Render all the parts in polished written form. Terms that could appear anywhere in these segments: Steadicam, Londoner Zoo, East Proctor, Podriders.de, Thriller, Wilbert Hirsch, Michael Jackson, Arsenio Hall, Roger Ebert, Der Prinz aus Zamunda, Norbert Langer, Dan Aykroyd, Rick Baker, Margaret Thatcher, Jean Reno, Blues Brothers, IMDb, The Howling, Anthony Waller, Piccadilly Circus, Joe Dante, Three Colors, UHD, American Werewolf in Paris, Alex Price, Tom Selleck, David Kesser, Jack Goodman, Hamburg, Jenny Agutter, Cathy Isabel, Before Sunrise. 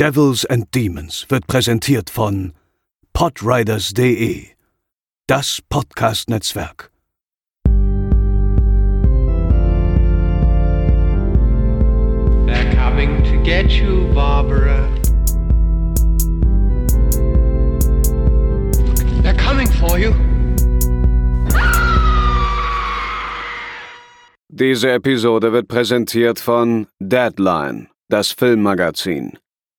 Devils and Demons wird präsentiert von Podriders.de, das Podcast-Netzwerk. They're coming to get you, Barbara. They're coming for you. Diese Episode wird präsentiert von Deadline, das Filmmagazin.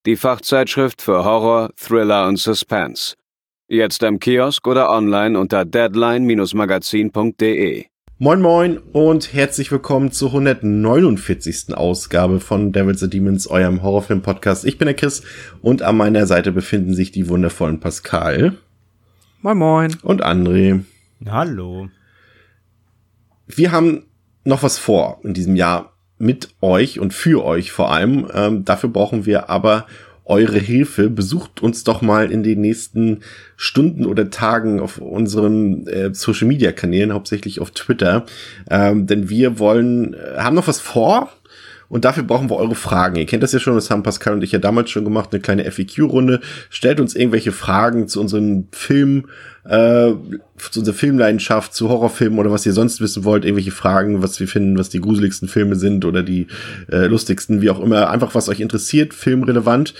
Die Fachzeitschrift für Horror, Thriller und Suspense. Jetzt am Kiosk oder online unter deadline-magazin.de. Moin moin und herzlich willkommen zur 149. Ausgabe von Devils and Demons, eurem Horrorfilm-Podcast. Ich bin der Chris und an meiner Seite befinden sich die wundervollen Pascal. Moin moin. Und André. Hallo. Wir haben noch was vor in diesem Jahr. Mit euch und für euch vor allem. Dafür brauchen wir aber eure Hilfe. Besucht uns doch mal in den nächsten Stunden oder Tagen auf unseren Social-Media-Kanälen, hauptsächlich auf Twitter. Denn wir haben noch was vor und dafür brauchen wir eure Fragen. Ihr kennt das ja schon, das haben Pascal und ich ja damals schon gemacht, eine kleine FAQ-Runde. Stellt uns irgendwelche Fragen zu unseren Filmen, zu unserer Filmleidenschaft, zu Horrorfilmen oder was ihr sonst wissen wollt, irgendwelche Fragen, was wir finden, was die gruseligsten Filme sind oder die lustigsten, wie auch immer, einfach was euch interessiert, filmrelevant,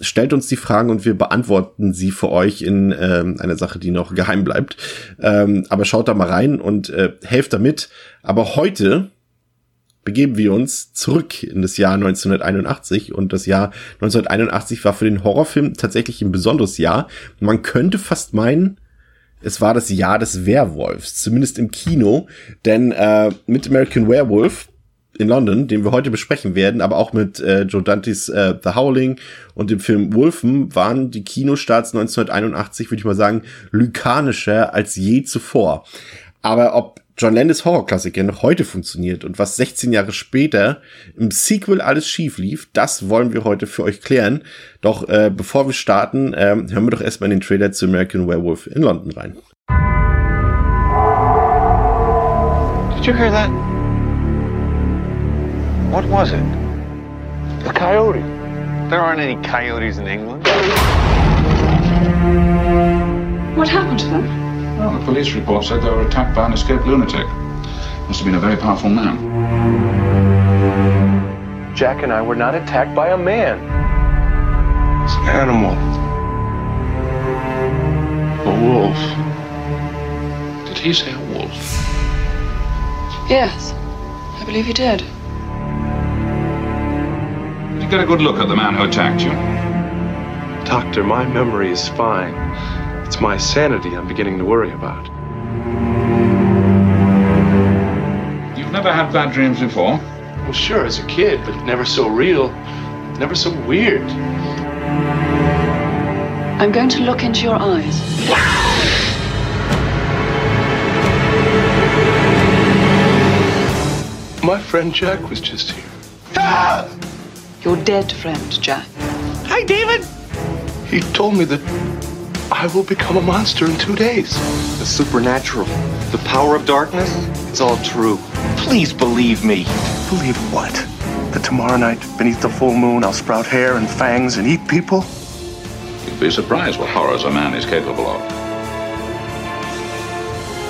stellt uns die Fragen und wir beantworten sie für euch in einer Sache, die noch geheim bleibt, aber schaut da mal rein und helft damit, aber heute begeben wir uns zurück in das Jahr 1981 und das Jahr 1981 war für den Horrorfilm tatsächlich ein besonderes Jahr, man könnte fast meinen, es war das Jahr des Werwolfs, zumindest im Kino, denn mit American Werewolf in London, den wir heute besprechen werden, aber auch mit Joe Dantes The Howling und dem Film Wolfen, waren die Kinostarts 1981, würde ich mal sagen, lykanischer als je zuvor. Aber ob John Landis Horrorklassiker noch heute funktioniert und was 16 Jahre später im Sequel alles schief lief, das wollen wir heute für euch klären. Doch bevor wir starten, hören wir doch erstmal in den Trailer zu American Werewolf in London rein. Did you hear that? What was it? A coyote. There aren't any coyotes in England. What happened to them? Well, the police report said they were attacked by an escaped lunatic. Must have been a very powerful man. Jack and I were not attacked by a man. It's an animal. A wolf. Did he say a wolf? Yes, I believe he did. Did you get a good look at the man who attacked you? Doctor, my memory is fine. It's my sanity I'm beginning to worry about. You've never had bad dreams before? Well, sure, as a kid, but never so real, never so weird. I'm going to look into your eyes. My friend Jack was just here. Ah! Your dead friend, Jack. Hi, David! He told me that I will become a monster in 2 days. The supernatural, the power of darkness, it's all true. Please believe me. Believe what? That tomorrow night, beneath the full moon, I'll sprout hair and fangs and eat people? You'd be surprised what horrors a man is capable of.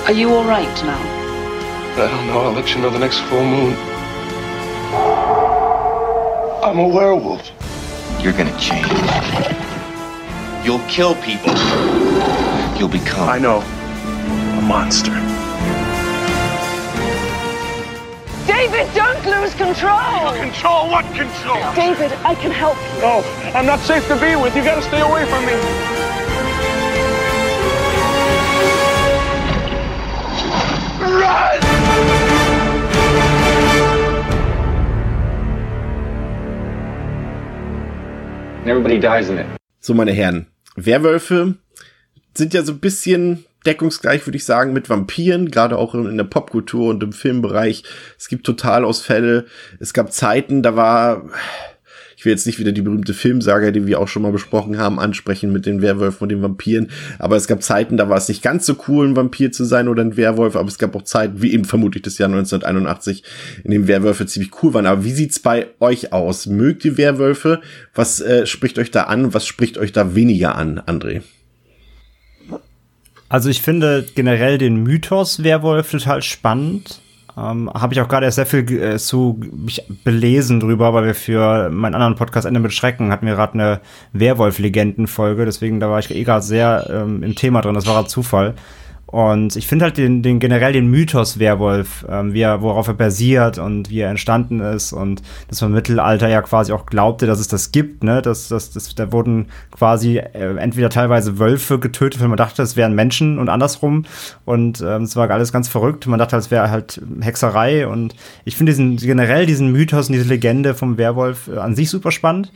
Are you all right now? I don't know. I'll let you know the next full moon. I'm a werewolf. You're gonna change. You'll kill people. You'll become... I know. A monster. David, don't lose control! Control? What control? David, I can help you. No, I'm not safe to be with. You gotta stay away from me. Run! And everybody dies in it. So, meine Herren. Werwölfe sind ja so ein bisschen deckungsgleich, würde ich sagen, mit Vampiren, gerade auch in der Popkultur und im Filmbereich. Es gibt Totalausfälle, es gab Zeiten, da war, ich Ich will jetzt nicht wieder die berühmte Filmsaga, die wir auch schon mal besprochen haben, ansprechen mit den Werwölfen und den Vampiren. Aber es gab Zeiten, da war es nicht ganz so cool, ein Vampir zu sein oder ein Werwolf. Aber es gab auch Zeiten, wie eben vermutlich das Jahr 1981, in dem Werwölfe ziemlich cool waren. Aber wie sieht's bei euch aus? Mögt ihr Werwölfe? Was spricht euch da an? Was spricht euch da weniger an, André? Also ich finde generell den Mythos Werwolf total spannend. Habe ich auch gerade erst sehr viel mich belesen drüber, weil wir für meinen anderen Podcast Ende mit Schrecken hatten wir gerade eine Werwolf-Legenden-Folge, deswegen da war ich gerade sehr im Thema drin, das war gerade Zufall. Und ich finde halt den generell den Mythos Werwolf, worauf er basiert und wie er entstanden ist und dass man im Mittelalter ja quasi auch glaubte, dass es das gibt, ne, dass da wurden quasi entweder teilweise Wölfe getötet, weil man dachte, es wären Menschen und andersrum und es war alles ganz verrückt, man dachte, es wäre halt Hexerei und ich finde diesen Mythos und diese Legende vom Werwolf an sich super spannend.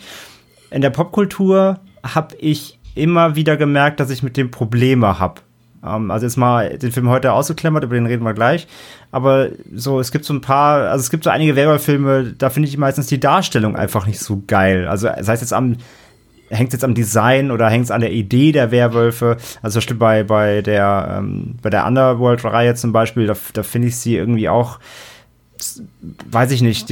In der Popkultur habe ich immer wieder gemerkt, dass ich mit dem Probleme habe. Also jetzt mal den Film heute ausgeklammert, über den reden wir gleich. Aber so, es gibt so einige Werwolf-Filme, da finde ich meistens die Darstellung einfach nicht so geil. Also hängt es jetzt am Design oder hängt es an der Idee der Werwölfe? Also stimmt bei der Underworld-Reihe zum Beispiel, da finde ich sie irgendwie auch, weiß ich nicht,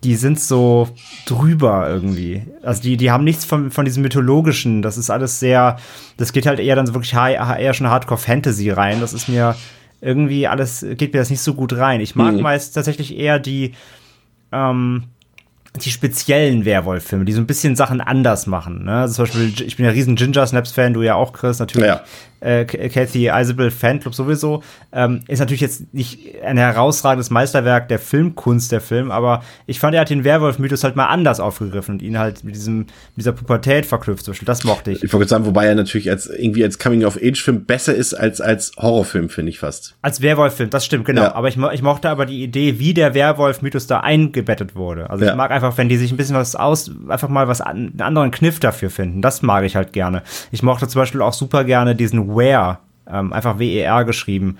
die sind so drüber irgendwie. Also die haben nichts von diesem mythologischen. Das ist alles sehr, das geht halt eher dann so wirklich eher schon Hardcore Fantasy rein. Das ist mir irgendwie geht mir das nicht so gut rein. Ich mag meist tatsächlich eher die speziellen Werwolf-Filme, die so ein bisschen Sachen anders machen. Ne? Also zum Beispiel, ich bin ja riesen Ginger Snaps-Fan, du ja auch, Chris, natürlich. Ja. Cathy Isabel Fanclub sowieso. Ist natürlich jetzt nicht ein herausragendes Meisterwerk der Filmkunst, der Film, aber ich fand, er hat den Werwolf-Mythos halt mal anders aufgegriffen und ihn halt mit dieser Pubertät verknüpft. Zum Beispiel, das mochte ich. Ich wollte sagen, wobei er natürlich als Coming-of-Age-Film besser ist als Horrorfilm, finde ich fast. Als Werwolf-Film, das stimmt, genau. Ja. Aber ich mochte aber die Idee, wie der Werwolf-Mythos da eingebettet wurde. Also ich mag einfach, wenn die sich ein bisschen einfach mal einen anderen Kniff dafür finden. Das mag ich halt gerne. Ich mochte zum Beispiel auch super gerne diesen WER, einfach WER geschrieben,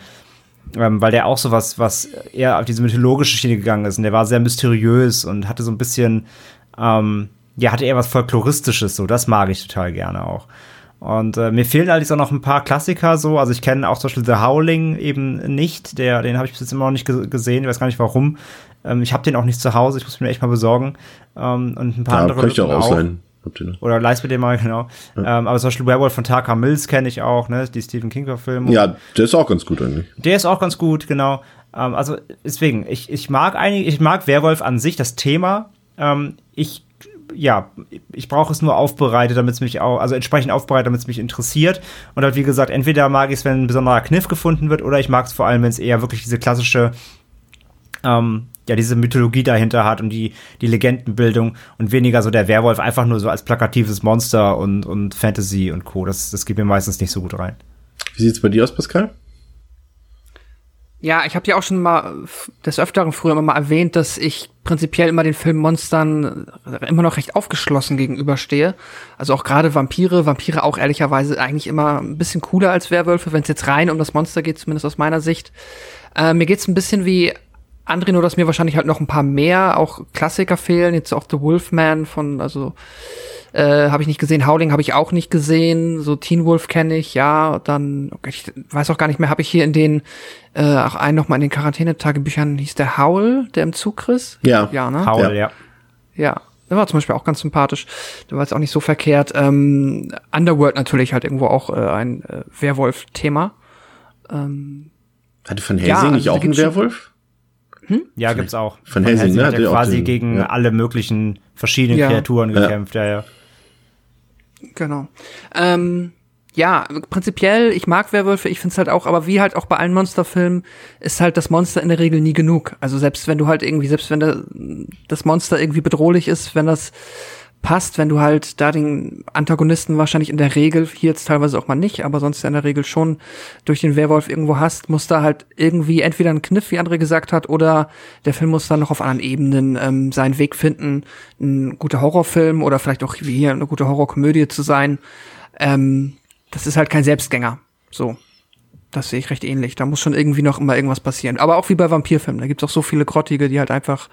weil der auch so was eher auf diese mythologische Schiene gegangen ist. Und der war sehr mysteriös und hatte so ein bisschen, hatte eher was Folkloristisches, so. Das mag ich total gerne auch. Und mir fehlen allerdings auch noch ein paar Klassiker so. Also ich kenne auch zum Beispiel The Howling eben nicht. Den habe ich bis jetzt immer noch nicht gesehen. Ich weiß gar nicht, warum. Ich habe den auch nicht zu Hause. Ich muss mir echt mal besorgen. Und ein paar andere. Kann ich auch ausleihen. Oder leist mit dem mal, genau. Ja. Aber zum Beispiel Werewolf von Tucker Mills kenne ich auch, ne? Die Stephen King-Verfilmung. Ja, der ist auch ganz gut eigentlich. Der ist auch ganz gut, genau. Also deswegen, ich mag Werwolf an sich, das Thema. Ich brauche es nur aufbereitet, damit es mich auch, also entsprechend aufbereitet, damit es mich interessiert. Und halt, wie gesagt, entweder mag ich es, wenn ein besonderer Kniff gefunden wird, oder ich mag es vor allem, wenn es eher wirklich diese klassische, diese Mythologie dahinter hat und die Legendenbildung und weniger so der Werwolf einfach nur so als plakatives Monster und Fantasy und Co. Das geht mir meistens nicht so gut rein. Wie sieht's bei dir aus, Pascal? Ja, ich habe ja auch schon mal des Öfteren früher immer mal erwähnt, dass ich prinzipiell immer den Film Monstern immer noch recht aufgeschlossen gegenüberstehe. Also auch gerade Vampire auch ehrlicherweise eigentlich immer ein bisschen cooler als Werwölfe, wenn es jetzt rein um das Monster geht, zumindest aus meiner Sicht. Mir geht's ein bisschen wie André, nur dass mir wahrscheinlich halt noch ein paar mehr auch Klassiker fehlen. Jetzt auch The Wolfman habe ich nicht gesehen. Howling habe ich auch nicht gesehen. So Teen Wolf kenne ich, ja. Dann, okay, ich weiß auch gar nicht mehr, habe ich hier in den, in den Quarantänetagebüchern hieß der Howl, der im Zug riss. Ja. Ja, ne? Howl, ja. Ja. Der war zum Beispiel auch ganz sympathisch. Der war jetzt auch nicht so verkehrt. Underworld natürlich halt irgendwo auch ein Werwolf-Thema. Hatte Van Helsing nicht auch einen Werwolf? Hm? Ja, gibt's auch. Van Helsing, ne? Hat er quasi gegen alle möglichen verschiedenen Kreaturen gekämpft. Ja. Genau. Prinzipiell, ich mag Werwölfe, ich find's halt auch, aber wie halt auch bei allen Monsterfilmen ist halt das Monster in der Regel nie genug. Also selbst wenn das Monster irgendwie bedrohlich ist, wenn das passt, wenn du halt da den Antagonisten wahrscheinlich in der Regel, hier jetzt teilweise auch mal nicht, aber sonst in der Regel schon durch den Werwolf irgendwo hast, muss da halt irgendwie entweder ein Kniff, wie André gesagt hat, oder der Film muss dann noch auf anderen Ebenen seinen Weg finden, ein guter Horrorfilm oder vielleicht auch wie hier eine gute Horrorkomödie zu sein. Das ist halt kein Selbstgänger. So. das sehe ich recht ähnlich. Da muss schon irgendwie noch immer irgendwas passieren. Aber auch wie bei Vampirfilmen, da gibt's auch so viele Grottige, die halt einfach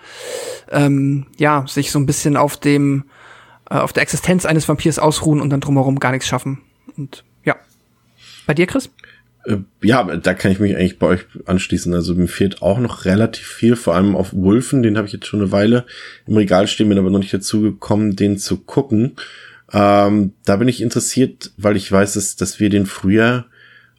ja, sich so ein bisschen auf dem auf der Existenz eines Vampirs ausruhen und dann drumherum gar nichts schaffen. Und ja. Bei dir, Chris? Ja, da kann ich mich eigentlich bei euch anschließen. Also mir fehlt auch noch relativ viel, vor allem auf Wolfen, den habe ich jetzt schon eine Weile im Regal stehen, bin aber noch nicht dazu gekommen, den zu gucken. Da bin ich interessiert, weil ich weiß, dass wir den früher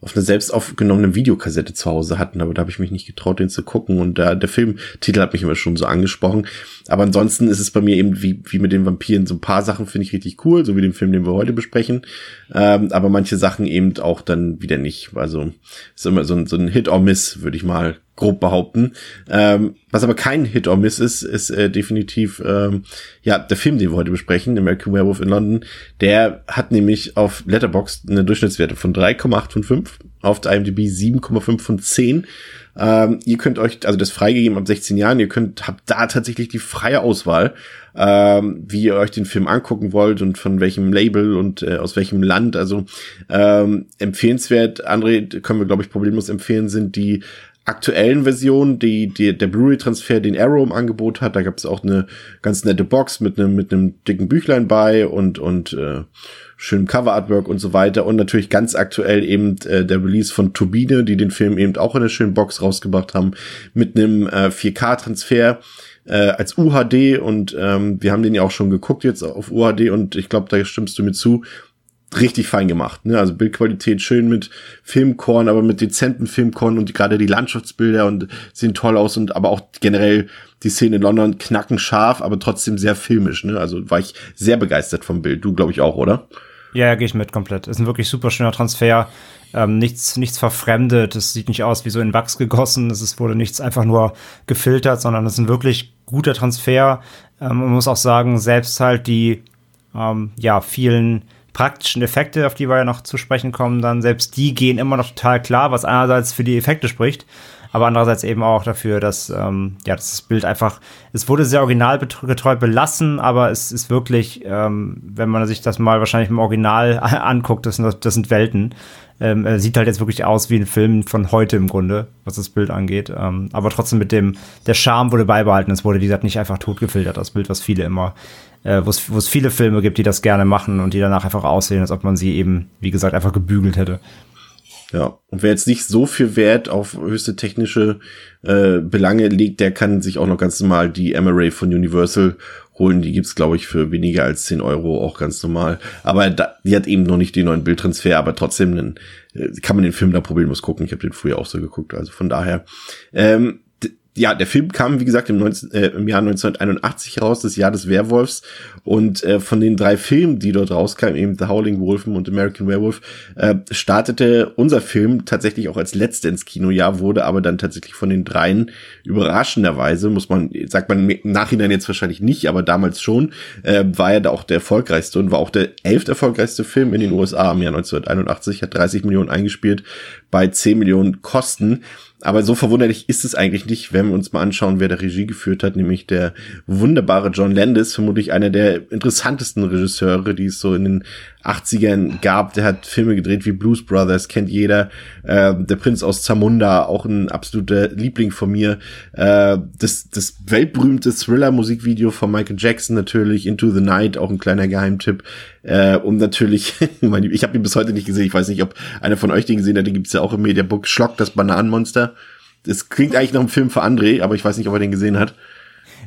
auf einer selbst aufgenommenen Videokassette zu Hause hatten, aber da habe ich mich nicht getraut, den zu gucken. Und der Filmtitel hat mich immer schon so angesprochen. Aber ansonsten ist es bei mir eben wie mit den Vampiren. So ein paar Sachen finde ich richtig cool, so wie den Film, den wir heute besprechen. Aber manche Sachen eben auch dann wieder nicht. Also ist immer so ein Hit or Miss, würde ich mal grob behaupten. Was aber kein Hit or Miss ist definitiv ja, der Film, den wir heute besprechen, American Werewolf in London. Der hat nämlich auf Letterboxd eine Durchschnittswerte von 3,8 von 5, auf der IMDb 7,5 von 10. Ihr könnt euch, also das freigegeben ab 16 Jahren, habt da tatsächlich die freie Auswahl, wie ihr euch den Film angucken wollt und von welchem Label und aus welchem Land. Also empfehlenswert, André, können wir, glaube ich, problemlos empfehlen, sind die aktuellen Version, der Blu-ray-Transfer, den Arrow im Angebot hat. Da gab es auch eine ganz nette Box mit einem dicken Büchlein bei und schönem Cover-Artwork und so weiter. Und natürlich ganz aktuell eben der Release von Turbine, die den Film eben auch in einer schönen Box rausgebracht haben, mit einem 4K-Transfer als UHD. Und wir haben den ja auch schon geguckt jetzt auf UHD und ich glaube, da stimmst du mir zu, richtig fein gemacht, ne? Also Bildqualität schön mit Filmkorn, aber mit dezenten Filmkorn und gerade die Landschaftsbilder und sehen toll aus und aber auch generell die Szene in London knackenscharf, aber trotzdem sehr filmisch, ne? Also war ich sehr begeistert vom Bild. Du, glaube ich, auch, oder? Ja, gehe ich mit komplett. Ist ein wirklich super schöner Transfer. Nichts verfremdet. Es sieht nicht aus wie so in Wachs gegossen. Es wurde nichts einfach nur gefiltert, sondern es ist ein wirklich guter Transfer. Man muss auch sagen, selbst halt die ja, vielen praktischen Effekte, auf die wir ja noch zu sprechen kommen, dann selbst die gehen immer noch total klar, was einerseits für die Effekte spricht, aber andererseits eben auch dafür, dass ja, das Bild einfach, es wurde sehr originalgetreu belassen, aber es ist wirklich, wenn man sich das mal wahrscheinlich im Original anguckt, das sind Welten. Sieht halt jetzt wirklich aus wie ein Film von heute im Grunde, was das Bild angeht. Aber trotzdem der Charme wurde beibehalten. Es wurde, wie gesagt, nicht einfach tot gefiltert, das Bild, was viele immer, wo es viele Filme gibt, die das gerne machen und die danach einfach aussehen, als ob man sie eben, wie gesagt, einfach gebügelt hätte. Ja, und wer jetzt nicht so viel Wert auf höchste technische Belange legt, der kann sich auch noch ganz normal die MRA von Universal holen. Die gibt's, glaube ich, für weniger als 10 Euro auch ganz normal. Aber die hat eben noch nicht den neuen Bildtransfer, aber trotzdem kann man den Film da problemlos gucken. Ich habe den früher auch so geguckt, also von daher. Ja, der Film kam, wie gesagt, im Jahr 1981 raus, das Jahr des Werwolfs. Und von den drei Filmen, die dort rauskamen, eben The Howling, Wolfen und American Werewolf, startete unser Film tatsächlich auch als letzter ins Kinojahr, wurde aber dann tatsächlich von den dreien überraschenderweise, sagt man im Nachhinein jetzt wahrscheinlich nicht, aber damals schon, war ja da auch der erfolgreichste und war auch der 11. erfolgreichste Film in den USA im Jahr 1981, hat 30 Millionen eingespielt bei 10 Millionen Kosten. Aber so verwunderlich ist es eigentlich nicht, wenn wir uns mal anschauen, wer da Regie geführt hat, nämlich der wunderbare John Landis, vermutlich einer der interessantesten Regisseure, die es so in den 80ern gab. Der hat Filme gedreht wie Blues Brothers, kennt jeder, Der Prinz aus Zamunda, auch ein absoluter Liebling von mir, das weltberühmte Thriller-Musikvideo von Michael Jackson natürlich, Into the Night, auch ein kleiner Geheimtipp, und natürlich, ich habe ihn bis heute nicht gesehen, ich weiß nicht, ob einer von euch den gesehen hat, den gibt's ja auch im Mediabook, Schlock, das Bananenmonster. Das klingt eigentlich nach einem Film für André, aber ich weiß nicht, ob er den gesehen hat.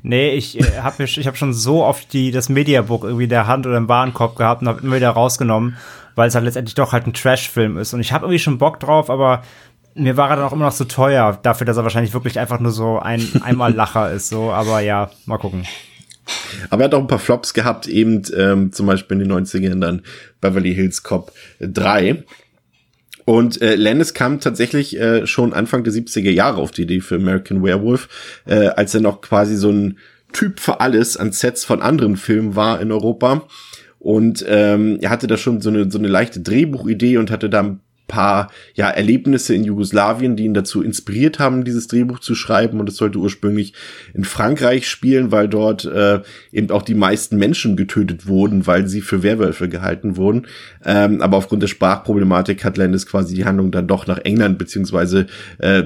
Nee, ich hab schon so oft das Mediabook irgendwie in der Hand oder im Warenkorb gehabt und habe immer wieder rausgenommen, weil es halt letztendlich doch halt ein Trash-Film ist. Und ich habe irgendwie schon Bock drauf, aber mir war er dann auch immer noch so teuer, dafür, dass er wahrscheinlich wirklich einfach nur so einmal Lacher ist. So, aber ja, mal gucken. Aber er hat auch ein paar Flops gehabt, eben zum Beispiel in den 90ern dann Beverly Hills Cop 3. Und Landis kam tatsächlich schon Anfang der 70er Jahre auf die Idee für American Werewolf, als er noch quasi so ein Typ für alles an Sets von anderen Filmen war in Europa. Und er hatte da schon so eine leichte Drehbuchidee und hatte da ein paar Erlebnisse in Jugoslawien, die ihn dazu inspiriert haben, dieses Drehbuch zu schreiben. Und es sollte ursprünglich in Frankreich spielen, weil dort eben auch die meisten Menschen getötet wurden, weil sie für Werwölfe gehalten wurden. Aber aufgrund der Sprachproblematik hat Landis quasi die Handlung dann doch nach England beziehungsweise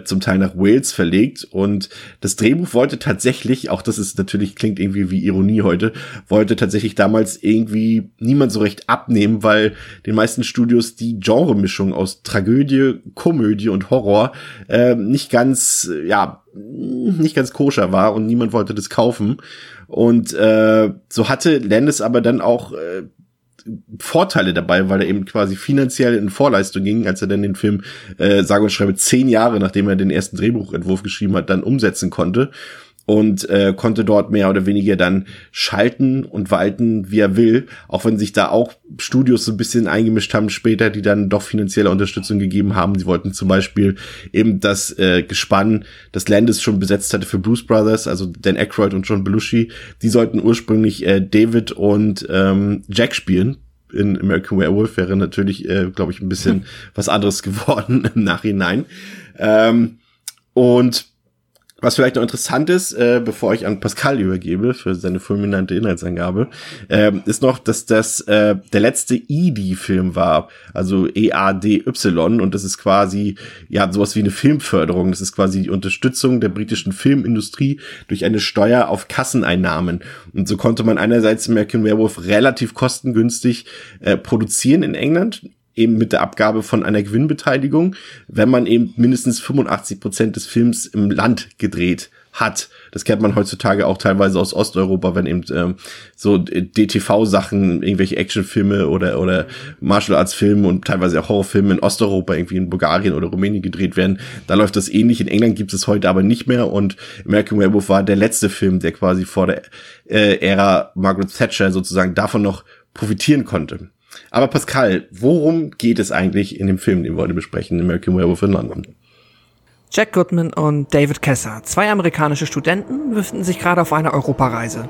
zum Teil nach Wales verlegt. Und das Drehbuch wollte tatsächlich, auch das ist natürlich, klingt irgendwie wie Ironie heute, wollte tatsächlich damals irgendwie niemand so recht abnehmen, weil den meisten Studios die Genremischung aus Tragödie, Komödie und Horror nicht ganz koscher war und niemand wollte das kaufen. Und so hatte Landis aber dann auch Vorteile dabei, weil er eben quasi finanziell in Vorleistung ging, als er dann den Film, sage und schreibe, 10 Jahre, nachdem er den ersten Drehbuchentwurf geschrieben hat, dann umsetzen konnte. Und konnte dort mehr oder weniger dann schalten und walten, wie er will, auch wenn sich da auch Studios so ein bisschen eingemischt haben später, die dann doch finanzielle Unterstützung gegeben haben. Sie wollten zum Beispiel eben das Gespann, das Landis schon besetzt hatte für Blues Brothers, also Dan Aykroyd und John Belushi, die sollten ursprünglich David und Jack spielen. In American Werewolf wäre natürlich, glaube ich, ein bisschen was anderes geworden im Nachhinein. Und was vielleicht noch interessant ist, bevor ich an Pascal übergebe für seine fulminante Inhaltsangabe, ist noch, dass das der letzte ED-Film war, also EADY, und das ist quasi sowas wie eine Filmförderung. Das ist quasi die Unterstützung der britischen Filmindustrie durch eine Steuer auf Kasseneinnahmen. Und so konnte man einerseits American Werewolf relativ kostengünstig produzieren in England, eben mit der Abgabe von einer Gewinnbeteiligung, wenn man eben mindestens 85% des Films im Land gedreht hat. Das kennt man heutzutage auch teilweise aus Osteuropa, wenn eben so DTV-Sachen, irgendwelche Actionfilme oder Martial Arts-Filme und teilweise auch Horrorfilme in Osteuropa, irgendwie in Bulgarien oder Rumänien gedreht werden. Da läuft das ähnlich. In England gibt es heute aber nicht mehr. Und American Werewolf war der letzte Film, der quasi vor der Ära Margaret Thatcher sozusagen davon noch profitieren konnte. Aber Pascal, worum geht es eigentlich in dem Film, den wir heute besprechen, American Werewolf in London? Jack Goodman und David Kesser, 2 amerikanische Studenten, befinden sich gerade auf einer Europareise.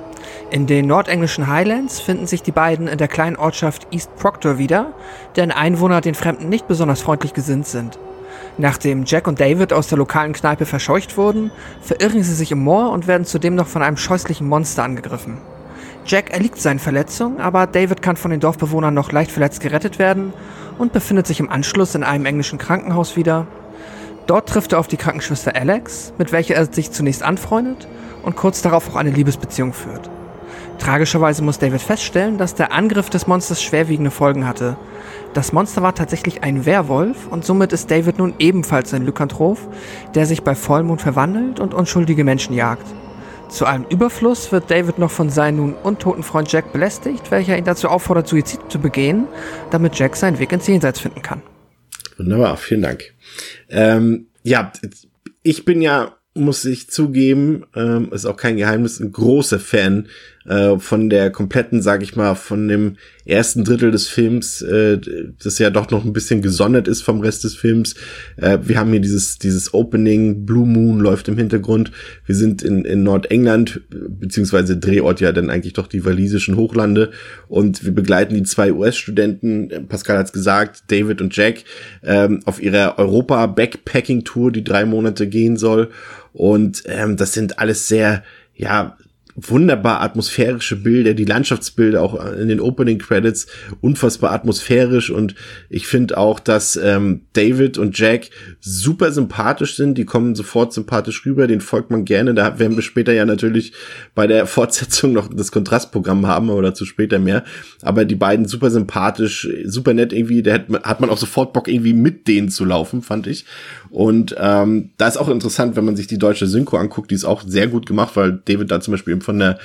In den nordenglischen Highlands finden sich die beiden in der kleinen Ortschaft East Proctor wieder, deren Einwohner den Fremden nicht besonders freundlich gesinnt sind. Nachdem Jack und David aus der lokalen Kneipe verscheucht wurden, verirren sie sich im Moor und werden zudem noch von einem scheußlichen Monster angegriffen. Jack erliegt seinen Verletzungen, aber David kann von den Dorfbewohnern noch leicht verletzt gerettet werden und befindet sich im Anschluss in einem englischen Krankenhaus wieder. Dort trifft er auf die Krankenschwester Alex, mit welcher er sich zunächst anfreundet und kurz darauf auch eine Liebesbeziehung führt. Tragischerweise muss David feststellen, dass der Angriff des Monsters schwerwiegende Folgen hatte. Das Monster war tatsächlich ein Werwolf und somit ist David nun ebenfalls ein Lykanthrop, der sich bei Vollmond verwandelt und unschuldige Menschen jagt. Zu allem Überfluss wird David noch von seinem nun untoten Freund Jack belästigt, welcher ihn dazu auffordert, Suizid zu begehen, damit Jack seinen Weg ins Jenseits finden kann. Wunderbar, vielen Dank. Ich bin ja, muss ich zugeben, ist auch kein Geheimnis, ein großer Fan von der kompletten, sag ich mal, von dem ersten Drittel des Films, das ja doch noch ein bisschen gesondert ist vom Rest des Films. Wir haben hier dieses Opening, Blue Moon läuft im Hintergrund. Wir sind in Nordengland, beziehungsweise Drehort ja dann eigentlich doch die walisischen Hochlande. Und wir begleiten die 2 US-Studenten, Pascal hat's gesagt, David und Jack, auf ihrer Europa-Backpacking-Tour, die 3 Monate gehen soll. Und das sind alles sehr, wunderbar atmosphärische Bilder, die Landschaftsbilder auch in den Opening Credits, unfassbar atmosphärisch. Und ich finde auch, dass David und Jack super sympathisch sind, die kommen sofort sympathisch rüber, den folgt man gerne, da werden wir später ja natürlich bei der Fortsetzung noch das Kontrastprogramm haben, aber dazu später mehr, aber die beiden super sympathisch, super nett irgendwie, da hat man auch sofort Bock irgendwie mit denen zu laufen, fand ich. Und da ist auch interessant, wenn man sich die deutsche Synchro anguckt, die ist auch sehr gut gemacht, weil David da zum Beispiel von der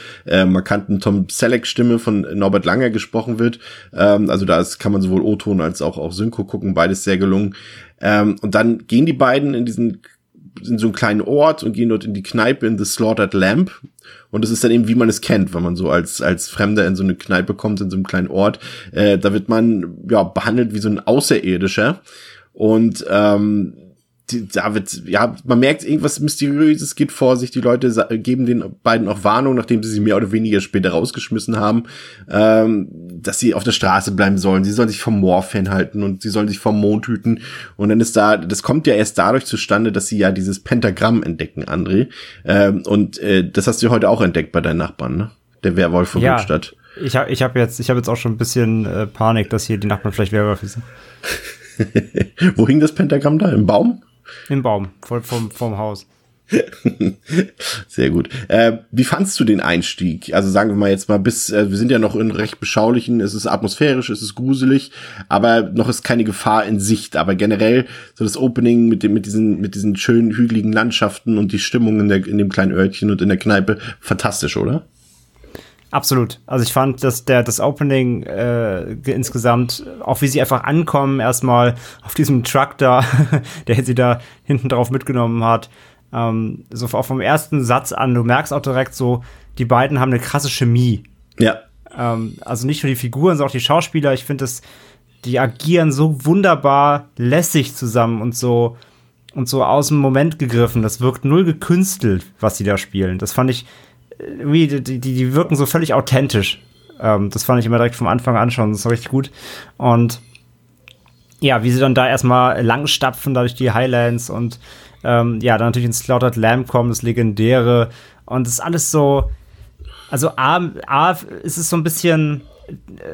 markanten Tom Selleck-Stimme von Norbert Langer gesprochen wird. Also da kann man sowohl O-Ton als auch Synchro gucken, beides sehr gelungen. Und dann gehen die beiden in so einen kleinen Ort und gehen dort in die Kneipe in The Slaughtered Lamb. Und das ist dann eben, wie man es kennt, wenn man so als Fremder in so eine Kneipe kommt, in so einem kleinen Ort. Da wird man behandelt wie so ein Außerirdischer. Und David, ja, man merkt, irgendwas Mysteriöses geht vor sich. Die Leute geben den beiden auch Warnung, nachdem sie sie mehr oder weniger später rausgeschmissen haben, dass sie auf der Straße bleiben sollen. Sie sollen sich vom Moor fernhalten und sie sollen sich vom Mond hüten. Und dann ist da, das kommt ja erst dadurch zustande, dass sie ja dieses Pentagramm entdecken, André. Das hast du heute auch entdeckt bei deinen Nachbarn, ne? Der Werwolf von Rundstadt. Ich hab jetzt auch schon ein bisschen Panik, dass hier die Nachbarn vielleicht Werwölfe sind. Wo hing das Pentagramm da? Im Baum? Im Baum, vom Haus. Sehr gut. Wie fandst du den Einstieg? Also sagen wir mal jetzt mal wir sind ja noch in recht beschaulichen, es ist atmosphärisch, es ist gruselig, aber noch ist keine Gefahr in Sicht. Aber generell so das Opening mit diesen schönen hügeligen Landschaften und die Stimmung in dem kleinen Örtchen und in der Kneipe, fantastisch, oder? Absolut. Also ich fand, dass das Opening insgesamt, auch wie sie einfach ankommen, erstmal auf diesem Truck da, der sie da hinten drauf mitgenommen hat, so auch vom ersten Satz an, du merkst auch direkt so, die beiden haben eine krasse Chemie. Ja. Also nicht nur die Figuren, sondern auch die Schauspieler. Ich finde, die agieren so wunderbar lässig zusammen und so aus dem Moment gegriffen. Das wirkt null gekünstelt, was sie da spielen. Das fand ich die wirken so völlig authentisch. Das fand ich immer direkt vom Anfang an schon. Das war richtig gut. Und ja, wie sie dann da erstmal langstapfen, dadurch die Highlands und dann natürlich ins Slaughtered Lamb kommen, das Legendäre. Und das ist alles so. Also, A ist es so ein bisschen.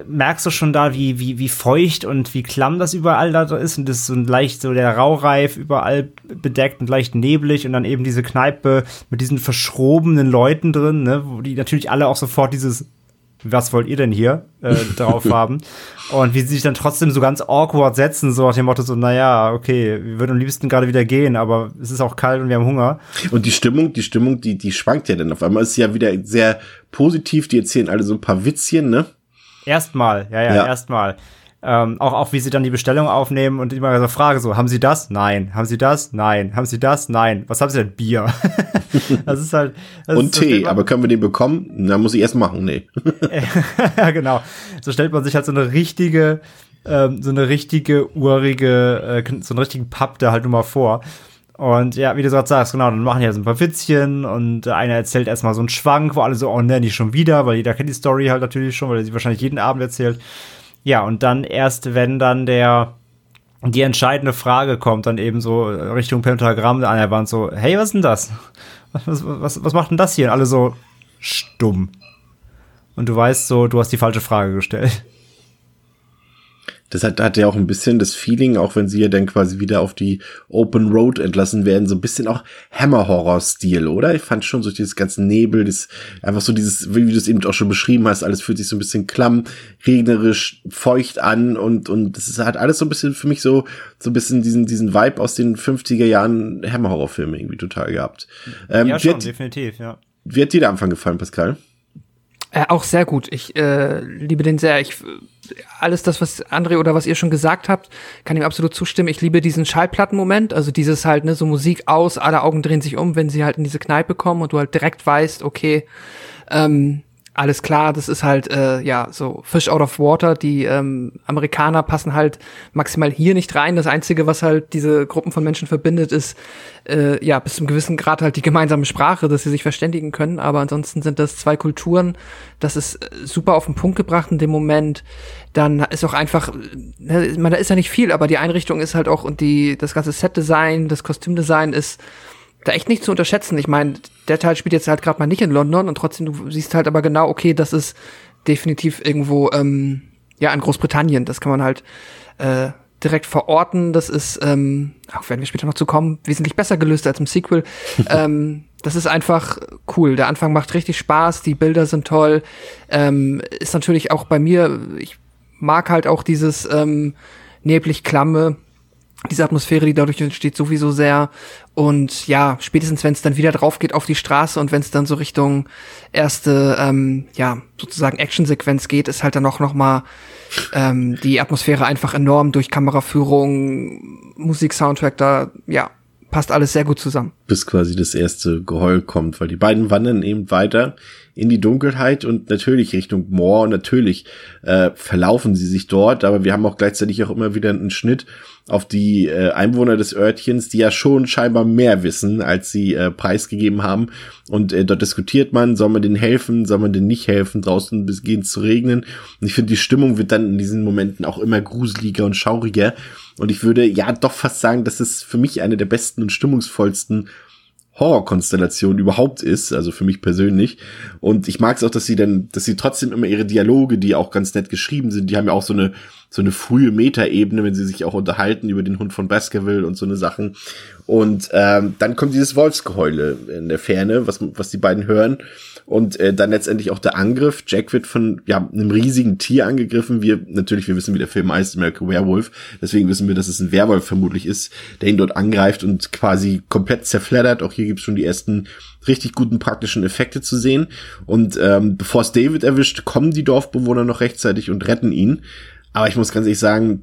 Merkst du schon da, wie feucht und wie klamm das überall da ist, und das ist so leicht so der Raureif überall bedeckt und leicht neblig, und dann eben diese Kneipe mit diesen verschrobenen Leuten drin, ne, wo die natürlich alle auch sofort dieses "Was wollt ihr denn hier?" drauf haben, und wie sie sich dann trotzdem so ganz awkward setzen, so nach dem Motto so, naja, okay, wir würden am liebsten gerade wieder gehen, aber es ist auch kalt und wir haben Hunger. Und die Stimmung, die schwankt ja dann auf einmal, ist ja wieder sehr positiv, die erzählen alle so ein paar Witzchen, ne? Erstmal, ja. Erstmal. Auch wie sie dann die Bestellung aufnehmen und immer so Frage so, haben sie das? Nein. Haben sie das? Nein. Haben sie das? Nein. Was haben sie denn? Bier. Das ist halt. Das und ist Tee, Thema. Aber können wir den bekommen? Na, muss ich erst machen, nee. Ja, genau. So stellt man sich halt so einen richtigen Pub da halt nur mal vor. Und ja, wie du gerade sagst, genau, dann machen die halt so ein paar Witzchen, und einer erzählt erstmal so einen Schwank, wo alle so, oh ne, nicht schon wieder, weil jeder kennt die Story halt natürlich schon, weil er sie wahrscheinlich jeden Abend erzählt. Ja, und dann erst, wenn dann die entscheidende Frage kommt, dann eben so Richtung Pentagramm an der Wand so, hey, was ist denn das? Was macht denn das hier? Und alle so stumm. Und du weißt so, du hast die falsche Frage gestellt. Das hat ja auch ein bisschen das Feeling, auch wenn sie ja dann quasi wieder auf die Open Road entlassen werden, so ein bisschen auch Hammer-Horror-Stil, oder? Ich fand schon so dieses ganze Nebel, das einfach so dieses, wie du es eben auch schon beschrieben hast, alles fühlt sich so ein bisschen klamm, regnerisch, feucht an, und das hat alles so ein bisschen für mich so ein bisschen diesen Vibe aus den 50er Jahren Hammer-Horror-Filmen irgendwie total gehabt. Ja, schon, definitiv, ja. Wie hat dir der Anfang gefallen, Pascal? Auch sehr gut. Ich liebe den sehr. Alles das, was André oder was ihr schon gesagt habt, kann ihm absolut zustimmen. Ich liebe diesen Schallplattenmoment, also dieses halt, ne, so Musik aus, alle Augen drehen sich um, wenn sie halt in diese Kneipe kommen und du halt direkt weißt, okay, alles klar, das ist halt, so Fish out of water, die Amerikaner passen halt maximal hier nicht rein. Das Einzige, was halt diese Gruppen von Menschen verbindet, ist, bis zum gewissen Grad halt die gemeinsame Sprache, dass sie sich verständigen können. Aber ansonsten sind das zwei Kulturen. Das ist super auf den Punkt gebracht in dem Moment. Dann ist auch einfach, da ist ja nicht viel, aber die Einrichtung ist halt auch, und das ganze Set-Design, das Kostümdesign ist da echt nicht zu unterschätzen. Ich meine, der Teil spielt jetzt halt gerade mal nicht in London, und trotzdem, du siehst halt aber genau, okay, das ist definitiv irgendwo, in Großbritannien. Das kann man halt direkt verorten. Das ist, auch werden wir später noch zu kommen, wesentlich besser gelöst als im Sequel. Das ist einfach cool. Der Anfang macht richtig Spaß, die Bilder sind toll. Ist natürlich auch bei mir, ich mag halt auch dieses neblig-klamme, diese Atmosphäre, die dadurch entsteht, sowieso sehr. Und ja, spätestens, wenn es dann wieder drauf geht auf die Straße und wenn es dann so Richtung erste, sozusagen Actionsequenz geht, ist halt dann auch nochmal die Atmosphäre einfach enorm durch Kameraführung, Musik, Soundtrack da, ja, passt alles sehr gut zusammen. Bis quasi das erste Geheul kommt, weil die beiden wandern eben weiter in die Dunkelheit und natürlich Richtung Moor und natürlich verlaufen sie sich dort, aber wir haben auch gleichzeitig auch immer wieder einen Schnitt auf die Einwohner des Örtchens, die ja schon scheinbar mehr wissen, als sie preisgegeben haben, und dort diskutiert man, soll man denen helfen, soll man denen nicht helfen, draußen beginnt zu regnen und ich finde, die Stimmung wird dann in diesen Momenten auch immer gruseliger und schauriger und ich würde ja doch fast sagen, dass es für mich eine der besten und stimmungsvollsten Horrorkonstellation überhaupt ist, also für mich persönlich. Und ich mag es auch, dass sie trotzdem immer ihre Dialoge, die auch ganz nett geschrieben sind, die haben ja auch so eine frühe Metaebene, wenn sie sich auch unterhalten über den Hund von Baskerville und so eine Sachen. Und dann kommt dieses Wolfsgeheule in der Ferne, was die beiden hören. Und dann letztendlich auch der Angriff. Jack wird von einem riesigen Tier angegriffen. Wir wissen, wie der Film heißt, American Werewolf. Deswegen wissen wir, dass es ein Werwolf vermutlich ist, der ihn dort angreift und quasi komplett zerfleddert. Auch hier gibt's schon die ersten richtig guten praktischen Effekte zu sehen. Und bevor es David erwischt, kommen die Dorfbewohner noch rechtzeitig und retten ihn. Aber ich muss ganz ehrlich sagen,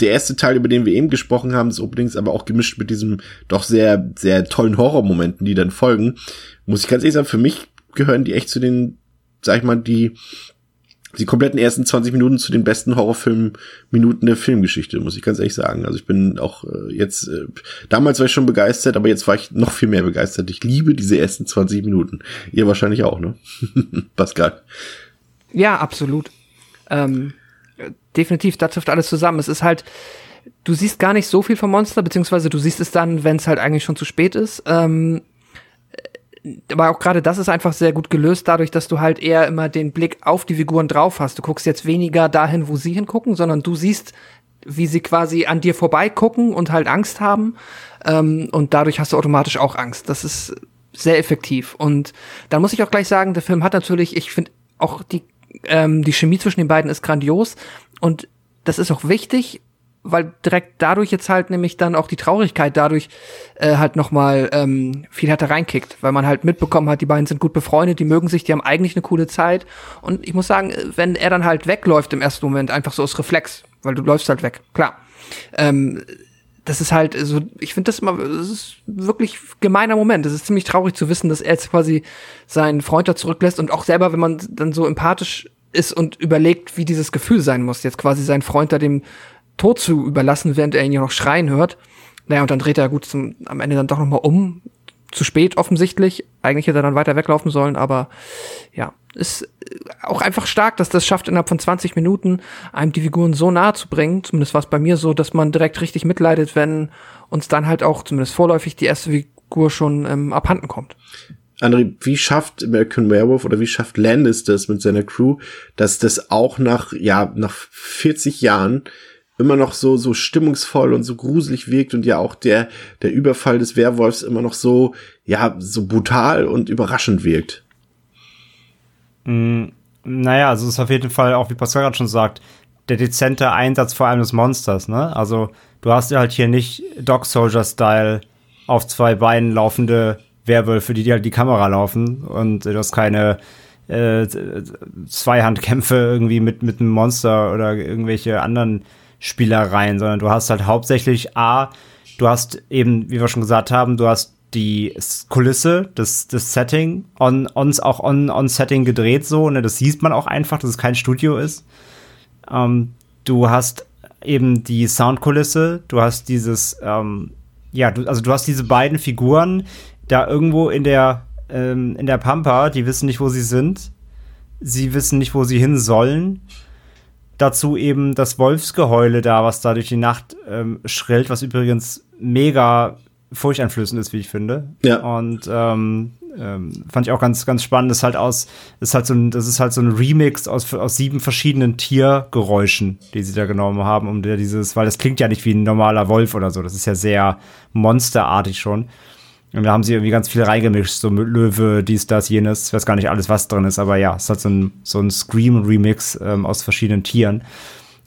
der erste Teil, über den wir eben gesprochen haben, ist übrigens aber auch gemischt mit diesem doch sehr, sehr tollen Horrormomenten, die dann folgen. Muss ich ganz ehrlich sagen, für mich gehören die echt zu den, sag ich mal, die kompletten ersten 20 Minuten zu den besten Horrorfilm-Minuten der Filmgeschichte, muss ich ganz ehrlich sagen. Also ich bin auch jetzt, damals war ich schon begeistert, aber jetzt war ich noch viel mehr begeistert. Ich liebe diese ersten 20 Minuten. Ihr wahrscheinlich auch, ne? Pascal. Ja, absolut. Definitiv, da trifft alles zusammen. Es ist halt, du siehst gar nicht so viel vom Monster, beziehungsweise du siehst es dann, wenn es halt eigentlich schon zu spät ist. Aber auch gerade das ist einfach sehr gut gelöst, dadurch, dass du halt eher immer den Blick auf die Figuren drauf hast. Du guckst jetzt weniger dahin, wo sie hingucken, sondern du siehst, wie sie quasi an dir vorbeigucken und halt Angst haben. Und dadurch hast du automatisch auch Angst. Das ist sehr effektiv. Und dann muss ich auch gleich sagen, der Film hat natürlich, ich finde auch die Chemie zwischen den beiden ist grandios. Und das ist auch wichtig, weil direkt dadurch jetzt halt nämlich dann auch die Traurigkeit dadurch halt nochmal viel härter reinkickt, weil man halt mitbekommen hat, die beiden sind gut befreundet, die mögen sich, die haben eigentlich eine coole Zeit. Und ich muss sagen, wenn er dann halt wegläuft im ersten Moment, einfach so aus Reflex, weil du läufst halt weg, klar. Das ist halt so, ich finde das ist wirklich gemeiner Moment. Es ist ziemlich traurig zu wissen, dass er jetzt quasi seinen Freund da zurücklässt und auch selber, wenn man dann so empathisch ist und überlegt, wie dieses Gefühl sein muss, jetzt quasi seinen Freund da dem Tod zu überlassen, während er ihn ja noch schreien hört. Naja, und dann dreht er am Ende dann doch nochmal um. Zu spät offensichtlich. Eigentlich hätte er dann weiter weglaufen sollen, aber ja, ist auch einfach stark, dass das schafft, innerhalb von 20 Minuten einem die Figuren so nahe zu bringen. Zumindest war es bei mir so, dass man direkt richtig mitleidet, wenn uns dann halt auch zumindest vorläufig die erste Figur schon abhanden kommt. André, wie schafft American Werewolf oder wie schafft Landis das mit seiner Crew, dass das auch nach 40 Jahren immer noch so stimmungsvoll und so gruselig wirkt und ja auch der Überfall des Werwolfs immer noch so brutal und überraschend wirkt? Naja, also es ist auf jeden Fall, auch wie Pascal gerade schon sagt, der dezente Einsatz vor allem des Monsters, ne? Also du hast ja halt hier nicht Dog Soldier-Style auf zwei Beinen laufende Werwölfe, die dir halt die Kamera laufen, und du hast keine Zweihandkämpfe irgendwie mit einem Monster oder irgendwelche anderen Spielereien, sondern du hast halt hauptsächlich du hast eben, wie wir schon gesagt haben, du hast die Kulisse, das Setting, on Setting gedreht so, ne, das sieht man auch einfach, dass es kein Studio ist. Du hast eben die Soundkulisse, du hast dieses, du hast diese beiden Figuren da irgendwo in der Pampa, die wissen nicht, wo sie sind, sie wissen nicht, wo sie hin sollen. Dazu eben das Wolfsgeheule da, was da durch die Nacht schrillt, was übrigens mega furchteinflößend ist, wie ich finde. Ja. Und fand ich auch ganz, ganz spannend. Das ist halt so ein Remix aus 7 verschiedenen Tiergeräuschen, die sie da genommen haben, weil das klingt ja nicht wie ein normaler Wolf oder so. Das ist ja sehr monsterartig schon. Und da haben sie irgendwie ganz viel reingemischt, so mit Löwe, dies, das, jenes, ich weiß gar nicht alles, was drin ist, aber ja, es hat so ein Scream-Remix aus verschiedenen Tieren.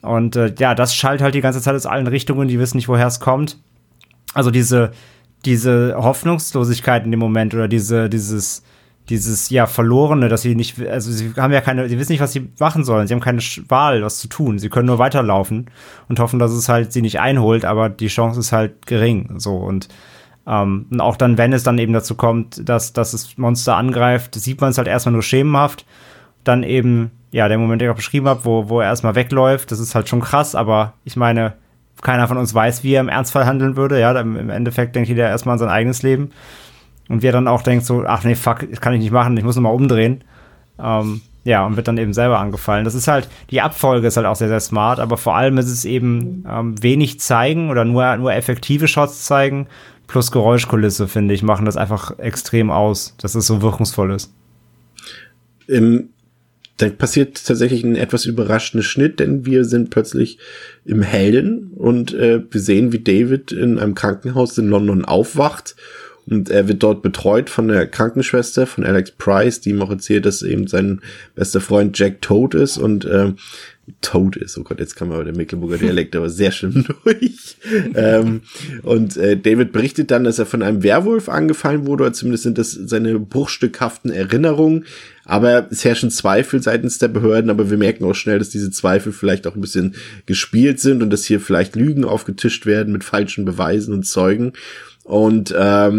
Und das schallt halt die ganze Zeit aus allen Richtungen, die wissen nicht, woher es kommt. Also diese Hoffnungslosigkeit in dem Moment oder dieses Verlorene, dass sie nicht, also sie wissen nicht, was sie machen sollen, sie haben keine Wahl, was zu tun, sie können nur weiterlaufen und hoffen, dass es halt sie nicht einholt, aber die Chance ist halt gering, so, und Und auch dann, wenn es dann eben dazu kommt, dass das Monster angreift, sieht man es halt erstmal nur schemenhaft. Dann eben, ja, der Moment, den ich auch beschrieben habe, wo er erstmal wegläuft, das ist halt schon krass, aber ich meine, keiner von uns weiß, wie er im Ernstfall handeln würde, ja, im Endeffekt denkt jeder erstmal an sein eigenes Leben und wir dann auch denkt so, ach nee, fuck, das kann ich nicht machen, ich muss nochmal umdrehen, ja, und wird dann eben selber angefallen. Das ist halt, die Abfolge ist halt auch sehr, sehr smart, aber vor allem ist es eben wenig zeigen oder nur effektive Shots zeigen, plus Geräuschkulisse, finde ich, machen das einfach extrem aus, dass es so wirkungsvoll ist. Dann passiert tatsächlich ein etwas überraschender Schnitt, denn wir sind plötzlich im Helden und wir sehen, wie David in einem Krankenhaus in London aufwacht und er wird dort betreut von der Krankenschwester, von Alex Price, die ihm auch erzählt, dass eben sein bester Freund Jack Toad ist und Toad ist, oh Gott, jetzt kam aber der Mecklenburger Dialekt aber sehr schlimm durch. Und David berichtet dann, dass er von einem Werwolf angefallen wurde, oder zumindest sind das seine bruchstückhaften Erinnerungen, aber es herrschen Zweifel seitens der Behörden, aber wir merken auch schnell, dass diese Zweifel vielleicht auch ein bisschen gespielt sind und dass hier vielleicht Lügen aufgetischt werden mit falschen Beweisen und Zeugen. Und ja,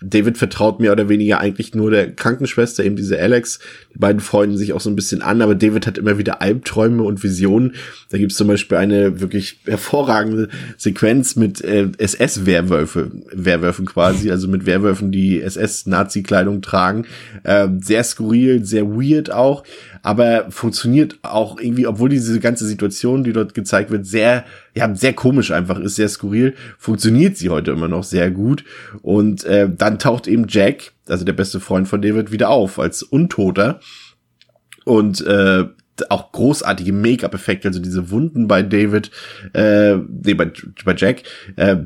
David vertraut mehr oder weniger eigentlich nur der Krankenschwester, eben diese Alex. Die beiden freunden sich auch so ein bisschen an, aber David hat immer wieder Albträume und Visionen. Da gibt's zum Beispiel eine wirklich hervorragende Sequenz mit SS-Werwölfen quasi, also mit Werwölfen, die SS-Nazi-Kleidung tragen. Sehr skurril, sehr weird auch, aber funktioniert auch irgendwie, obwohl diese ganze Situation, die dort gezeigt wird, sehr komisch einfach ist, sehr skurril, funktioniert sie heute immer noch sehr gut. Und dann taucht eben Jack, also der beste Freund von David, wieder auf als Untoter und auch großartige Make-up-Effekte, also diese Wunden bei David, bei Jack,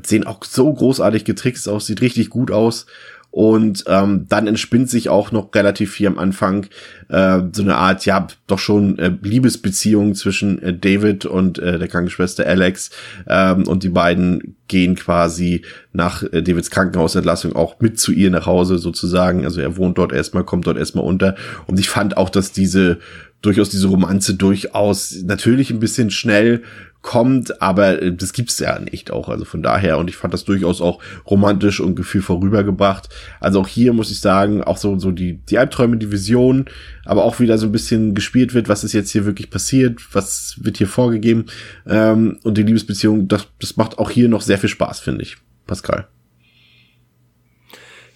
sehen auch so großartig getrickst aus, sieht richtig gut aus. Und dann entspinnt sich auch noch relativ viel am Anfang so eine Art, ja, doch schon Liebesbeziehung zwischen David und der Krankenschwester Alex. Und die beiden gehen quasi nach Davids Krankenhausentlassung auch mit zu ihr nach Hause sozusagen. Also er wohnt dort erstmal, kommt dort erstmal unter. Und ich fand auch, dass diese Romanze durchaus natürlich ein bisschen schnell kommt, aber das gibt's ja echt auch, also von daher, und ich fand das durchaus auch romantisch und gefühlvoll rübergebracht. Also auch hier muss ich sagen, auch so die Albträume, die Visionen, aber auch wieder so ein bisschen gespielt wird, was ist jetzt hier wirklich passiert, was wird hier vorgegeben, und die Liebesbeziehung, das macht auch hier noch sehr viel Spaß, finde ich, Pascal.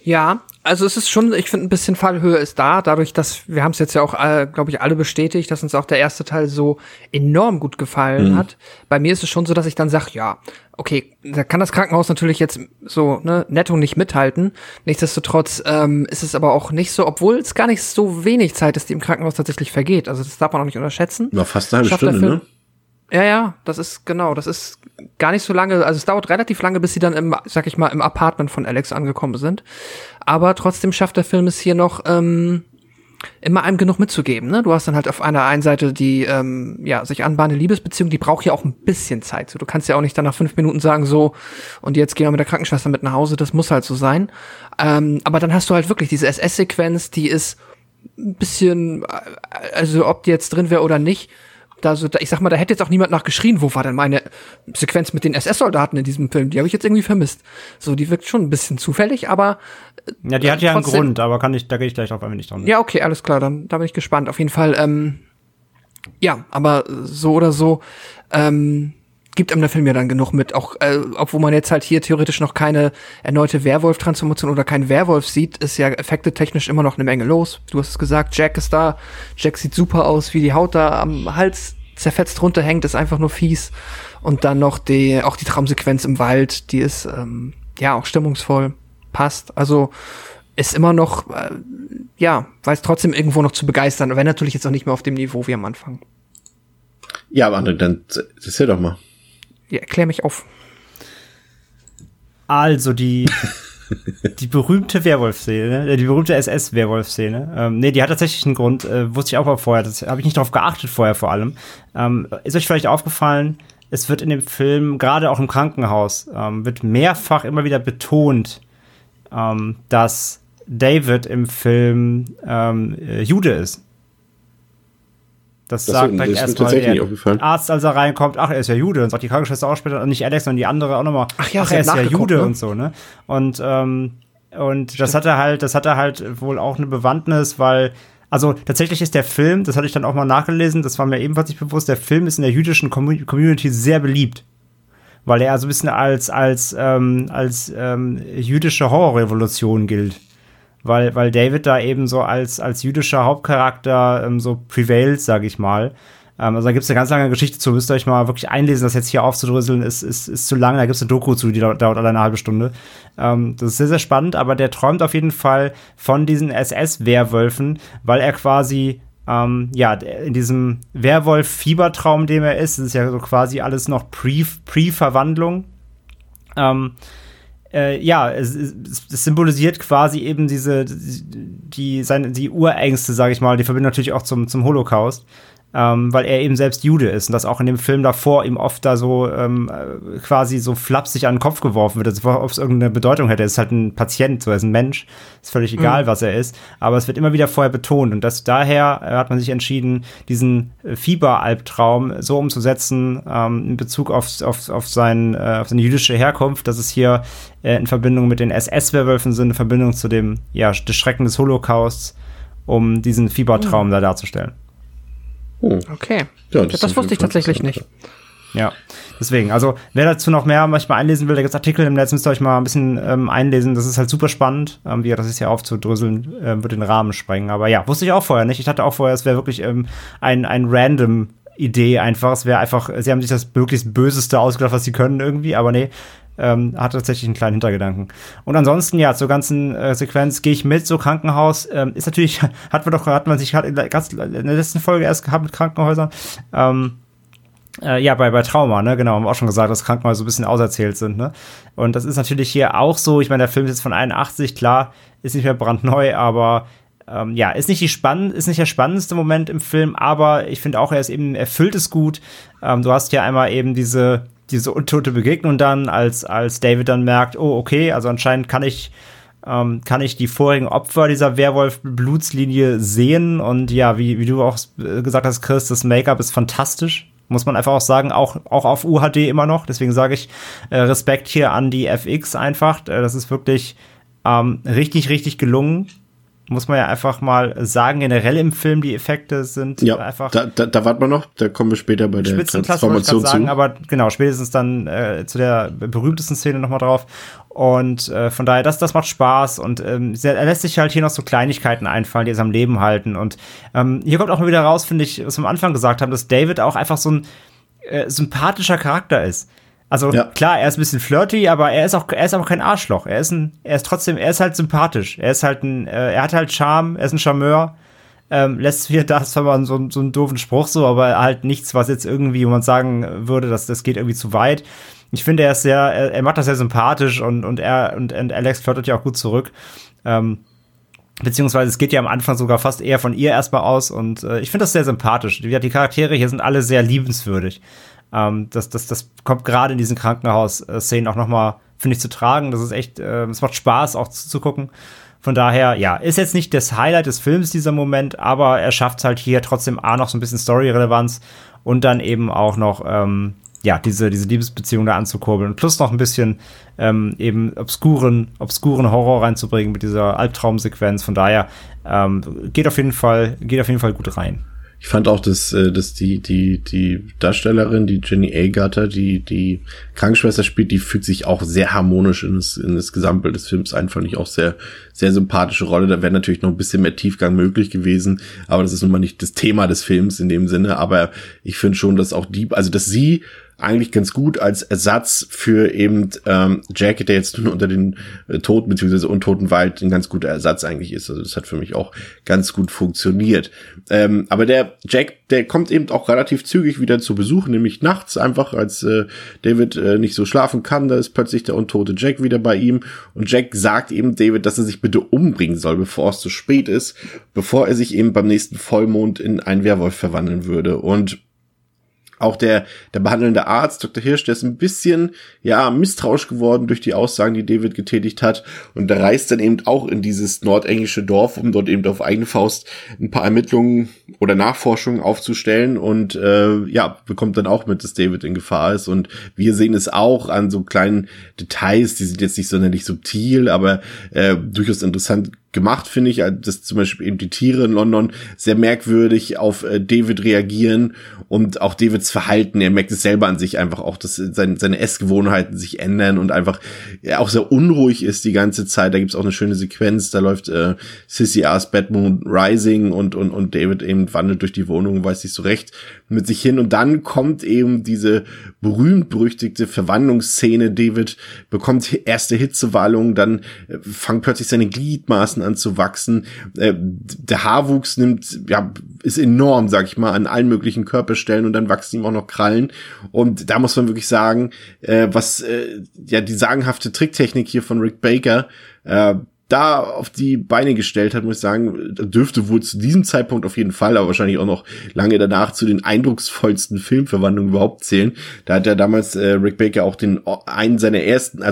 Ja, also es ist schon, ich finde, ein bisschen Fallhöhe ist da, dadurch, dass wir haben es jetzt ja auch, glaube ich, alle bestätigt, dass uns auch der erste Teil so enorm gut gefallen hat. Bei mir ist es schon so, dass ich dann sage, ja, okay, da kann das Krankenhaus natürlich jetzt so netto nicht mithalten. Nichtsdestotrotz ist es aber auch nicht so, obwohl es gar nicht so wenig Zeit ist, die im Krankenhaus tatsächlich vergeht. Also das darf man auch nicht unterschätzen. Na, fast eine halbe Stunde, dafür, ne? Ja, das ist gar nicht so lange, also es dauert relativ lange, bis sie dann im Apartment von Alex angekommen sind, aber trotzdem schafft der Film es hier noch, immer einem genug mitzugeben, ne? Du hast dann halt auf einer einen Seite die, sich anbahnende Liebesbeziehung, die braucht ja auch ein bisschen Zeit, so, du kannst ja auch nicht dann nach 5 Minuten sagen, so, und jetzt gehen wir mit der Krankenschwester mit nach Hause, das muss halt so sein, aber dann hast du halt wirklich diese SS-Sequenz, die ist ein bisschen, also ob die jetzt drin wäre oder nicht, ich sag mal, da hätte jetzt auch niemand nachgeschrien, wo war denn meine Sequenz mit den SS-Soldaten in diesem Film? Die habe ich jetzt irgendwie vermisst. So, die wirkt schon ein bisschen zufällig, aber ja, die hat ja trotzdem einen Grund, aber da gehe ich gleich drauf ein, wenn ich dran bin. Ja, okay, alles klar, dann da bin ich gespannt. Auf jeden Fall, ja, aber so oder so, gibt einem der Film ja dann genug mit, auch obwohl man jetzt halt hier theoretisch noch keine erneute Werwolf-Transformation oder keinen Werwolf sieht, ist ja effektetechnisch immer noch eine Menge los. Du hast es gesagt, Jack ist da, Jack sieht super aus, wie die Haut da am Hals zerfetzt runterhängt, ist einfach nur fies. Und dann noch auch die Traumsequenz im Wald, die ist auch stimmungsvoll, passt. Also ist immer noch, weiß trotzdem irgendwo noch zu begeistern, aber natürlich jetzt auch nicht mehr auf dem Niveau wie am Anfang. Ja, aber André, dann erzähl doch mal. Ja, erklär mich auf. Also die berühmte Werwolf-Szene, die berühmte SS-Werwolf-Szene, die hat tatsächlich einen Grund, wusste ich auch mal vorher, das habe ich nicht darauf geachtet vorher vor allem. Ist euch vielleicht aufgefallen, es wird in dem Film, gerade auch im Krankenhaus, wird mehrfach immer wieder betont, dass David im Film Jude ist. Das sagt dann erstmal der Arzt, als er reinkommt, ach, er ist ja Jude. Dann sagt die Krankenschwester auch später, nicht Alex, sondern die andere auch nochmal, ach, er ist ja Jude, ne? Und so, ne? Und das hat er halt wohl auch eine Bewandtnis, weil, also tatsächlich ist der Film, das hatte ich dann auch mal nachgelesen, das war mir ebenfalls nicht bewusst, der Film ist in der jüdischen Community sehr beliebt. Weil er also ein bisschen als jüdische Horrorrevolution gilt. Weil David da eben so als jüdischer Hauptcharakter so prevailed, sag ich mal. Also da gibt's eine ganz lange Geschichte zu, müsst ihr euch mal wirklich einlesen, das jetzt hier aufzudröseln ist zu lang, da gibt's eine Doku zu, die dauert alleine eine halbe Stunde. Das ist sehr, sehr spannend, aber der träumt auf jeden Fall von diesen SS-Werwölfen, weil er quasi in diesem Werwolf-Fiebertraum, dem er ist, das ist ja so quasi alles noch Pre-Verwandlung, es symbolisiert quasi eben die Urängste, sag ich mal, die verbindet natürlich auch zum Holocaust, weil er eben selbst Jude ist und das auch in dem Film davor ihm oft da so quasi so flapsig an den Kopf geworfen wird, als ob es irgendeine Bedeutung hätte. Er ist halt ein Patient, so, er ist ein Mensch, ist völlig egal, was er ist, aber es wird immer wieder vorher betont und daher hat man sich entschieden, diesen Fieberalbtraum so umzusetzen in Bezug auf seine jüdische Herkunft, dass es hier in Verbindung mit den SS-Werwölfen sind, in Verbindung zu dem des Schrecken des Holocausts, um diesen Fiebertraum da darzustellen. Okay, ja, das wusste ich tatsächlich nicht. Ja, deswegen, also wer dazu noch mehr manchmal einlesen will, da gibt es Artikel im Netz, müsst ihr euch mal ein bisschen einlesen, das ist halt super spannend, das ist hier aufzudröseln, wird den Rahmen sprengen, aber ja, wusste ich auch vorher nicht, ich hatte auch vorher, es wäre wirklich ein random Idee einfach, es wäre einfach, sie haben sich das möglichst Böseste ausgedacht, was sie können irgendwie, aber nee, hat tatsächlich einen kleinen Hintergedanken. Und ansonsten, ja, zur ganzen Sequenz gehe ich mit, so Krankenhaus, ist natürlich, hat man in der letzten Folge erst gehabt mit Krankenhäusern, bei Trauma, ne, genau, haben wir auch schon gesagt, dass Krankenhäuser so ein bisschen auserzählt sind, ne, und das ist natürlich hier auch so, ich meine, der Film ist jetzt von 81, klar, ist nicht mehr brandneu, aber ist nicht der spannendste Moment im Film, aber ich finde auch, er ist eben, erfüllt es gut, du hast hier einmal eben diese untote Begegnung dann, als David dann merkt, oh, okay, also anscheinend kann ich die vorigen Opfer dieser Werwolf-Blutslinie sehen und ja, wie du auch gesagt hast, Chris, das Make-up ist fantastisch, muss man einfach auch sagen, auch auf UHD immer noch, deswegen sage ich Respekt hier an die FX einfach, das ist wirklich richtig, richtig gelungen. Muss man ja einfach mal sagen, generell im Film, die Effekte sind einfach... Da warten wir noch, da kommen wir später bei der Transformation zu. Aber genau, spätestens dann zu der berühmtesten Szene nochmal drauf. Und von daher, das macht Spaß. Und er lässt sich halt hier noch so Kleinigkeiten einfallen, die es am Leben halten. Und hier kommt auch mal wieder raus, finde ich, was wir am Anfang gesagt haben, dass David auch einfach so ein sympathischer Charakter ist. Also klar, er ist ein bisschen flirty, aber er ist auch kein Arschloch. Er ist halt sympathisch. Er hat halt Charme, er ist ein Charmeur. Lässt mir das zwar so einen doofen Spruch so, aber halt nichts, was jetzt irgendwie, wo man sagen würde, dass das geht irgendwie zu weit. Ich finde, er macht das sehr sympathisch und Alex flirtet ja auch gut zurück. Beziehungsweise es geht ja am Anfang sogar fast eher von ihr erstmal aus und ich finde das sehr sympathisch. Die Charaktere hier sind alle sehr liebenswürdig. Das kommt gerade in diesen Krankenhaus-Szenen auch nochmal, finde ich, zu tragen. Das ist echt, es macht Spaß, auch zuzugucken. Von daher, ja, ist jetzt nicht das Highlight des Films, dieser Moment, aber er schafft halt hier trotzdem A, noch so ein bisschen Story-Relevanz und dann eben auch noch, diese Liebesbeziehung da anzukurbeln. Plus noch ein bisschen eben obskuren Horror reinzubringen mit dieser Albtraumsequenz. Von daher, geht auf jeden Fall gut rein. Ich fand auch, dass die Darstellerin, die Jenny Agutter, die Krankenschwester spielt, die fügt sich auch sehr harmonisch in das Gesamtbild des Films ein, fand ich auch sehr, sehr sympathische Rolle. Da wäre natürlich noch ein bisschen mehr Tiefgang möglich gewesen, aber das ist nun mal nicht das Thema des Films in dem Sinne, aber ich finde schon, dass auch dass sie eigentlich ganz gut als Ersatz für eben Jack, der jetzt nur unter den Toten bzw. Untoten Wald ein ganz guter Ersatz eigentlich ist. Also das hat für mich auch ganz gut funktioniert. Aber der Jack, der kommt eben auch relativ zügig wieder zu Besuch, nämlich nachts einfach, als David nicht so schlafen kann, da ist plötzlich der untote Jack wieder bei ihm und Jack sagt eben David, dass er sich bitte umbringen soll, bevor es zu spät ist, bevor er sich eben beim nächsten Vollmond in einen Werwolf verwandeln würde. Und Auch der behandelnde Arzt, Dr. Hirsch, der ist ein bisschen, misstrauisch geworden durch die Aussagen, die David getätigt hat, und der reist dann eben auch in dieses nordenglische Dorf, um dort eben auf eigene Faust ein paar Ermittlungen oder Nachforschungen aufzustellen und bekommt dann auch mit, dass David in Gefahr ist, und wir sehen es auch an so kleinen Details, die sind jetzt nicht sonderlich subtil, aber durchaus interessant gemacht, finde ich, dass zum Beispiel eben die Tiere in London sehr merkwürdig auf David reagieren und auch Davids Verhalten, er merkt es selber an sich einfach auch, dass seine Essgewohnheiten sich ändern und einfach auch sehr unruhig ist die ganze Zeit. Da gibt's auch eine schöne Sequenz, da läuft Sissy R's Bad Moon Rising und David eben wandelt durch die Wohnung, weiß nicht so recht mit sich hin, und dann kommt eben diese berühmt-berüchtigte Verwandlungsszene. David bekommt erste Hitzewallung, dann fangen plötzlich seine Gliedmaßen an zu wachsen. Der Haarwuchs ist enorm, sag ich mal, an allen möglichen Körperstellen, und dann wachsen ihm auch noch Krallen. Und da muss man wirklich sagen, die sagenhafte Tricktechnik hier von Rick Baker da auf die Beine gestellt hat, muss ich sagen, dürfte wohl zu diesem Zeitpunkt auf jeden Fall, aber wahrscheinlich auch noch lange danach, zu den eindrucksvollsten Filmverwandlungen überhaupt zählen. Da hat ja damals Rick Baker auch einen seiner ersten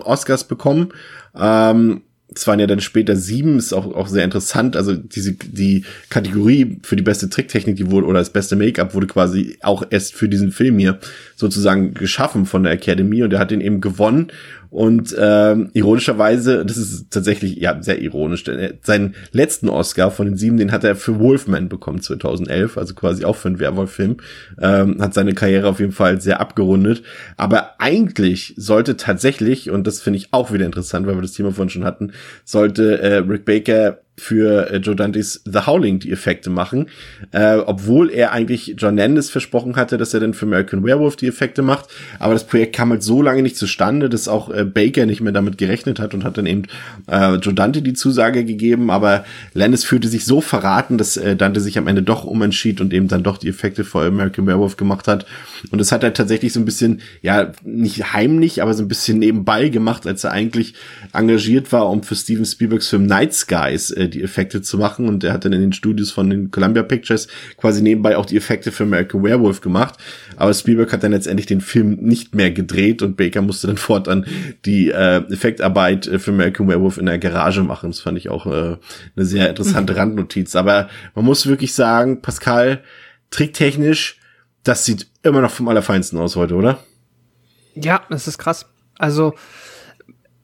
Oscars bekommen. Es waren ja dann später 7, ist auch sehr interessant. Also die Kategorie für die beste Tricktechnik, oder das beste Make-up wurde quasi auch erst für diesen Film hier sozusagen geschaffen von der Academy, und er hat den eben gewonnen. Und ironischerweise, das ist tatsächlich sehr ironisch, denn seinen letzten Oscar von den 7, den hat er für Wolfman bekommen 2011, also quasi auch für einen Werwolf-Film, hat seine Karriere auf jeden Fall sehr abgerundet. Aber eigentlich sollte tatsächlich, und das finde ich auch wieder interessant, weil wir das Thema vorhin schon hatten, sollte Rick Baker für Joe Dantes The Howling die Effekte machen, obwohl er eigentlich John Landis versprochen hatte, dass er dann für American Werewolf die Effekte macht, aber das Projekt kam halt so lange nicht zustande, dass auch Baker nicht mehr damit gerechnet hat und hat dann eben Joe Dante die Zusage gegeben, aber Landis fühlte sich so verraten, dass Dante sich am Ende doch umentschied und eben dann doch die Effekte für American Werewolf gemacht hat, und das hat er tatsächlich so ein bisschen, nicht heimlich, aber so ein bisschen nebenbei gemacht, als er eigentlich engagiert war, um für Steven Spielbergs Film Night Skies die Effekte zu machen, und er hat dann in den Studios von den Columbia Pictures quasi nebenbei auch die Effekte für American Werewolf gemacht, aber Spielberg hat dann letztendlich den Film nicht mehr gedreht und Baker musste dann fortan die Effektarbeit für American Werewolf in der Garage machen. Das fand ich auch eine sehr interessante Randnotiz, aber man muss wirklich sagen, Pascal, tricktechnisch, das sieht immer noch vom Allerfeinsten aus heute, oder? Ja, das ist krass. Also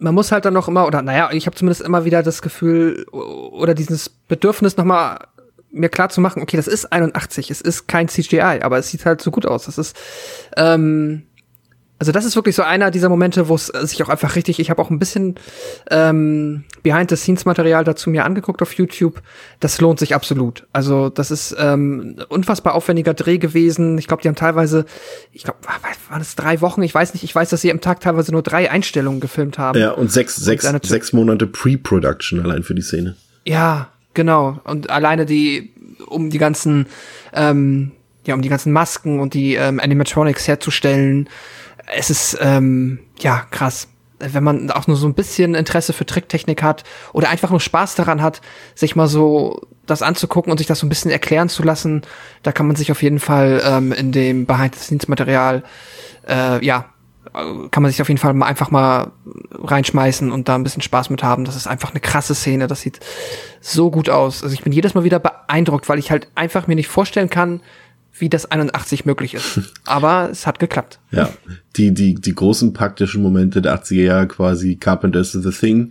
man muss halt dann noch immer, ich habe zumindest immer wieder das Gefühl oder dieses Bedürfnis, nochmal mir klar zu machen, okay, das ist 81, es ist kein CGI, aber es sieht halt so gut aus. Das ist, das ist wirklich so einer dieser Momente, wo es sich auch einfach richtig, ich habe auch ein bisschen Behind-the-Scenes-Material dazu mir angeguckt auf YouTube, das lohnt sich absolut. Also das ist unfassbar aufwendiger Dreh gewesen. Ich glaube, die haben teilweise, waren es 3 Wochen? Ich weiß nicht, ich weiß, dass sie am Tag teilweise nur 3 Einstellungen gefilmt haben. Ja, und sechs Monate Pre-Production allein für die Szene. Ja, genau. Und alleine um die ganzen Masken und die Animatronics herzustellen. Es ist, krass. Wenn man auch nur so ein bisschen Interesse für Tricktechnik hat oder einfach nur Spaß daran hat, sich mal so das anzugucken und sich das so ein bisschen erklären zu lassen, da kann man sich auf jeden Fall in dem Behind-the-Scenes-Material, kann man sich auf jeden Fall einfach mal reinschmeißen und da ein bisschen Spaß mit haben. Das ist einfach eine krasse Szene, das sieht so gut aus. Also ich bin jedes Mal wieder beeindruckt, weil ich halt einfach mir nicht vorstellen kann, wie das 81 möglich ist. Aber es hat geklappt. Ja, die großen praktischen Momente der 80er Jahre, quasi Carpenter's The Thing,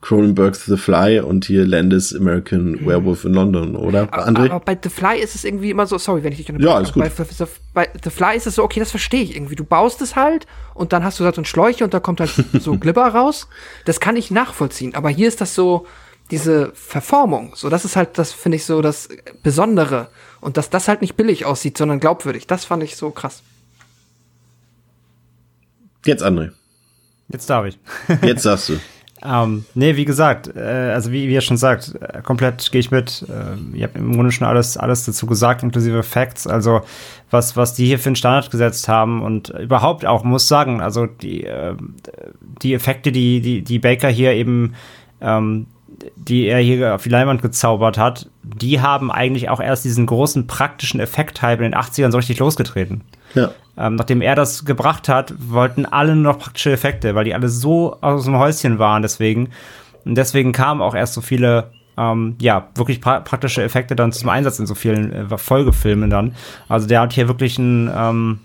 Cronenberg's The Fly und hier Landis' American Werewolf in London, oder? Aber bei The Fly ist es irgendwie immer so, sorry, wenn ich dich unterbreche. Ja, alles gut. Bei The Fly ist es so, okay, das verstehe ich irgendwie. Du baust es halt und dann hast du da so ein Schläuche und da kommt halt so Glibber raus. Das kann ich nachvollziehen. Aber hier ist das so, diese Verformung, so, das ist halt, das finde ich so das Besondere. Und dass das halt nicht billig aussieht, sondern glaubwürdig. Das fand ich so krass. Jetzt, André. Jetzt darf ich. Jetzt darfst du. Wie gesagt, wie ihr schon sagt, komplett gehe ich mit. Ihr habt im Grunde schon alles dazu gesagt, inklusive Facts. Also, was die hier für einen Standard gesetzt haben und überhaupt auch, muss sagen, also die Effekte, die Baker hier eben die er hier auf die Leinwand gezaubert hat, die haben eigentlich auch erst diesen großen praktischen Effekt-Hype in den 80ern so richtig losgetreten. Ja. Nachdem er das gebracht hat, wollten alle nur noch praktische Effekte, weil die alle so aus dem Häuschen waren deswegen. Und deswegen kamen auch erst so viele wirklich praktische Effekte dann zum Einsatz in so vielen Folgefilmen dann. Also der hat hier wirklich ein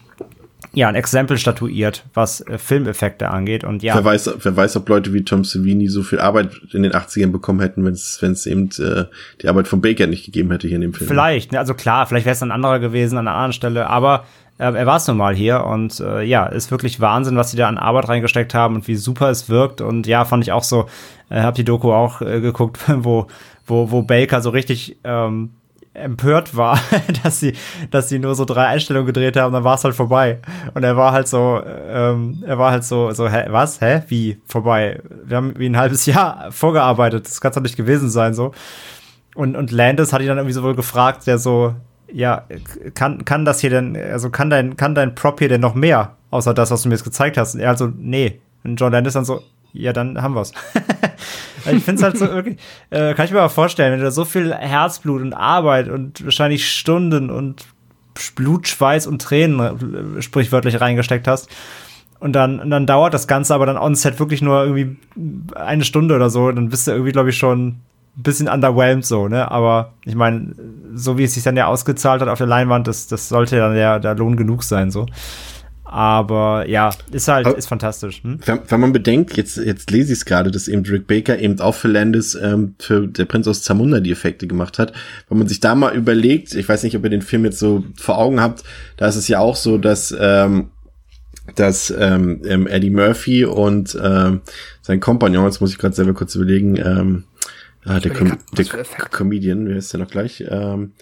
Exempel statuiert, was Filmeffekte angeht. Und ja, wer weiß, ob Leute wie Tom Savini so viel Arbeit in den 80ern bekommen hätten, wenn es eben die Arbeit von Baker nicht gegeben hätte hier in dem Film. Vielleicht, also klar, vielleicht wäre es ein anderer gewesen an einer anderen Stelle, aber er war es nun mal hier und ist wirklich Wahnsinn, was sie da an Arbeit reingesteckt haben und wie super es wirkt. Und ja, fand ich auch so, hab die Doku auch geguckt, wo Baker so richtig empört war, dass sie nur so 3 Einstellungen gedreht haben, dann war es halt vorbei. Und er war halt so, was? Hä? Wie? Vorbei? Wir haben wie ein halbes Jahr vorgearbeitet, das kann es doch nicht gewesen sein, so. Und Landis hat ihn dann irgendwie so wohl gefragt, der so, ja, kann das hier denn, also kann dein Prop hier denn noch mehr, außer das, was du mir jetzt gezeigt hast? Und er halt so, nee. Und John Landis dann so, ja, dann haben wir's. Ich finde es halt so irgendwie, kann ich mir mal vorstellen, wenn du da so viel Herzblut und Arbeit und wahrscheinlich Stunden und Blut, Schweiß und Tränen sprichwörtlich reingesteckt hast und dann dauert das Ganze aber dann on Set wirklich nur irgendwie 1 Stunde oder so, dann bist du irgendwie, glaube ich, schon ein bisschen underwhelmed so, ne? Aber ich meine, so wie es sich dann ja ausgezahlt hat auf der Leinwand, das sollte dann ja der Lohn genug sein, so. Aber ja, ist fantastisch. Hm? Wenn man bedenkt, jetzt lese ich es gerade, dass eben Rick Baker eben auch für Landis, für Der Prinz aus Zamunda die Effekte gemacht hat. Wenn man sich da mal überlegt, ich weiß nicht, ob ihr den Film jetzt so vor Augen habt, da ist es ja auch so, dass Eddie Murphy und sein Kompagnon, jetzt muss ich gerade selber kurz überlegen, der Comedian, wer ist der noch gleich?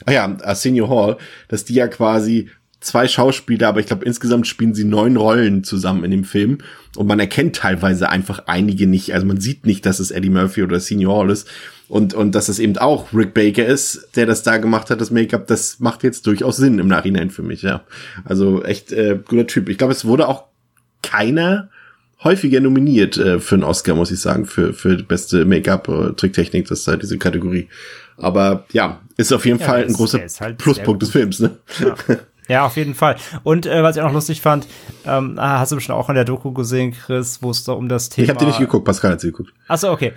Arsenio Hall, dass die ja quasi 2 Schauspieler, aber ich glaube, insgesamt spielen sie 9 Rollen zusammen in dem Film. Und man erkennt teilweise einfach einige nicht. Also man sieht nicht, dass es Eddie Murphy oder Senior Hall ist. Und dass es eben auch Rick Baker ist, der das da gemacht hat, das Make-up. Das macht jetzt durchaus Sinn im Nachhinein für mich, ja. Also echt guter Typ. Ich glaube, es wurde auch keiner häufiger nominiert für einen Oscar, muss ich sagen, für beste Make-up, Tricktechnik, das ist halt diese Kategorie. Aber ja, ist auf jeden Fall ein großer halt Pluspunkt des Films, ne? Ja. Ja, auf jeden Fall. Und was ich auch noch lustig fand, hast du bestimmt auch in der Doku gesehen, Chris, wo es da um das Thema... Ich habe die nicht geguckt, Pascal hat sie geguckt. Achso, okay.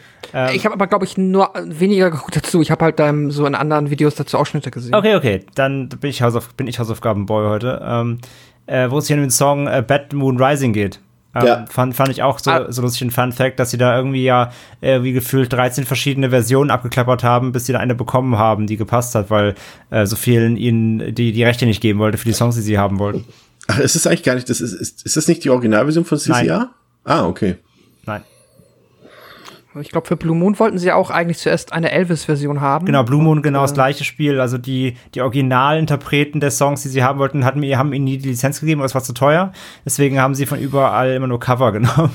Ich habe aber, glaube ich, nur weniger geguckt dazu. Ich habe halt so in anderen Videos dazu Ausschnitte gesehen. Okay. Dann bin ich Hausaufgabenboy heute. Wo es hier um den Song Bad Moon Rising geht. Ja. Fand ich auch so lustig ein Fun-Fact, dass sie da irgendwie wie gefühlt 13 verschiedene Versionen abgeklappert haben, bis sie da eine bekommen haben, die gepasst hat, weil so vielen ihnen die Rechte nicht geben wollte für die Songs, die sie haben wollten. Ach, ist das eigentlich gar nicht, ist das nicht die Originalversion von CCR? Nein. Ah, okay. Nein. Ich glaube, für Blue Moon wollten sie ja auch eigentlich zuerst eine Elvis-Version haben. Genau, Blue Moon, genau das gleiche Spiel. Also die Originalinterpreten der Songs, die sie haben wollten, haben ihnen nie die Lizenz gegeben, aber es war zu teuer. Deswegen haben sie von überall immer nur Cover genommen.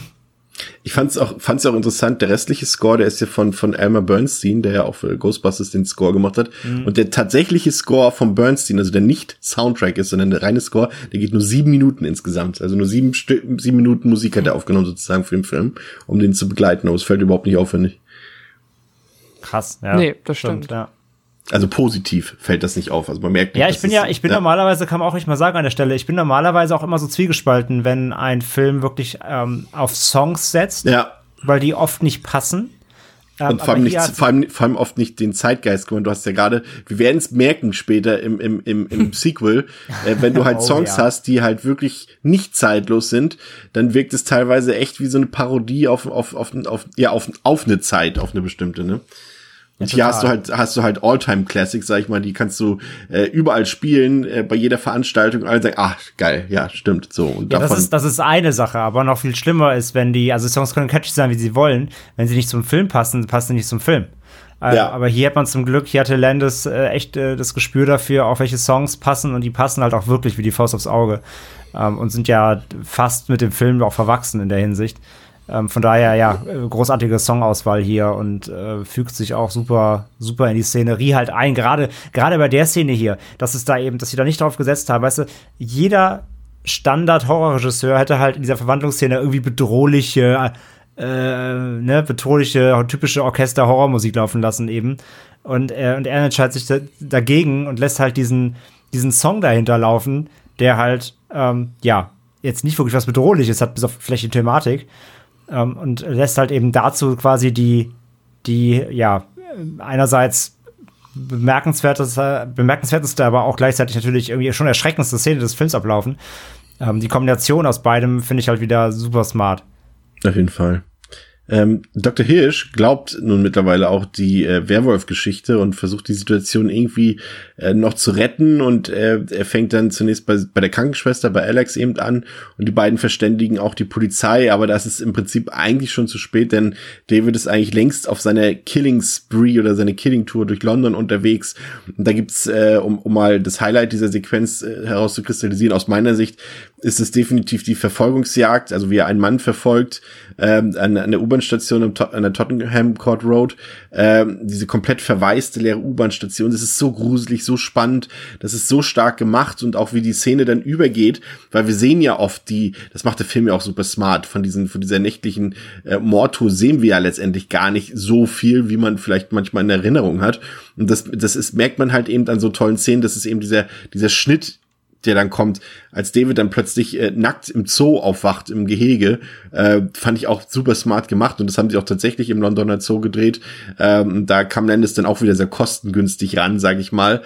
Ich fand's auch interessant, der restliche Score, der ist ja von Elmer Bernstein, der ja auch für Ghostbusters den Score gemacht hat. Mhm. Und der tatsächliche Score von Bernstein, also der nicht Soundtrack ist, sondern der reine Score, der geht nur 7 Minuten insgesamt. Also nur 7 Minuten Musik hat er aufgenommen sozusagen für den Film, um den zu begleiten. Aber es fällt überhaupt nicht auf, finde ich. Krass, ja. Nee, das stimmt. Ja. Also positiv fällt das nicht auf. Also man merkt nicht, ja, ich bin normalerweise, kann man auch nicht mal sagen an der Stelle, ich bin normalerweise auch immer so zwiegespalten, wenn ein Film wirklich auf Songs setzt, ja, weil die oft nicht passen. Und vor allem oft nicht den Zeitgeist kommen. Du hast ja gerade, wir werden es merken später im Sequel, wenn du halt Songs hast, die halt wirklich nicht zeitlos sind, dann wirkt es teilweise echt wie so eine Parodie auf eine Zeit, auf eine bestimmte, ne? Und hier hast du halt All-Time-Classics, sag ich mal, die kannst du überall spielen, bei jeder Veranstaltung, alle sagen, ach, geil, ja, stimmt, so. Und ja, das ist eine Sache, aber noch viel schlimmer ist, wenn Songs können catchy sein, wie sie wollen, wenn sie nicht zum Film passen, passen sie nicht zum Film. Ja. Aber hier hat man zum Glück, hier hatte Landis echt das Gespür dafür, auch welche Songs passen, und die passen halt auch wirklich wie die Faust aufs Auge und sind ja fast mit dem Film auch verwachsen in der Hinsicht. Von daher, ja, großartige Songauswahl hier und fügt sich auch super, super in die Szenerie halt ein. Gerade bei der Szene hier, dass sie da nicht drauf gesetzt haben. Weißt du, jeder Standard-Horrorregisseur hätte halt in dieser Verwandlungsszene irgendwie bedrohliche bedrohliche, typische Orchester-Horrormusik laufen lassen eben. Und er entscheidet sich dagegen und lässt halt diesen Song dahinter laufen, der halt, jetzt nicht wirklich was Bedrohliches hat, bis auf vielleicht die Thematik. Und lässt halt eben dazu quasi die einerseits bemerkenswerteste, aber auch gleichzeitig natürlich irgendwie schon erschreckendste Szene des Films ablaufen. Die Kombination aus beidem finde ich halt wieder super smart. Auf jeden Fall. Dr. Hirsch glaubt nun mittlerweile auch die Werwolf-Geschichte und versucht die Situation irgendwie noch zu retten, und er fängt dann zunächst bei der Krankenschwester, bei Alex eben an, und die beiden verständigen auch die Polizei, aber das ist im Prinzip eigentlich schon zu spät, denn David ist eigentlich längst auf seiner Killing-Spree oder seine Killing-Tour durch London unterwegs, und da gibt's, um mal das Highlight dieser Sequenz herauszukristallisieren, aus meiner Sicht ist es definitiv die Verfolgungsjagd, also wie er einen Mann verfolgt an der U-Bahn Station an der Tottenham Court Road, diese komplett verwaiste leere U-Bahn-Station, das ist so gruselig, so spannend, das ist so stark gemacht, und auch wie die Szene dann übergeht, weil wir sehen ja oft das macht der Film ja auch super smart, von dieser nächtlichen Mordtour sehen wir ja letztendlich gar nicht so viel, wie man vielleicht manchmal in Erinnerung hat, und das merkt man halt eben an so tollen Szenen, das ist eben dieser Schnitt, der dann kommt, als David dann plötzlich nackt im Zoo aufwacht, im Gehege, fand ich auch super smart gemacht, und das haben sie auch tatsächlich im Londoner Zoo gedreht. Da kam Landis dann auch wieder sehr kostengünstig ran, sag ich mal,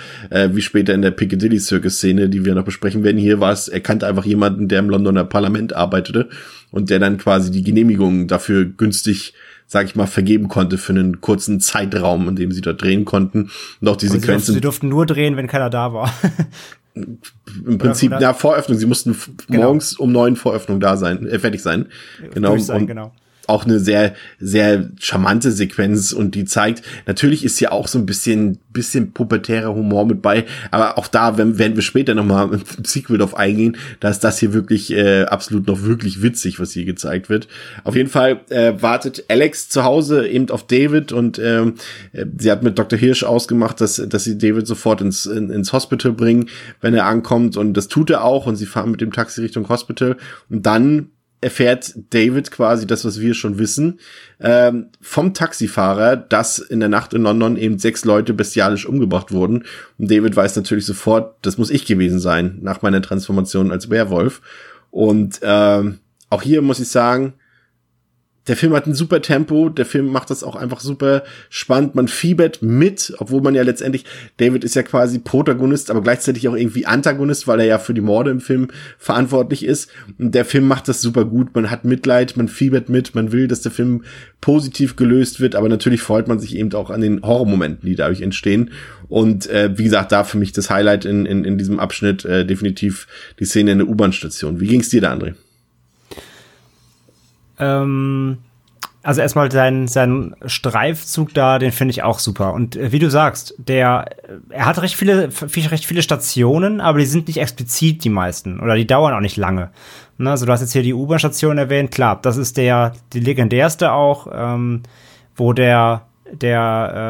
wie später in der Piccadilly Circus Szene, die wir noch besprechen werden. Hier war es, er kannte einfach jemanden, der im Londoner Parlament arbeitete und der dann quasi die Genehmigung dafür günstig, sag ich mal, vergeben konnte für einen kurzen Zeitraum, in dem sie dort drehen konnten. Und auch die Sequenzen. Sie durften nur drehen, wenn keiner da war. Im Prinzip, Voröffnung. Sie mussten morgens um 9 Voröffnung da sein, fertig sein. Genau. Auch eine sehr, sehr charmante Sequenz, und die zeigt, natürlich ist hier auch so ein bisschen pubertärer Humor mit bei, aber auch da werden wir später nochmal im Sequel drauf eingehen, dass das hier wirklich absolut noch wirklich witzig, was hier gezeigt wird. Auf jeden Fall wartet Alex zu Hause eben auf David, und sie hat mit Dr. Hirsch ausgemacht, dass sie David sofort ins Hospital bringen, wenn er ankommt, und das tut er auch, und sie fahren mit dem Taxi Richtung Hospital, und dann erfährt David quasi das, was wir schon wissen, vom Taxifahrer, dass in der Nacht in London eben 6 Leute bestialisch umgebracht wurden. Und David weiß natürlich sofort, das muss ich gewesen sein, nach meiner Transformation als Werwolf. Und auch hier muss ich sagen, der Film hat ein super Tempo, der Film macht das auch einfach super spannend, man fiebert mit, obwohl man ja letztendlich, David ist ja quasi Protagonist, aber gleichzeitig auch irgendwie Antagonist, weil er ja für die Morde im Film verantwortlich ist, und der Film macht das super gut, man hat Mitleid, man fiebert mit, man will, dass der Film positiv gelöst wird, aber natürlich freut man sich eben auch an den Horrormomenten, die dadurch entstehen, und wie gesagt, da für mich das Highlight in diesem Abschnitt definitiv die Szene in der U-Bahn-Station. Wie ging's dir da, André? Also erstmal sein Streifzug da, den finde ich auch super. Und wie du sagst, er hat recht viele Stationen, aber die sind nicht explizit, die meisten. Oder die dauern auch nicht lange. Ne? Also du hast jetzt hier die U-Bahn-Station erwähnt. Klar, das ist die legendärste auch, wo der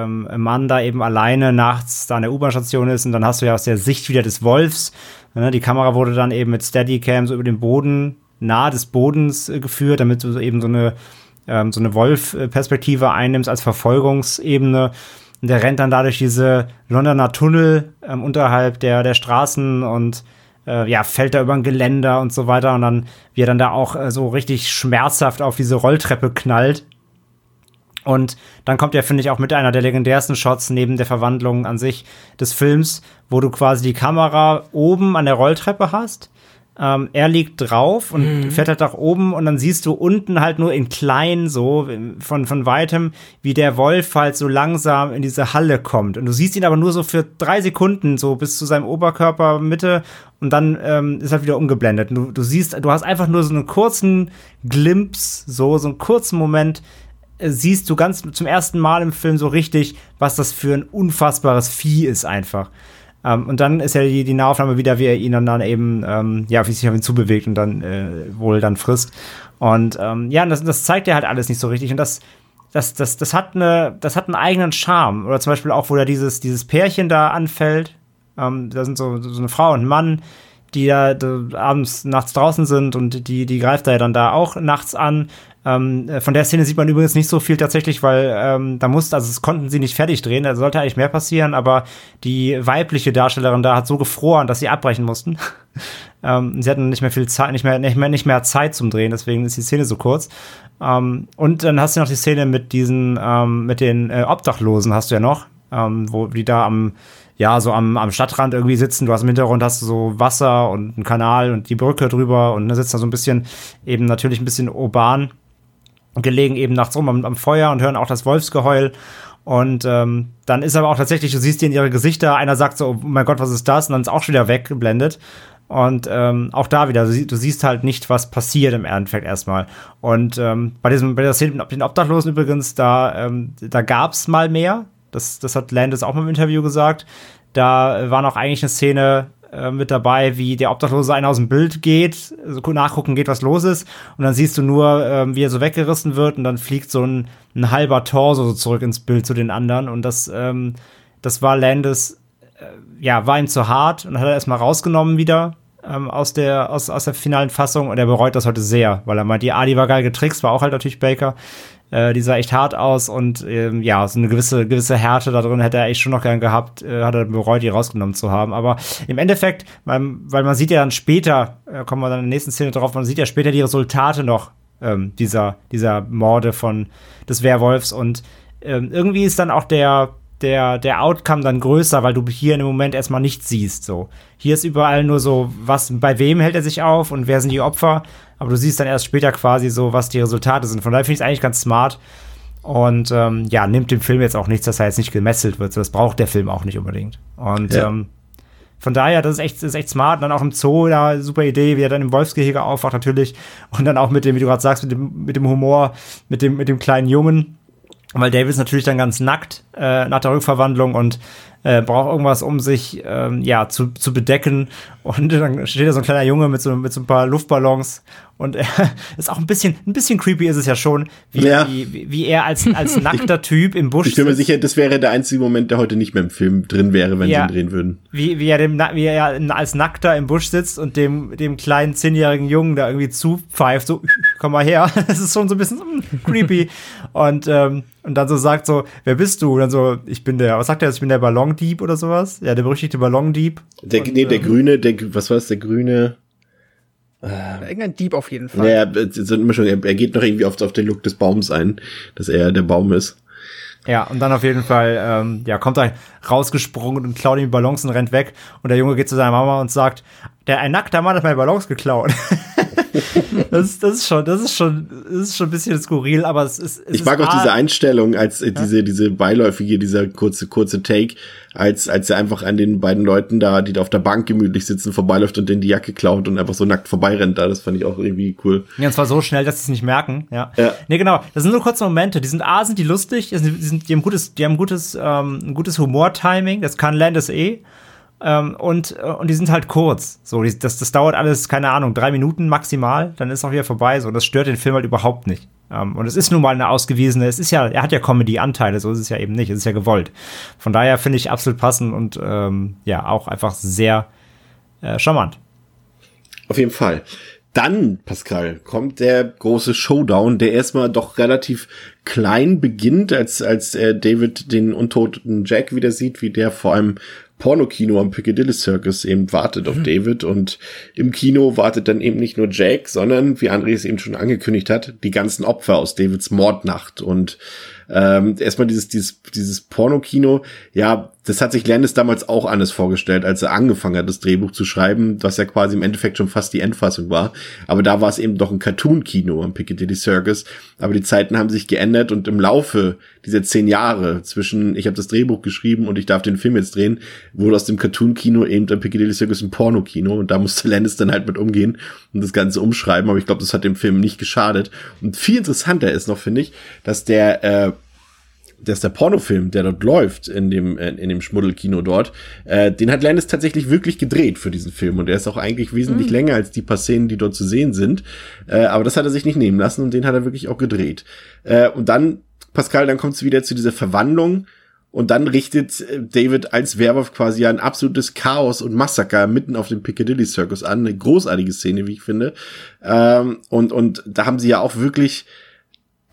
Mann da eben alleine nachts da an der U-Bahn-Station ist. Und dann hast du ja aus der Sicht wieder des Wolfs. Ne? Die Kamera wurde dann eben mit Steadicam so über den Boden, nahe des Bodens geführt, damit du eben so eine Wolf-Perspektive einnimmst als Verfolgungsebene. Und der rennt dann dadurch diese Londoner Tunnel unterhalb der Straßen und fällt da über ein Geländer und so weiter. Und dann, wie er dann da auch so richtig schmerzhaft auf diese Rolltreppe knallt. Und dann kommt er, finde ich, auch mit einer der legendärsten Shots neben der Verwandlung an sich des Films, wo du quasi die Kamera oben an der Rolltreppe hast. Er liegt drauf und fährt halt nach oben, und dann siehst du unten halt nur in klein so von weitem, wie der Wolf halt so langsam in diese Halle kommt. Und du siehst ihn aber nur so für 3 Sekunden, so bis zu seinem Oberkörpermitte, und dann ist er wieder umgeblendet. Und du hast einfach nur so einen kurzen Glimpse, so einen kurzen Moment, siehst du ganz zum ersten Mal im Film so richtig, was das für ein unfassbares Vieh ist einfach. Und dann ist ja die Nahaufnahme wieder, wie er ihn dann eben, wie sich auf ihn zubewegt und dann wohl dann frisst. Und das zeigt er halt alles nicht so richtig. Und das hat einen eigenen Charme. Oder zum Beispiel auch, wo da dieses Pärchen da anfällt. Da sind so eine Frau und ein Mann, die da abends, nachts draußen sind, und die greift er dann da auch nachts an. Von der Szene sieht man übrigens nicht so viel tatsächlich, weil das konnten sie nicht fertig drehen, da sollte eigentlich mehr passieren, aber die weibliche Darstellerin da hat so gefroren, dass sie abbrechen mussten. Sie hatten nicht mehr viel Zeit, nicht mehr Zeit zum Drehen, deswegen ist die Szene so kurz. Und dann hast du noch die Szene mit diesen, mit den Obdachlosen hast du ja noch, wo die da am Stadtrand irgendwie sitzen. Du hast im Hintergrund hast du so Wasser und einen Kanal und die Brücke drüber und dann sitzt da so ein bisschen, eben natürlich ein bisschen urban gelegen, eben nachts rum am Feuer und hören auch das Wolfsgeheul. Und dann ist aber auch tatsächlich, du siehst die in ihre Gesichter, einer sagt so, oh mein Gott, was ist das? Und dann ist auch schon wieder weggeblendet. Und auch da wieder, du siehst halt nicht, was passiert im Endeffekt erstmal. Und bei der Szene mit den Obdachlosen übrigens, da gab's mal mehr. Das hat Landis auch mal im Interview gesagt. Da war noch eigentlich eine Szene mit dabei, wie der Obdachlose einer aus dem Bild geht, also nachgucken geht, was los ist. Und dann siehst du nur, wie er so weggerissen wird. Und dann fliegt so ein halber Torso so zurück ins Bild zu den anderen. Und das war Landis, war ihm zu hart. Und hat er erstmal rausgenommen wieder aus der finalen Fassung. Und er bereut das heute sehr, weil er meint, die war geil getrickst, war auch halt natürlich Baker. Die sah echt hart aus und so eine gewisse Härte da drin hätte er echt schon noch gern gehabt, hat er bereut, die rausgenommen zu haben. Aber im Endeffekt, weil man sieht ja dann später, kommen wir dann in der nächsten Szene drauf, man sieht ja später die Resultate noch dieser Morde des Werwolfs und irgendwie ist dann auch der Outcome dann größer, weil du hier im Moment erstmal nichts siehst. So. Hier ist überall nur so, bei wem hält er sich auf und wer sind die Opfer, aber du siehst dann erst später quasi so, was die Resultate sind. Von daher finde ich es eigentlich ganz smart und nimmt dem Film jetzt auch nichts, dass er jetzt nicht gemetzelt wird. So, das braucht der Film auch nicht unbedingt. Und von daher, das ist echt smart. Und dann auch im Zoo, da super Idee, wie er dann im Wolfsgehege aufwacht natürlich und dann auch mit dem, wie du gerade sagst, mit dem Humor, mit dem kleinen Jungen. Weil David ist natürlich dann ganz nackt nach der Rückverwandlung und braucht irgendwas, um sich zu bedecken. Und dann steht da so ein kleiner Junge mit so ein paar Luftballons. Und ist auch ein bisschen creepy ist es ja schon, wie er als nackter Typ im Busch. Ich bin mir sicher, das wäre der einzige Moment, der heute nicht mehr im Film drin wäre, wenn sie ihn drehen würden. Wie er als Nackter im Busch sitzt und dem kleinen 10-jährigen Jungen da irgendwie zupfeift, so, komm mal her. Das ist schon so ein bisschen creepy. Und dann so sagt so, wer bist du? Und dann so, ich bin der Ballondieb oder sowas? Ja, der berüchtigte Ballondieb. Der Grüne. Irgendein Dieb auf jeden Fall. Naja, so eine Mischung. Er geht noch irgendwie oft auf den Look des Baums ein, dass er der Baum ist. Ja, und dann auf jeden Fall, kommt er rausgesprungen und klaut ihm die Ballons und rennt weg. Und der Junge geht zu seiner Mama und sagt, ein nackter Mann hat meine Ballons geklaut. Das ist schon ein bisschen skurril, aber es ist. Ich mag auch diese Einstellung, als diese beiläufige, dieser kurze Take, als er einfach an den beiden Leuten da, die da auf der Bank gemütlich sitzen, vorbeiläuft und denen die Jacke klaut und einfach so nackt vorbeirennt da. Das fand ich auch irgendwie cool. Ja, und zwar so schnell, dass sie es nicht merken, ja. Nee, genau. Das sind so kurze Momente. Sind die lustig, die haben ein gutes Humor-Timing, das kann Landis . Und die sind halt kurz. So, das dauert alles, keine Ahnung, 3 Minuten maximal, dann ist auch wieder vorbei. So, und das stört den Film halt überhaupt nicht. Und es ist nun mal eine ausgewiesene, er hat ja Comedy-Anteile, so ist es ja eben nicht, es ist ja gewollt. Von daher finde ich absolut passend und auch einfach sehr charmant. Auf jeden Fall. Dann, Pascal, kommt der große Showdown, der erstmal doch relativ klein beginnt, als David den untoten Jack wieder sieht, wie der vor allem Pornokino am Piccadilly Circus eben wartet auf David und im Kino wartet dann eben nicht nur Jack, sondern, wie André es eben schon angekündigt hat, die ganzen Opfer aus Davids Mordnacht und erstmal dieses Pornokino, das hat sich Landis damals auch anders vorgestellt, als er angefangen hat, das Drehbuch zu schreiben, was ja quasi im Endeffekt schon fast die Endfassung war, aber da war es eben doch ein Cartoon-Kino am Piccadilly Circus, aber die Zeiten haben sich geändert und im Laufe dieser 10 Jahre zwischen, ich habe das Drehbuch geschrieben und ich darf den Film jetzt drehen, wurde aus dem Cartoon-Kino eben am Piccadilly Circus ein Pornokino und da musste Landis dann halt mit umgehen und das Ganze umschreiben, aber ich glaube, das hat dem Film nicht geschadet und viel interessanter ist noch, finde ich, dass der Pornofilm, der dort läuft, in dem Schmuddelkino dort, den hat Landis tatsächlich wirklich gedreht für diesen Film. Und er ist auch eigentlich wesentlich länger als die paar Szenen, die dort zu sehen sind. Aber das hat er sich nicht nehmen lassen und den hat er wirklich auch gedreht. Und dann, Pascal, dann kommt es wieder zu dieser Verwandlung. Und dann richtet David als Werwolf quasi ein absolutes Chaos und Massaker mitten auf dem Piccadilly Circus an. Eine großartige Szene, wie ich finde. Und da haben sie ja auch wirklich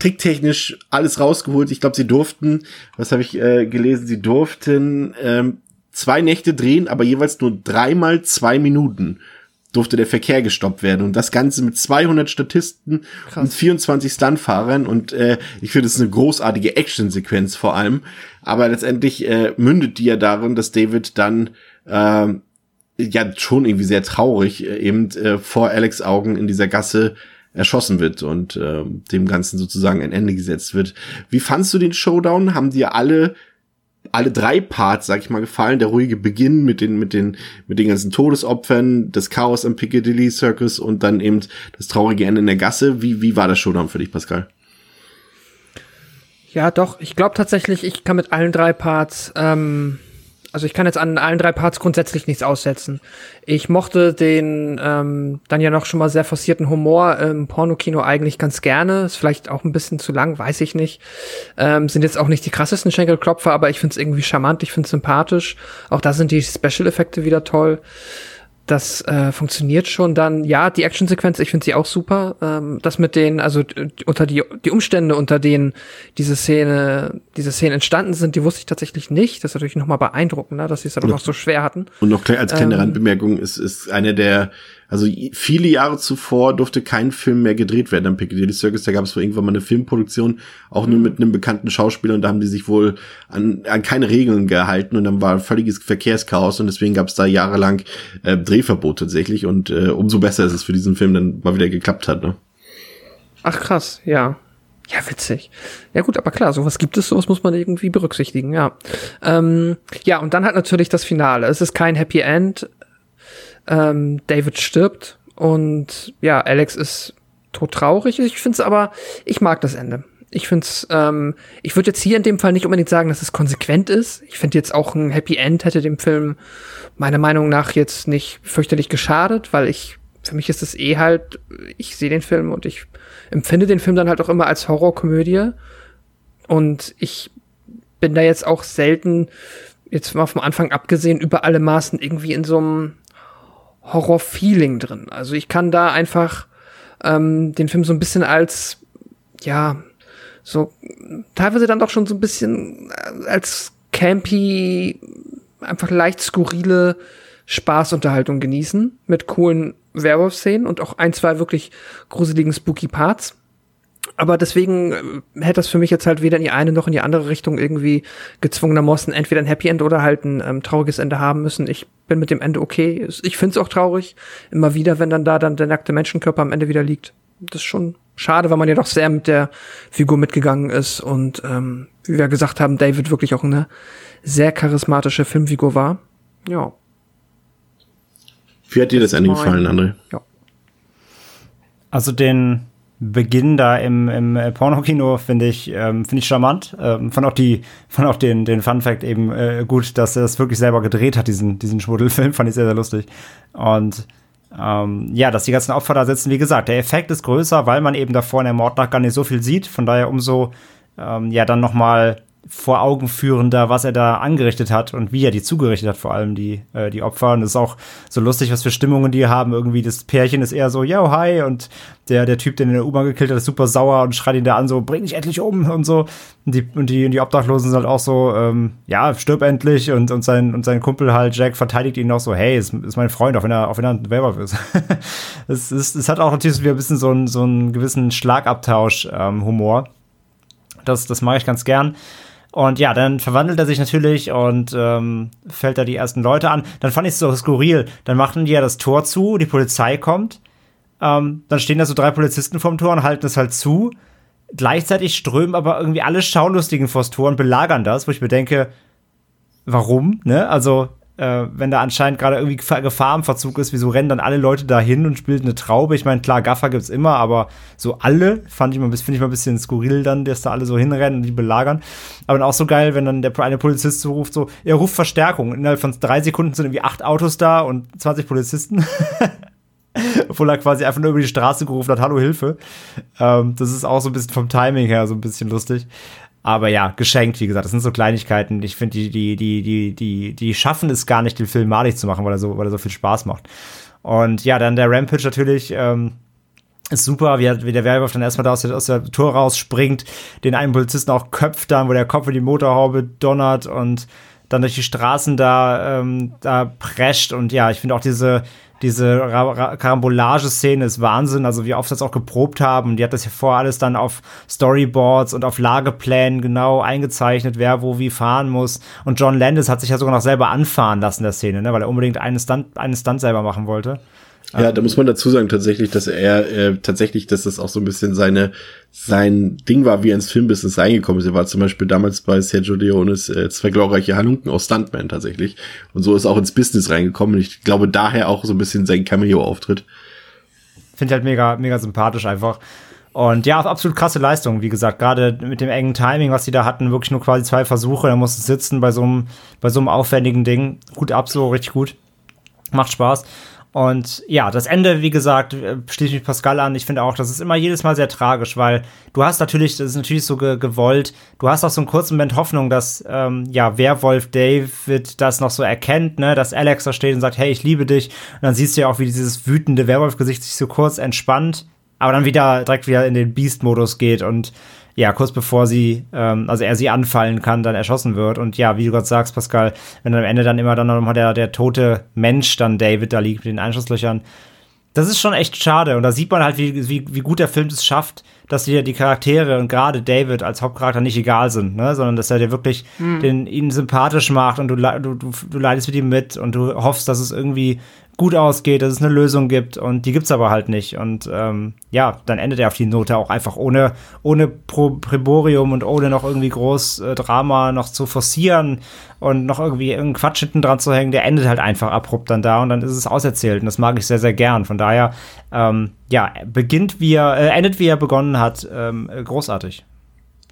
tricktechnisch alles rausgeholt. Ich glaube, sie durften, was habe ich gelesen, sie durften 2 Nächte drehen, aber jeweils nur 3 mal 2 Minuten durfte der Verkehr gestoppt werden. Und das Ganze mit 200 Statisten Krass. Und 24 Stuntfahrern. Und ich finde, das ist eine großartige Actionsequenz vor allem. Aber letztendlich mündet die ja darin, dass David dann ja schon irgendwie sehr traurig eben vor Alex' Augen in dieser Gasse erschossen wird und dem Ganzen sozusagen ein Ende gesetzt wird. Wie fandst du den Showdown? Haben dir alle 3 Parts, sag ich mal, gefallen? Der ruhige Beginn mit den ganzen Todesopfern, das Chaos im Piccadilly Circus und dann eben das traurige Ende in der Gasse. Wie war das Showdown für dich, Pascal? Ja, doch. Ich glaube tatsächlich, ich kann mit allen 3 Parts, also ich kann jetzt an allen 3 Parts grundsätzlich nichts aussetzen. Ich mochte den dann ja noch schon mal sehr forcierten Humor im Pornokino eigentlich ganz gerne. Ist vielleicht auch ein bisschen zu lang, weiß ich nicht. Sind jetzt auch nicht die krassesten Schenkelklopfer, aber ich find's irgendwie charmant, ich find's sympathisch. Auch da sind die Special-Effekte wieder toll. Das funktioniert schon dann. Ja, die Actionsequenz, ich finde sie auch super. Das mit denen, also die Umstände, unter denen diese Szenen entstanden sind, die wusste ich tatsächlich nicht. Das ist natürlich nochmal beeindruckender, dass sie es aber noch so schwer hatten. Und noch als kleine Randbemerkung, ist eine der, also viele Jahre zuvor durfte kein Film mehr gedreht werden am Piccadilly Circus. Da gab es wohl irgendwann mal eine Filmproduktion, auch nur mit einem bekannten Schauspieler, und da haben die sich wohl an keine Regeln gehalten und dann war völliges Verkehrschaos und deswegen gab es da jahrelang Drehverbot tatsächlich und umso besser ist es für diesen Film dann mal wieder geklappt hat, ne? Ach krass, ja. Ja, witzig. Ja gut, aber klar, sowas gibt es, sowas muss man irgendwie berücksichtigen, ja. Ja, und dann hat natürlich das Finale. Es ist kein Happy End. David stirbt und ja, Alex ist todtraurig. Ich find's aber, ich mag das Ende. Ich find's, ich würde jetzt hier in dem Fall nicht unbedingt sagen, dass es konsequent ist. Ich finde jetzt auch ein Happy End hätte dem Film meiner Meinung nach jetzt nicht fürchterlich geschadet, weil für mich ist es halt, ich sehe den Film und ich empfinde den Film dann halt auch immer als Horrorkomödie und ich bin da jetzt auch selten, jetzt mal vom Anfang abgesehen, über alle Maßen irgendwie in so einem Horror-Feeling drin. Also ich kann da einfach den Film so ein bisschen als, ja, so teilweise dann doch schon so ein bisschen als campy, einfach leicht skurrile Spaßunterhaltung genießen mit coolen Werwolf-Szenen und auch 1, 2 wirklich gruseligen spooky Parts. Aber deswegen hätte das für mich jetzt halt weder in die eine noch in die andere Richtung irgendwie gezwungenermaßen entweder ein Happy End oder halt ein trauriges Ende haben müssen. Ich bin mit dem Ende okay. Ich find's auch traurig, immer wieder, wenn dann da der nackte Menschenkörper am Ende wieder liegt. Das ist schon schade, weil man ja doch sehr mit der Figur mitgegangen ist und wie wir gesagt haben, David wirklich auch eine sehr charismatische Filmfigur war. Ja. Wie hat dir das Ende gefallen, André? Ja. Also den Beginn da im Pornokino finde ich charmant. Fand auch den Fun Fact eben gut, dass er das wirklich selber gedreht hat, diesen Schmuddelfilm, fand ich sehr, sehr lustig. Und ja, dass die ganzen Opfer da sitzen, wie gesagt, der Effekt ist größer, weil man eben davor in der Mordnacht gar nicht so viel sieht, von daher umso ja dann nochmal vor Augen führender, was er da angerichtet hat und wie er die zugerichtet hat, vor allem die Opfer. Und es ist auch so lustig, was für Stimmungen die haben. Irgendwie das Pärchen ist eher so, yo, hi, und der Typ, den in der U-Bahn gekillt hat, ist super sauer und schreit ihn da an, so, bring dich endlich um und so. Und die Obdachlosen sind halt auch so, ja, stirb endlich. Und sein Kumpel halt, Jack, verteidigt ihn noch so, hey, ist mein Freund, auch wenn er ein Werwolf ist. Es hat auch natürlich wieder ein bisschen so einen gewissen Schlagabtausch-Humor. Das mag ich ganz gern. Und ja, dann verwandelt er sich natürlich und fällt da die ersten Leute an. Dann fand ich es so skurril. Dann machen die ja das Tor zu, die Polizei kommt. Dann stehen da so 3 Polizisten vorm Tor und halten es halt zu. Gleichzeitig strömen aber irgendwie alle Schaulustigen vors Tor und belagern das, wo ich mir denke, warum? Ne? Also, wenn da anscheinend gerade irgendwie Gefahr im Verzug ist, wieso rennen dann alle Leute da hin und spielen eine Traube? Ich meine, klar, Gaffer gibt's immer, aber so alle, finde ich mal ein bisschen skurril dann, dass da alle so hinrennen und die belagern. Aber dann auch so geil, wenn dann der eine Polizist so ruft, so, er ruft Verstärkung. Innerhalb von 3 Sekunden sind irgendwie 8 Autos da und 20 Polizisten. Obwohl er quasi einfach nur über die Straße gerufen hat, hallo, Hilfe. Das ist auch so ein bisschen vom Timing her so ein bisschen lustig. Aber ja, geschenkt, wie gesagt, das sind so Kleinigkeiten. Ich finde, die schaffen es gar nicht, den Film malig zu machen, weil er so viel Spaß macht. Und ja, dann der Rampage natürlich, Ist super, wie der Werwolf dann erstmal da aus der Tour rausspringt, den einen Polizisten auch köpft dann, wo der Kopf in die Motorhaube donnert und dann durch die Straßen da prescht. Und ja, ich finde auch diese Karambolage-Szene ist Wahnsinn, also wie oft das auch geprobt haben. Die hat das hier vorher alles dann auf Storyboards und auf Lageplänen genau eingezeichnet, wer wo wie fahren muss. Und John Landis hat sich ja sogar noch selber anfahren lassen in der Szene, ne? Weil er unbedingt einen Stunt selber machen wollte. Ja, da muss man dazu sagen tatsächlich, dass dass das auch so ein bisschen sein Ding war, wie er ins Filmbusiness reingekommen ist. Er war zum Beispiel damals bei Sergio Leones Zwei glorreiche Halunken aus Stuntman tatsächlich. Und so ist er auch ins Business reingekommen. Und ich glaube, daher auch so ein bisschen sein Cameo-Auftritt. Finde ich halt mega, mega sympathisch einfach. Und ja, absolut krasse Leistung, wie gesagt, gerade mit dem engen Timing, was die da hatten, wirklich nur quasi 2 Versuche, da musst du sitzen bei so einem aufwendigen Ding. Gut ab, so richtig gut. Macht Spaß. Und ja, das Ende, wie gesagt, schließe mich Pascal an. Ich finde auch, das ist immer jedes Mal sehr tragisch, weil du hast natürlich, das ist natürlich so gewollt, du hast auch so einen kurzen Moment Hoffnung, dass Werwolf David das noch so erkennt, ne, dass Alex da steht und sagt, hey, ich liebe dich. Und dann siehst du ja auch, wie dieses wütende Werwolf-Gesicht sich so kurz entspannt, aber dann direkt wieder in den Beast-Modus geht und ja, kurz bevor er sie anfallen kann, dann erschossen wird. Und ja, wie du gerade sagst, Pascal, wenn am Ende dann immer dann nochmal der tote Mensch dann David da liegt mit den Einschusslöchern. Das ist schon echt schade. Und da sieht man halt, wie gut der Film es schafft, dass dir die Charaktere und gerade David als Hauptcharakter nicht egal sind, ne? Sondern dass er dir wirklich ihn sympathisch macht und du leidest mit ihm mit und du hoffst, dass es irgendwie gut ausgeht, dass es eine Lösung gibt und die gibt's aber halt nicht. Und dann endet er auf die Note auch einfach ohne Präborium und ohne noch irgendwie groß Drama noch zu forcieren und noch irgendwie irgendeinen Quatsch hinten dran zu hängen. Der endet halt einfach abrupt dann da und dann ist es auserzählt und das mag ich sehr, sehr gern. Von daher, endet wie er begonnen hat, großartig.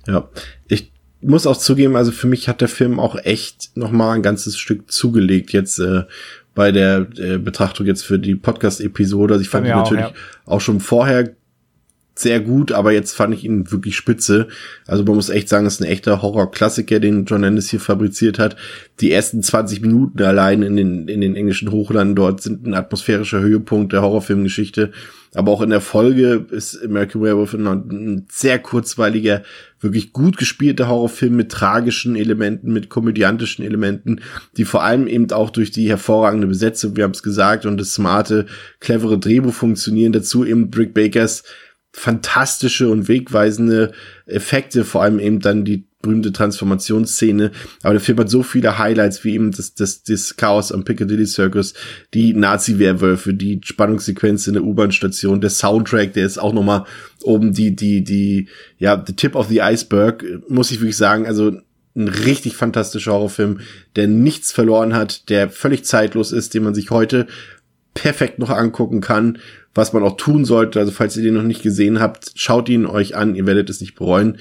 Ja, ich muss auch zugeben, also für mich hat der Film auch echt nochmal ein ganzes Stück zugelegt jetzt bei der Betrachtung jetzt für die Podcast-Episode. Also ich fand ihn natürlich auch schon vorher sehr gut, aber jetzt fand ich ihn wirklich spitze. Also man muss echt sagen, es ist ein echter Horror-Klassiker, den John Landis hier fabriziert hat. Die ersten 20 Minuten allein in den englischen Hochlanden dort sind ein atmosphärischer Höhepunkt der Horrorfilmgeschichte. Aber auch in der Folge ist American Werewolf in London ein sehr kurzweiliger, wirklich gut gespielter Horrorfilm mit tragischen Elementen, mit komödiantischen Elementen, die vor allem eben auch durch die hervorragende Besetzung, wir haben es gesagt, und das smarte, clevere Drehbuch funktionieren. Dazu eben Rick Bakers fantastische und wegweisende Effekte, vor allem eben dann die berühmte Transformationsszene, aber der Film hat so viele Highlights, wie eben das Chaos am Piccadilly Circus, die Nazi-Werwölfe, die Spannungssequenz in der U-Bahn-Station, der Soundtrack, der ist auch nochmal oben the tip of the iceberg, muss ich wirklich sagen, also ein richtig fantastischer Horrorfilm, der nichts verloren hat, der völlig zeitlos ist, den man sich heute perfekt noch angucken kann, was man auch tun sollte, also falls ihr den noch nicht gesehen habt, schaut ihn euch an, ihr werdet es nicht bereuen.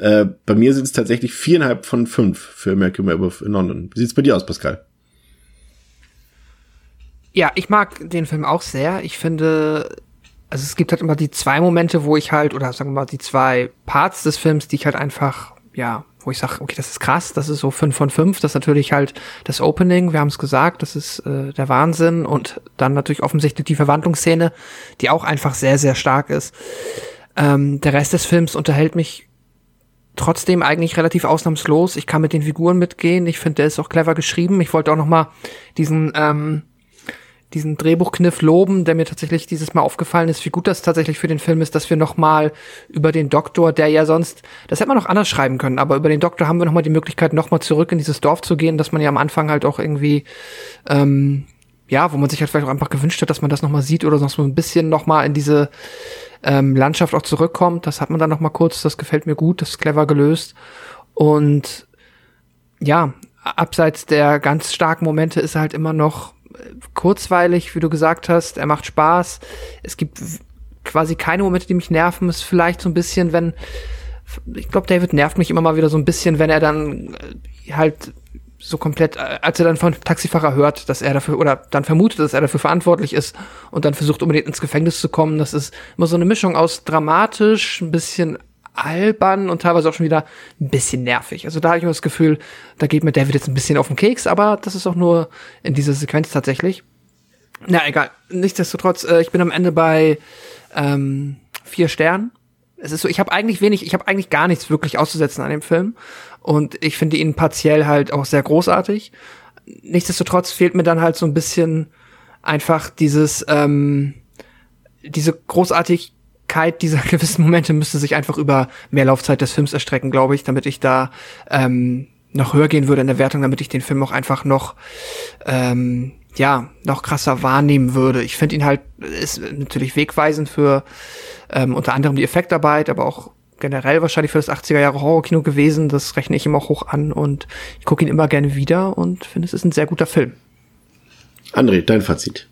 Bei mir sind es tatsächlich 4,5 von 5 für American Werewolf in London. Wie sieht's bei dir aus, Pascal? Ja, ich mag den Film auch sehr. Ich finde, also es gibt halt immer die 2 Momente, wo ich halt, oder sagen wir mal, die 2 Parts des Films, die ich halt einfach, ja, wo ich sage, okay, das ist krass, das ist so 5 von 5, das ist natürlich halt das Opening, wir haben es gesagt, das ist der Wahnsinn und dann natürlich offensichtlich die Verwandlungsszene, die auch einfach sehr, sehr stark ist. Der Rest des Films unterhält mich trotzdem eigentlich relativ ausnahmslos. Ich kann mit den Figuren mitgehen, ich finde, der ist auch clever geschrieben. Ich wollte auch nochmal diesen Drehbuchkniff loben, der mir tatsächlich dieses Mal aufgefallen ist, wie gut das tatsächlich für den Film ist, dass wir nochmal über den Doktor, der ja sonst, das hätte man auch anders schreiben können, aber über den Doktor haben wir nochmal die Möglichkeit, nochmal zurück in dieses Dorf zu gehen, dass man ja am Anfang halt auch irgendwie, wo man sich halt vielleicht auch einfach gewünscht hat, dass man das nochmal sieht oder sonst so ein bisschen nochmal in diese Landschaft auch zurückkommt. Das hat man dann nochmal kurz, das gefällt mir gut, das ist clever gelöst. Und ja, abseits der ganz starken Momente ist er halt immer noch kurzweilig, wie du gesagt hast, er macht Spaß, es gibt quasi keine Momente, die mich nerven, ist vielleicht so ein bisschen, wenn, ich glaube, David nervt mich immer mal wieder so ein bisschen, wenn er dann halt so komplett, als er dann vom Taxifahrer hört, dass er dafür, oder dann vermutet, dass er dafür verantwortlich ist und dann versucht unbedingt ins Gefängnis zu kommen, das ist immer so eine Mischung aus dramatisch, ein bisschen albern und teilweise auch schon wieder ein bisschen nervig. Also da habe ich immer das Gefühl, da geht mir David jetzt ein bisschen auf den Keks, aber das ist auch nur in dieser Sequenz tatsächlich. Na egal, nichtsdestotrotz, ich bin am Ende bei 4 Sterne. Es ist so, ich habe eigentlich gar nichts wirklich auszusetzen an dem Film. Und ich finde ihn partiell halt auch sehr großartig. Nichtsdestotrotz fehlt mir dann halt so ein bisschen einfach diese Großartigkeit dieser gewissen Momente müsste sich einfach über mehr Laufzeit des Films erstrecken, glaube ich, damit ich da noch höher gehen würde in der Wertung, damit ich den Film auch einfach noch krasser wahrnehmen würde. Ich finde ihn halt, ist natürlich wegweisend für unter anderem die Effektarbeit, aber auch generell wahrscheinlich für das 80er-Jahre-Horror-Kino gewesen. Das rechne ich ihm auch hoch an und ich gucke ihn immer gerne wieder und finde, es ist ein sehr guter Film. André, dein Fazit.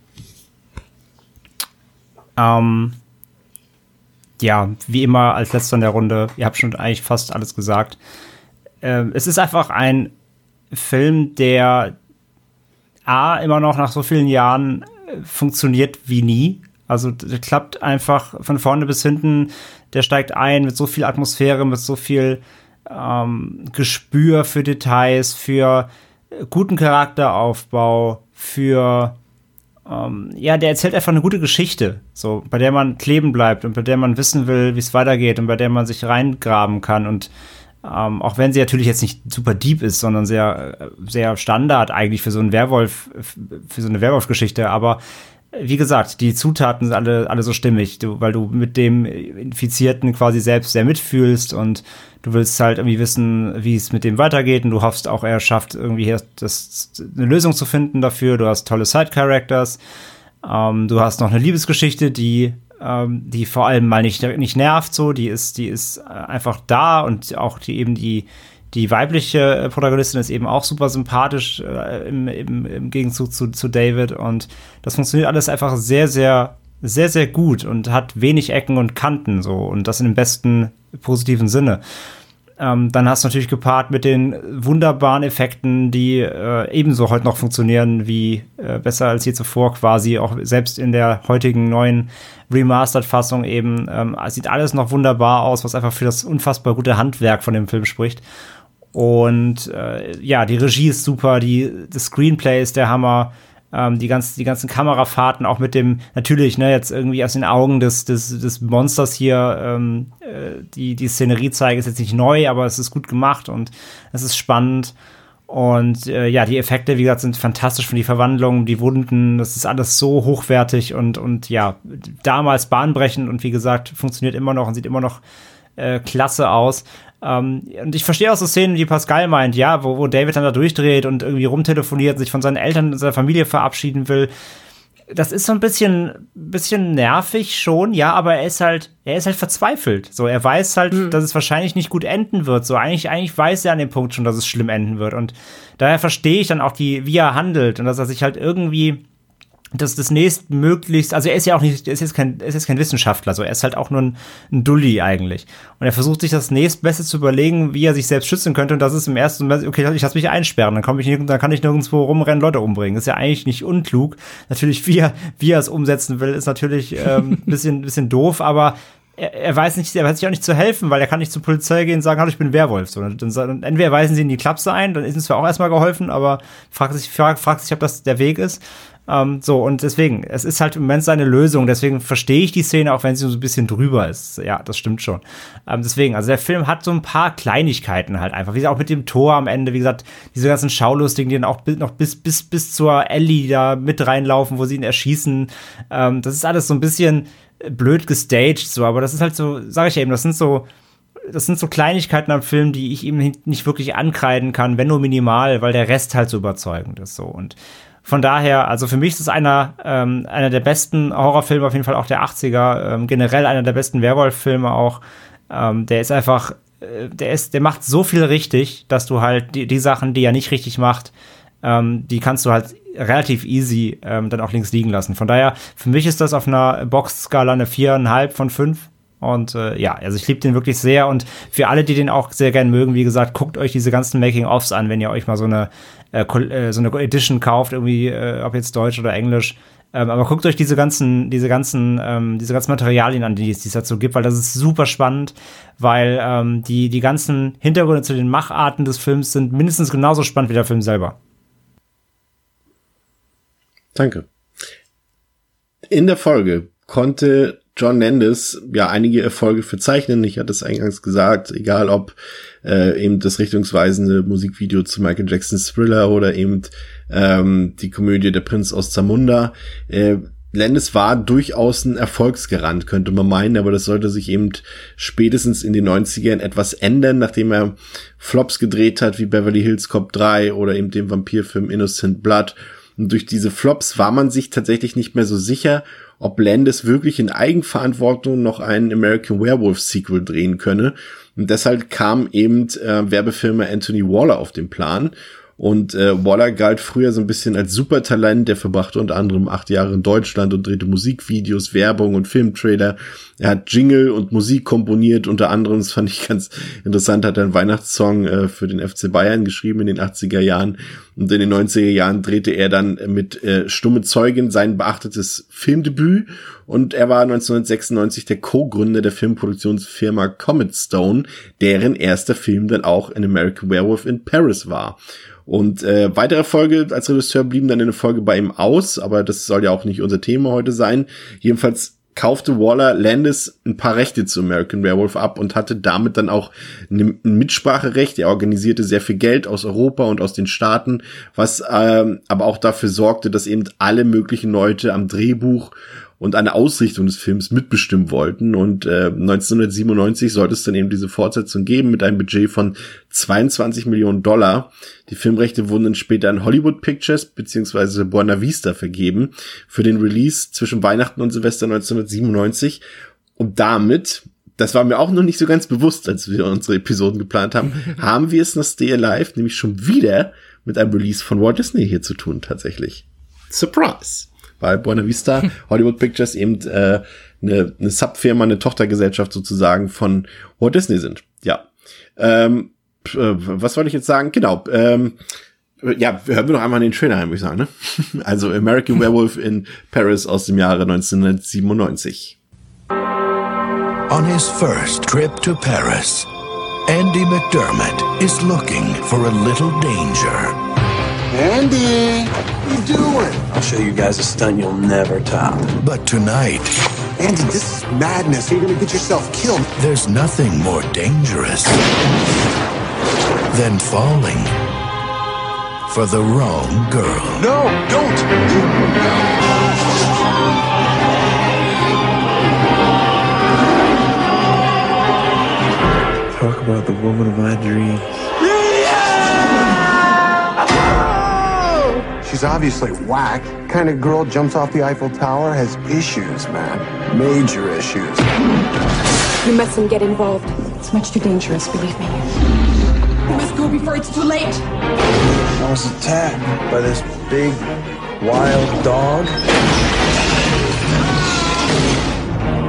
Ja, wie immer als letzter in der Runde, ihr habt schon eigentlich fast alles gesagt. Es ist einfach ein Film, der immer noch nach so vielen Jahren funktioniert wie nie. Also der klappt einfach von vorne bis hinten, der steigt ein mit so viel Atmosphäre, mit so viel Gespür für Details, für guten Charakteraufbau, für der erzählt einfach eine gute Geschichte, so, bei der man kleben bleibt und bei der man wissen will, wie es weitergeht und bei der man sich reingraben kann. Und auch wenn sie natürlich jetzt nicht super deep ist, sondern sehr, sehr Standard eigentlich für so einen Werwolf, für so eine Werwolf-Geschichte, aber wie gesagt, die Zutaten sind alle so stimmig, weil du mit dem Infizierten quasi selbst sehr mitfühlst und du willst halt irgendwie wissen, wie es mit dem weitergeht und du hoffst auch, er schafft irgendwie hier eine Lösung zu finden dafür. Du hast tolle Side-Characters, du hast noch eine Liebesgeschichte, die vor allem mal nicht nervt, so, die ist einfach da und auch die weibliche Protagonistin ist eben auch super sympathisch im Gegenzug zu David und das funktioniert alles einfach sehr, sehr, sehr, sehr gut und hat wenig Ecken und Kanten so und das in dem besten positiven Sinne. Dann hast du natürlich gepaart mit den wunderbaren Effekten, die ebenso heute noch funktionieren wie besser als je zuvor quasi, auch selbst in der heutigen neuen Remastered-Fassung eben. Sieht alles noch wunderbar aus, was einfach für das unfassbar gute Handwerk von dem Film spricht. Und die Regie ist super, das Screenplay ist der Hammer, die ganzen Kamerafahrten auch mit dem, natürlich, ne, jetzt irgendwie aus den Augen des Monsters hier, die Szenerie zeigen, ist jetzt nicht neu, aber es ist gut gemacht und es ist spannend. Und die Effekte, wie gesagt, sind fantastisch, von die Verwandlungen, die Wunden, das ist alles so hochwertig und damals bahnbrechend und wie gesagt, funktioniert immer noch und sieht immer noch klasse aus. Und ich verstehe auch so Szenen, die Pascal meint, ja, wo David dann da durchdreht und irgendwie rumtelefoniert, sich von seinen Eltern und seiner Familie verabschieden will. Das ist so ein bisschen nervig schon, ja, aber er ist halt verzweifelt. So, er weiß halt, dass es wahrscheinlich nicht gut enden wird. So, eigentlich weiß er an dem Punkt schon, dass es schlimm enden wird. Und daher verstehe ich dann auch wie er handelt und dass er sich halt irgendwie das nächstmöglichst, also er ist jetzt kein Wissenschaftler, so, er ist halt auch nur ein Dulli eigentlich. Und er versucht sich das nächstbeste zu überlegen, wie er sich selbst schützen könnte, und das ist im ersten Moment, okay, ich lass mich einsperren, dann kann ich nirgendwo rumrennen, Leute umbringen. Das ist ja eigentlich nicht unklug. Natürlich, wie er es umsetzen will, ist natürlich bisschen doof, aber er weiß sich auch nicht zu helfen, weil er kann nicht zur Polizei gehen und sagen, hallo, ich bin ein Werwolf. So, dann entweder weisen sie in die Klapse ein, dann ist uns zwar auch erstmal geholfen, aber fragt sich, ob das der Weg ist. Und deswegen, es ist halt im Moment seine Lösung, deswegen verstehe ich die Szene, auch wenn sie so ein bisschen drüber ist. Ja, das stimmt schon. Deswegen, also der Film hat so ein paar Kleinigkeiten halt einfach, wie gesagt, auch mit dem Tor am Ende, wie gesagt, diese ganzen Schaulustigen, die dann auch noch bis zur Ellie da mit reinlaufen, wo sie ihn erschießen. Das ist alles so ein bisschen blöd gestaged, so, aber das ist halt so, sag ich eben, das sind so Kleinigkeiten am Film, die ich ihm nicht wirklich ankreiden kann, wenn nur minimal, weil der Rest halt so überzeugend ist, so, und von daher, also für mich ist es einer der besten Horrorfilme, auf jeden Fall auch der 80er, generell einer der besten Werwolf-Filme auch. Der ist einfach, der macht so viel richtig, dass du halt die Sachen, die er nicht richtig macht, die kannst du halt relativ easy dann auch links liegen lassen. Von daher, für mich ist das auf einer Box-Skala eine 4,5 von 5. Und also ich liebe den wirklich sehr, und für alle, die den auch sehr gern mögen, wie gesagt, guckt euch diese ganzen Making-Offs an, wenn ihr euch mal so eine Edition kauft, irgendwie, ob jetzt Deutsch oder Englisch. Aber guckt euch diese ganzen Materialien an, die es dazu gibt, weil das ist super spannend, weil die ganzen Hintergründe zu den Macharten des Films sind mindestens genauso spannend wie der Film selber. Danke. In der Folge konnte John Landis ja einige Erfolge verzeichnen. Ich hatte es eingangs gesagt, egal ob eben das richtungsweisende Musikvideo zu Michael Jacksons Thriller oder eben die Komödie Der Prinz aus Zamunda. Landis war durchaus ein Erfolgsgarant, könnte man meinen, aber das sollte sich eben spätestens in den 90ern etwas ändern, nachdem er Flops gedreht hat wie Beverly Hills Cop 3 oder eben den Vampirfilm Innocent Blood. Und durch diese Flops war man sich tatsächlich nicht mehr so sicher, ob Landis wirklich in Eigenverantwortung noch einen American Werewolf Sequel drehen könne. Und deshalb kam eben Werbefilmer Anthony Waller auf den Plan. Und Waller galt früher so ein bisschen als Supertalent, der verbrachte unter anderem 8 Jahre in Deutschland und drehte Musikvideos, Werbung und Filmtrailer. Er hat Jingle und Musik komponiert, unter anderem, das fand ich ganz interessant, hat er einen Weihnachtssong für den FC Bayern geschrieben in den 80er Jahren. Und in den 90er Jahren drehte er dann mit Stumme Zeugin sein beachtetes Filmdebüt. Und er war 1996 der Co-Gründer der Filmproduktionsfirma Comet Stone, deren erster Film dann auch in American Werewolf in Paris war. Und weitere Erfolge als Regisseur blieben dann in der Folge bei ihm aus, aber das soll ja auch nicht unser Thema heute sein. Jedenfalls kaufte Waller Landis ein paar Rechte zu American Werewolf ab und hatte damit dann auch ein Mitspracherecht. Er organisierte sehr viel Geld aus Europa und aus den Staaten, was aber auch dafür sorgte, dass eben alle möglichen Leute am Drehbuch und an der Ausrichtung des Films mitbestimmen wollten. Und 1997 sollte es dann eben diese Fortsetzung geben mit einem Budget von 22 Millionen Dollar. Die Filmrechte wurden dann später an Hollywood Pictures bzw. Buena Vista vergeben für den Release zwischen Weihnachten und Silvester 1997. Und damit, das war mir auch noch nicht so ganz bewusst, als wir unsere Episoden geplant haben, haben wir es nach Stay Alive nämlich schon wieder mit einem Release von Walt Disney hier zu tun, tatsächlich. Surprise! Weil Buena Vista, Hollywood Pictures eben eine Subfirma, eine Tochtergesellschaft sozusagen von Walt Disney sind. Ja, was wollte ich jetzt sagen? Genau, ja, hören wir doch einmal den Trailer, würde ich sagen, ne? Also American Werewolf in Paris aus dem Jahre 1997. On his first trip to Paris, Andy McDermott is looking for a little danger. Andy, what you doing? I'll show you guys a stunt you'll never top. But tonight... Andy, this is madness. You're gonna get yourself killed. There's nothing more dangerous than falling for the wrong girl. No, don't! Talk about the woman of my dreams. She's obviously whack. Kind of girl jumps off the Eiffel Tower, has issues, man. Major issues. You mustn't get involved. It's much too dangerous, believe me. We must go before it's too late. I was attacked by this big, wild dog.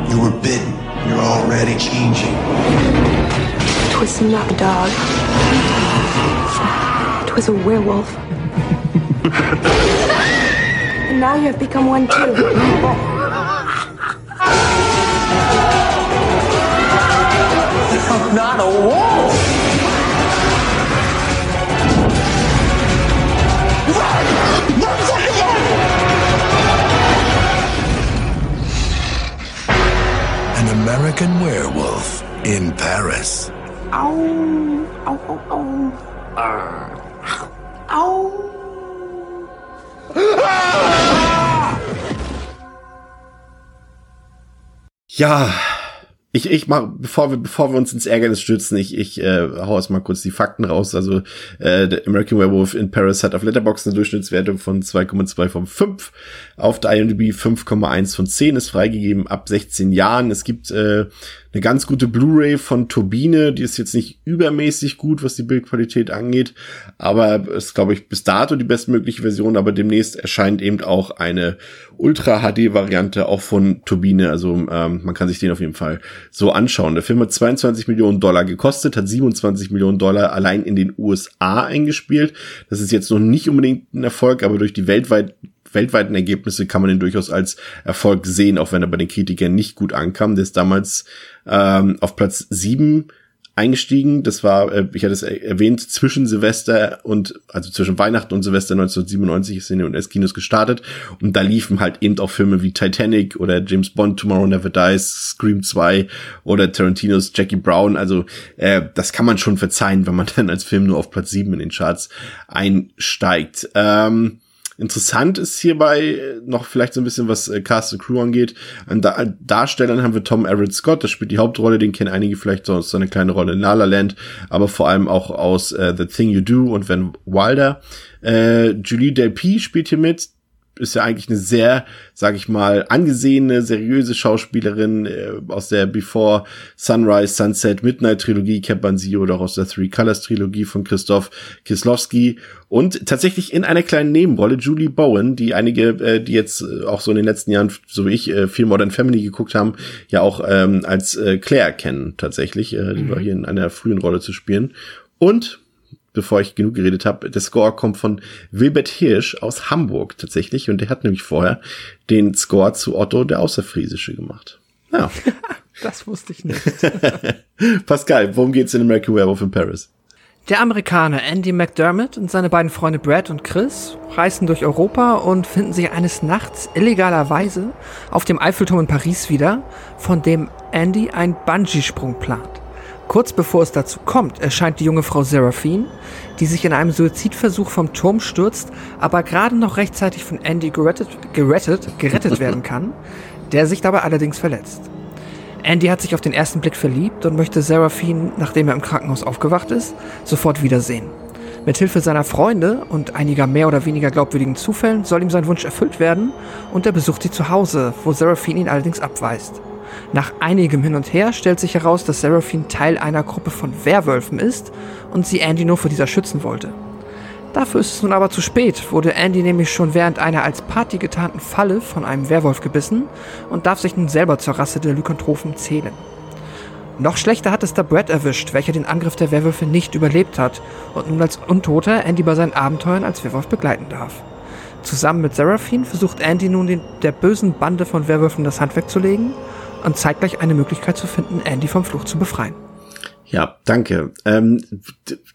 You were bitten. You're already changing. It was not a dog. It was a werewolf. And now you have become one too. I'm not a wolf. An American Werewolf in Paris. Ow! Ow! Ow! Ow! Ow! Ja, ich mache, bevor wir uns ins Ärgernis stürzen, ich hau erst mal kurz die Fakten raus. Also der American Werewolf in Paris hat auf Letterboxd eine Durchschnittswertung von 2,2 von 5, auf der IMDb 5,1 von 10, ist freigegeben ab 16 Jahren. Es gibt eine ganz gute Blu-ray von Turbine, die ist jetzt nicht übermäßig gut, was die Bildqualität angeht, aber ist, glaube ich, bis dato die bestmögliche Version, aber demnächst erscheint eben auch eine Ultra-HD-Variante auch von Turbine, also man kann sich den auf jeden Fall so anschauen. Der Film hat 22 Millionen Dollar gekostet, hat 27 Millionen Dollar allein in den USA eingespielt. Das ist jetzt noch nicht unbedingt ein Erfolg, aber durch die weltweiten Ergebnisse kann man ihn durchaus als Erfolg sehen, auch wenn er bei den Kritikern nicht gut ankam. Der ist damals auf Platz 7 eingestiegen. Das war, ich hatte es erwähnt, zwischen Silvester und, also zwischen Weihnachten und Silvester 1997 ist in den US-Kinos gestartet. Und da liefen halt eben auch Filme wie Titanic oder James Bond, Tomorrow Never Dies, Scream 2 oder Tarantinos Jackie Brown. Also das kann man schon verzeihen, wenn man dann als Film nur auf Platz 7 in den Charts einsteigt. Interessant ist hierbei noch vielleicht so ein bisschen, was Cast and Crew angeht. An Darstellern haben wir Tom Everett Scott, das spielt die Hauptrolle, den kennen einige vielleicht aus so eine kleine Rolle in La La Land, aber vor allem auch aus The Thing You Do und Van Wilder. Julie Delpy spielt hier mit, ist ja eigentlich eine sehr, sag ich mal, angesehene, seriöse Schauspielerin aus der Before Sunrise, Sunset, Midnight Trilogie, kennt man sie, oder auch aus der Three Colors Trilogie von Krzysztof Kieślowski. Und tatsächlich in einer kleinen Nebenrolle Julie Bowen, die einige, die jetzt auch so in den letzten Jahren, so wie ich, viel Modern Family geguckt haben, ja auch als Claire kennen tatsächlich. Die war hier in einer frühen Rolle zu spielen. Und bevor ich genug geredet habe, der Score kommt von Wilbert Hirsch aus Hamburg tatsächlich. Und der hat nämlich vorher den Score zu Otto, der Außerfriesische, gemacht. Ja. Das wusste ich nicht. Pascal, worum geht's in American Werewolf in Paris? Der Amerikaner Andy McDermott und seine beiden Freunde Brad und Chris reisen durch Europa und finden sich eines Nachts illegalerweise auf dem Eiffelturm in Paris wieder, von dem Andy einen Bungee-Sprung plant. Kurz bevor es dazu kommt, erscheint die junge Frau Seraphine, die sich in einem Suizidversuch vom Turm stürzt, aber gerade noch rechtzeitig von Andy gerettet werden kann, der sich dabei allerdings verletzt. Andy hat sich auf den ersten Blick verliebt und möchte Seraphine, nachdem er im Krankenhaus aufgewacht ist, sofort wiedersehen. Mithilfe seiner Freunde und einiger mehr oder weniger glaubwürdigen Zufällen soll ihm sein Wunsch erfüllt werden und er besucht sie zu Hause, wo Seraphine ihn allerdings abweist. Nach einigem Hin und Her stellt sich heraus, dass Seraphine Teil einer Gruppe von Werwölfen ist und sie Andy nur vor dieser schützen wollte. Dafür ist es nun aber zu spät, wurde Andy nämlich schon während einer als Party getarnten Falle von einem Werwolf gebissen und darf sich nun selber zur Rasse der Lycanthropen zählen. Noch schlechter hat es da Brad erwischt, welcher den Angriff der Werwölfe nicht überlebt hat und nun als Untoter Andy bei seinen Abenteuern als Werwolf begleiten darf. Zusammen mit Seraphine versucht Andy nun der bösen Bande von Werwölfen das Handwerk zu legen und zeitgleich eine Möglichkeit zu finden, Andy vom Fluch zu befreien. Ja, danke.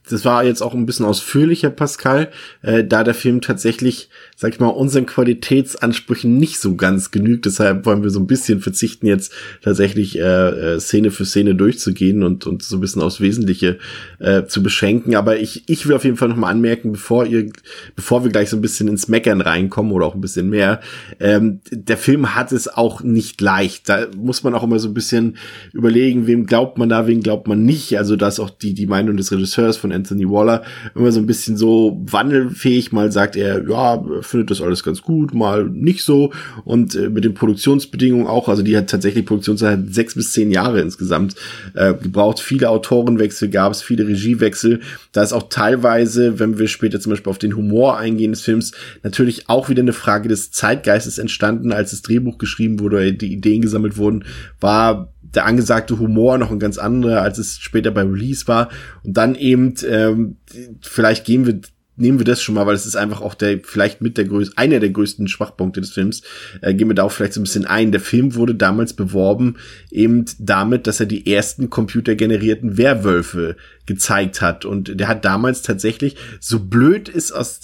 Das war jetzt auch ein bisschen ausführlicher, Pascal, da der Film tatsächlich, sag ich mal, unseren Qualitätsansprüchen nicht so ganz genügt. Deshalb wollen wir so ein bisschen verzichten, jetzt tatsächlich Szene für Szene durchzugehen und so ein bisschen aufs Wesentliche zu beschränken. Aber ich will auf jeden Fall nochmal anmerken, bevor wir gleich so ein bisschen ins Meckern reinkommen oder auch ein bisschen mehr, der Film hat es auch nicht leicht. Da muss man auch immer so ein bisschen überlegen, wem glaubt man da, wem glaubt man nicht. Also da ist auch die Meinung des Regisseurs von Anthony Waller immer so ein bisschen so wandelfähig. Mal sagt er, ja, findet das alles ganz gut, mal nicht so. Und mit den Produktionsbedingungen auch, also die hat tatsächlich Produktionszeit 6 bis 10 Jahre insgesamt gebraucht. Viele Autorenwechsel gab es, viele Regiewechsel. Da ist auch teilweise, wenn wir später zum Beispiel auf den Humor eingehen des Films, natürlich auch wieder eine Frage des Zeitgeistes entstanden, als das Drehbuch geschrieben wurde oder die Ideen gesammelt wurden, war der angesagte Humor noch ein ganz anderer, als es später bei Release war. Und dann eben, vielleicht nehmen wir das schon mal, weil es ist einfach auch einer der größten Schwachpunkte des Films. Gehen wir da auch vielleicht so ein bisschen ein. Der Film wurde damals beworben eben damit, dass er die ersten computergenerierten Werwölfe gezeigt hat. Und der hat damals tatsächlich, so blöd es aus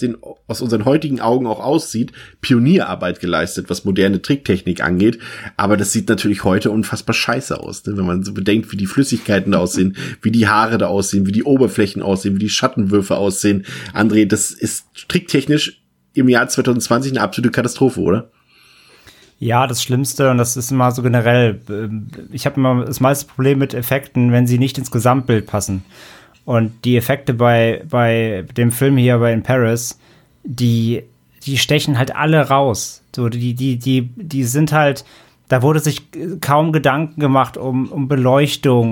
unseren heutigen Augen auch aussieht, Pionierarbeit geleistet, was moderne Tricktechnik angeht. Aber das sieht natürlich heute unfassbar scheiße aus, ne? Wenn man so bedenkt, wie die Flüssigkeiten da aussehen, wie die Haare da aussehen, wie die Oberflächen aussehen, wie die Schattenwürfe aussehen. André, das ist tricktechnisch im Jahr 2020 eine absolute Katastrophe, oder? Ja, das Schlimmste, und das ist immer so generell, ich habe immer das meiste Problem mit Effekten, wenn sie nicht ins Gesamtbild passen. Und die Effekte bei dem Film hier bei In Paris, die stechen halt alle raus. So, die sind halt, da wurde sich kaum Gedanken gemacht um Beleuchtung,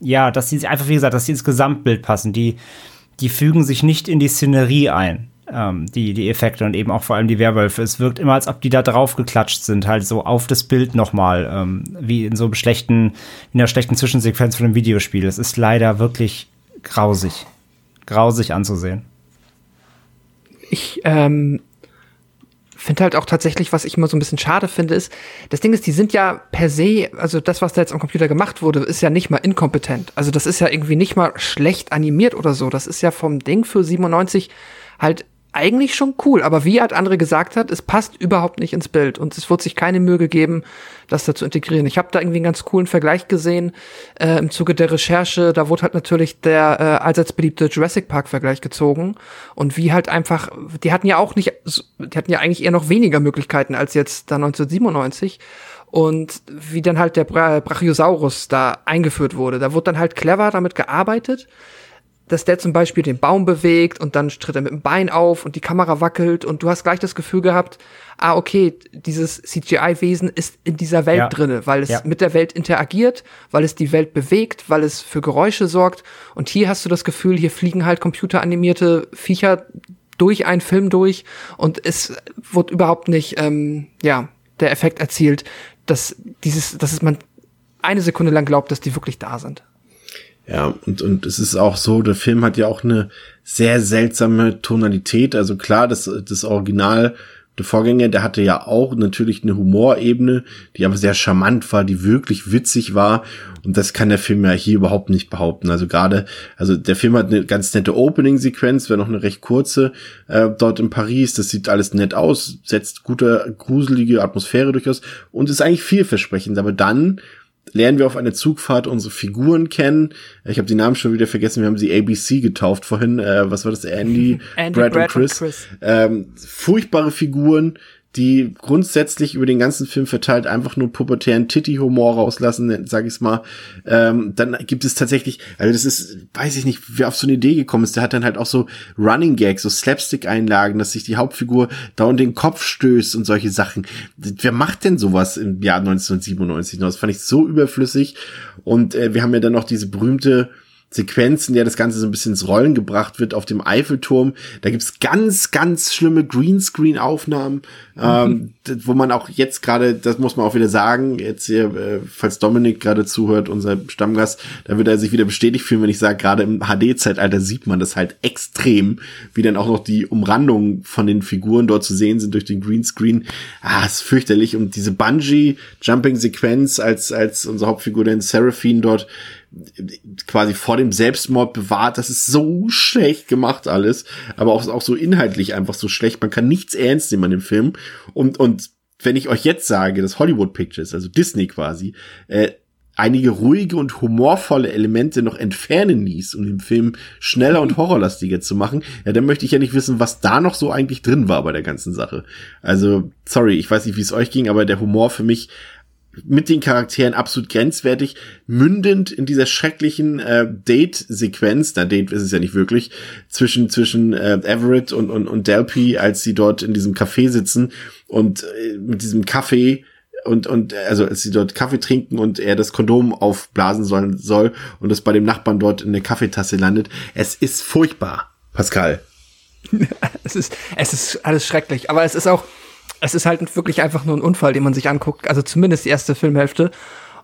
dass die einfach, wie gesagt, dass die ins Gesamtbild passen. Die fügen sich nicht in die Szenerie ein. Die Effekte und eben auch vor allem die Werwölfe. Es wirkt immer, als ob die da drauf geklatscht sind, halt so auf das Bild nochmal, wie in so einem schlechten Zwischensequenz von einem Videospiel. Es ist leider wirklich grausig anzusehen. Ich finde halt auch tatsächlich, was ich immer so ein bisschen schade finde, ist, das Ding ist, die sind ja per se, also das, was da jetzt am Computer gemacht wurde, ist ja nicht mal inkompetent. Also das ist ja irgendwie nicht mal schlecht animiert oder so. Das ist ja vom Ding für 97 halt eigentlich schon cool. Aber wie halt André gesagt hat, es passt überhaupt nicht ins Bild. Und es wird sich keine Mühe gegeben, das da zu integrieren. Ich habe da irgendwie einen ganz coolen Vergleich gesehen im Zuge der Recherche. Da wurde halt natürlich der allseits beliebte Jurassic Park-Vergleich gezogen. Und wie halt einfach, die hatten ja eigentlich eher noch weniger Möglichkeiten als jetzt da 1997. Und wie dann halt der Brachiosaurus da eingeführt wurde. Da wurde dann halt clever damit gearbeitet, dass der zum Beispiel den Baum bewegt und dann tritt er mit dem Bein auf und die Kamera wackelt und du hast gleich das Gefühl gehabt, okay, dieses CGI-Wesen ist in dieser Welt drinne, weil es mit der Welt interagiert, weil es die Welt bewegt, weil es für Geräusche sorgt und hier hast du das Gefühl, hier fliegen halt computeranimierte Viecher durch einen Film durch und es wird überhaupt nicht, der Effekt erzielt, dass man eine Sekunde lang glaubt, dass die wirklich da sind. Ja, und es ist auch so, der Film hat ja auch eine sehr seltsame Tonalität. Also klar, das Original, der Vorgänger, der hatte ja auch natürlich eine Humorebene, die aber sehr charmant war, die wirklich witzig war. Und das kann der Film ja hier überhaupt nicht behaupten. Also der Film hat eine ganz nette Opening-Sequenz, wäre noch eine recht kurze, dort in Paris. Das sieht alles nett aus, setzt gute, gruselige Atmosphäre durchaus und ist eigentlich vielversprechend. Aber dann lernen wir auf einer Zugfahrt unsere Figuren kennen. Ich habe die Namen schon wieder vergessen. Wir haben sie ABC getauft vorhin. Was war das? Andy, Brad und Chris. Furchtbare Figuren, die grundsätzlich über den ganzen Film verteilt einfach nur pubertären Titty-Humor rauslassen, sag ich's mal. Dann gibt es tatsächlich, also das ist, weiß ich nicht, wer auf so eine Idee gekommen ist, der hat dann halt auch so Running Gags, so Slapstick-Einlagen, dass sich die Hauptfigur da und den Kopf stößt und solche Sachen. Wer macht denn sowas im Jahr 1997? Das fand ich so überflüssig. Und wir haben ja dann noch diese berühmte Sequenzen, in der das Ganze so ein bisschen ins Rollen gebracht wird auf dem Eiffelturm. Da gibt's ganz, ganz schlimme Greenscreen-Aufnahmen, wo man auch jetzt gerade, das muss man auch wieder sagen, jetzt hier, falls Dominik gerade zuhört, unser Stammgast, da wird er sich wieder bestätigt fühlen, wenn ich sage, gerade im HD-Zeitalter sieht man das halt extrem, wie dann auch noch die Umrandungen von den Figuren dort zu sehen sind durch den Greenscreen. Ist fürchterlich. Und diese Bungee-Jumping-Sequenz, als unsere Hauptfigur, den Seraphine, dort quasi vor dem Selbstmord bewahrt. Das ist so schlecht gemacht alles, aber auch so inhaltlich einfach so schlecht. Man kann nichts ernst nehmen an dem Film. Und wenn ich euch jetzt sage, dass Hollywood Pictures, also Disney quasi, einige ruhige und humorvolle Elemente noch entfernen ließ, um den Film schneller und horrorlastiger zu machen, ja, dann möchte ich ja nicht wissen, was da noch so eigentlich drin war bei der ganzen Sache. Also, sorry, ich weiß nicht, wie es euch ging, aber der Humor für mich mit den Charakteren absolut grenzwertig, mündend in dieser schrecklichen Date-Sequenz, Date ist es ja nicht wirklich, zwischen Everett und Delpy, als sie dort in diesem Café sitzen und mit diesem Kaffee und also als sie dort Kaffee trinken und er das Kondom aufblasen soll und das bei dem Nachbarn dort in der Kaffeetasse landet. Es ist furchtbar, Pascal. Es ist alles schrecklich, aber es ist halt wirklich einfach nur ein Unfall, den man sich anguckt, also zumindest die erste Filmhälfte.